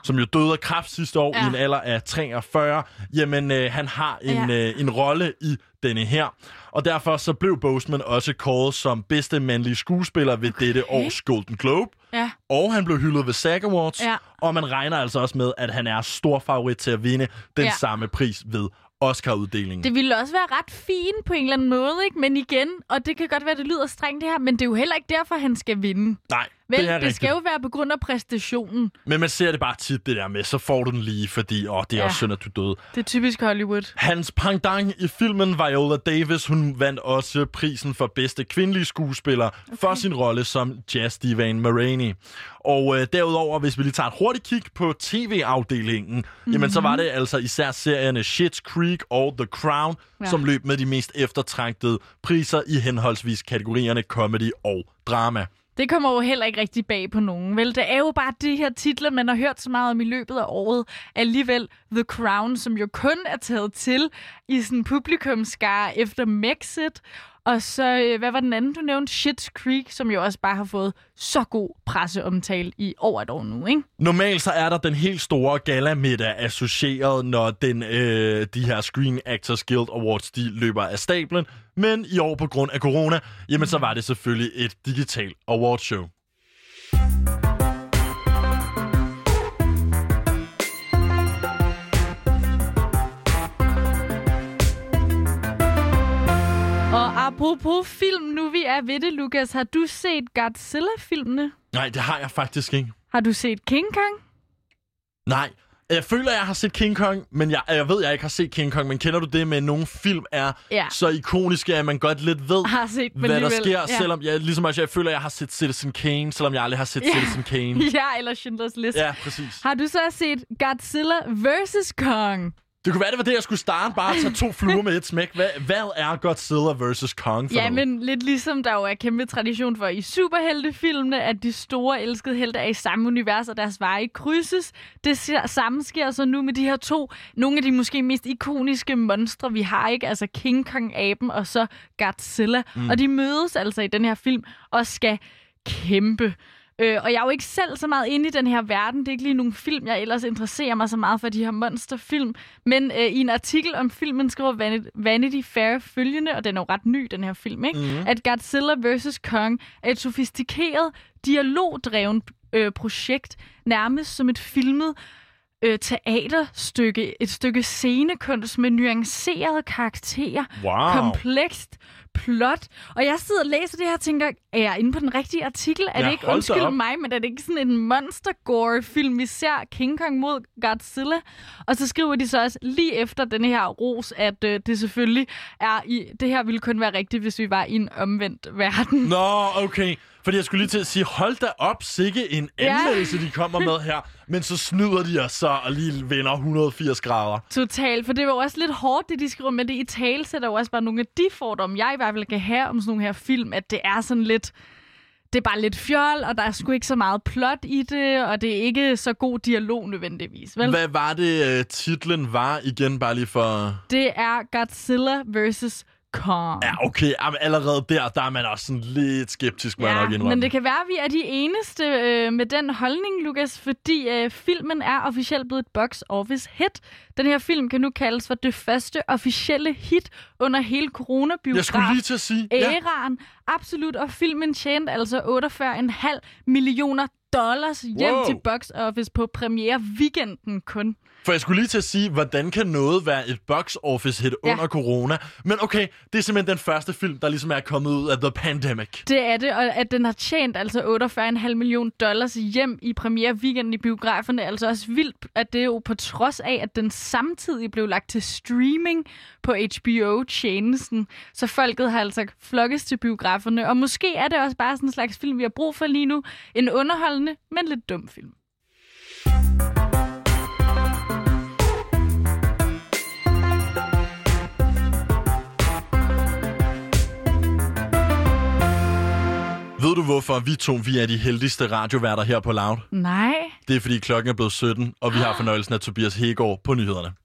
som jo døde af kræft sidste år ja. I en alder af treogfyrre, jamen øh, han har en, ja. øh, en rolle i denne her. Og derfor så blev Boseman også kåret som bedste mandlige skuespiller ved okay. dette års Golden Globe. Ja. Og han blev hyldet ved SAG Awards. Ja. Og man regner altså også med, at han er stor favorit til at vinde den ja. Samme pris ved Oscar-uddelingen. Det ville også være ret fint på en eller anden måde, ikke? Men igen, og det kan godt være, det lyder strengt det her, men det er jo heller ikke derfor, han skal vinde. Nej, vel, det er det rigtigt. Skal jo være på grund af præstationen. Men man ser det bare tit, det der med, så får du den lige, fordi åh, det er ja. Også synd, at du døde. Det er typisk Hollywood. Hans pendant i filmen, Viola Davis, hun vandt også prisen for bedste kvindelige skuespiller okay. for sin rolle som jazzdivaen Ma Rainey. Og øh, derudover, hvis vi lige tager et hurtigt kig på tv-afdelingen, mm-hmm. jamen så var det altså især serierne Schitt's Creek og The Crown, ja. Som løb med de mest eftertragtede priser i henholdsvis kategorierne comedy og drama. Det kommer jo heller ikke rigtig bag på nogen, vel? Det er jo bare de her titler, man har hørt så meget om i løbet af året. Alligevel The Crown, som jo kun er taget til i sådan publikumskare efter Brexit. Og så, hvad var den anden, du nævnte? Schitt's Creek, som jo også bare har fået så god presseomtale i over et år nu, ikke? Normalt så er der den helt store galamiddag associeret, når den, øh, de her Screen Actors Guild Awards, de løber af stablen. Men i år på grund af corona, jamen så var det selvfølgelig et digitalt awardshow. Apropos film, nu vi er ved det, Lukas. Har du set Godzilla-filmene? Nej, det har jeg faktisk ikke. Har du set King Kong? Nej. Jeg føler, jeg har set King Kong, men jeg, jeg ved, jeg ikke har set King Kong. Men kender du det med, at nogle film er ja. Så ikoniske, at man godt lidt ved, har set, hvad der sker? Ja. Selvom jeg, ligesom også, jeg føler, jeg har set Citizen Kane, selvom jeg aldrig har set ja. Citizen Kane. Ja, eller Schindlers List. Ja, præcis. Har du så set Godzilla versus. Kong? Det kunne være, det var det, jeg skulle starte. Bare tage to fluer med et smæk. Hvad, hvad er Godzilla versus. Kong for ja, noget? Men lidt ligesom der jo er kæmpe tradition for i superheltefilmene, at de store elskede helte er i samme univers, og deres veje krydses. Det samme sker så nu med de her to, nogle af de måske mest ikoniske monstre, vi har, ikke? Altså King Kong-aben og så Godzilla. Mm. Og de mødes altså i den her film og skal kæmpe. Øh, og jeg er jo ikke selv så meget inde i den her verden. Det er ikke lige nogen film, jeg ellers interesserer mig så meget for, de her monsterfilm. Men øh, i en artikel om filmen skriver Vanity Fair følgende, og den er jo ret ny, den her film, ikke? Mm-hmm. At Godzilla versus. Kong er et sofistikeret, dialogdrevet øh, projekt, nærmest som et filmet øh, teaterstykke, et stykke scenekunst med nuancerede karakterer, wow. komplekst plot. Og jeg sidder og læser det her og tænker, er jeg inde på den rigtige artikel? Er ja, det ikke, undskyld mig, men er det ikke sådan en monster-gore-film, vi ser King Kong mod Godzilla? Og så skriver de så også lige efter den her ros, at øh, det selvfølgelig er i... Det her ville kun være rigtigt, hvis vi var i en omvendt verden. Nå, okay. Fordi jeg skulle lige til at sige, hold da op, sikke en anmeldelse, ja. De kommer med her. Men så snyder de os så og lige vender et hundrede og firs grader. Totalt, for det var også lidt hårdt, det de skriver, men det i tale sætter jo også bare nogle af de fordomme, jeg i hvert fald kan have om sådan nogle her film, at det er sådan lidt... Det er bare lidt fjol, og der er sgu ikke så meget plot i det, og det er ikke så god dialog nødvendigvis, vel? Hvad var det, titlen var igen, bare lige for... Det er Godzilla versus Kom. Ja, okay. Allerede der, der er man også sådan lidt skeptisk, må ja, jeg nok indrømme. Men det kan være, at vi er de eneste øh, med den holdning, Lukas, fordi øh, filmen er officielt blevet et box office hit. Den her film kan nu kaldes for det første officielle hit under hele coronabiograf. Jeg skulle lige til at sige. Æraen. Ja. Absolut. Og filmen tjente altså otteogfyrre komma fem millioner dollars hjem wow. til box office på premiere weekenden kun. For jeg skulle lige til at sige, hvordan kan noget være et box office hit ja. under corona? Men okay, det er simpelthen den første film, der ligesom er kommet ud af the pandemic. Det er det, og at den har tjent altså otteogfyrre komma fem millioner dollars hjem i premiere weekenden i biograferne, er altså også vildt, at det er jo på trods af, at den samtidig blev lagt til streaming på H B O-tjenesten. Så folket har altså flokkes til biograferne, og måske er det også bare sådan en slags film, vi har brug for lige nu. En underholdende, men lidt dum film. Ved du, hvorfor vi to vi er de heldigste radioværter her på Loud? Nej. Det er, fordi klokken er blevet sytten, og vi har fornøjelsen af Tobias Hegård på nyhederne.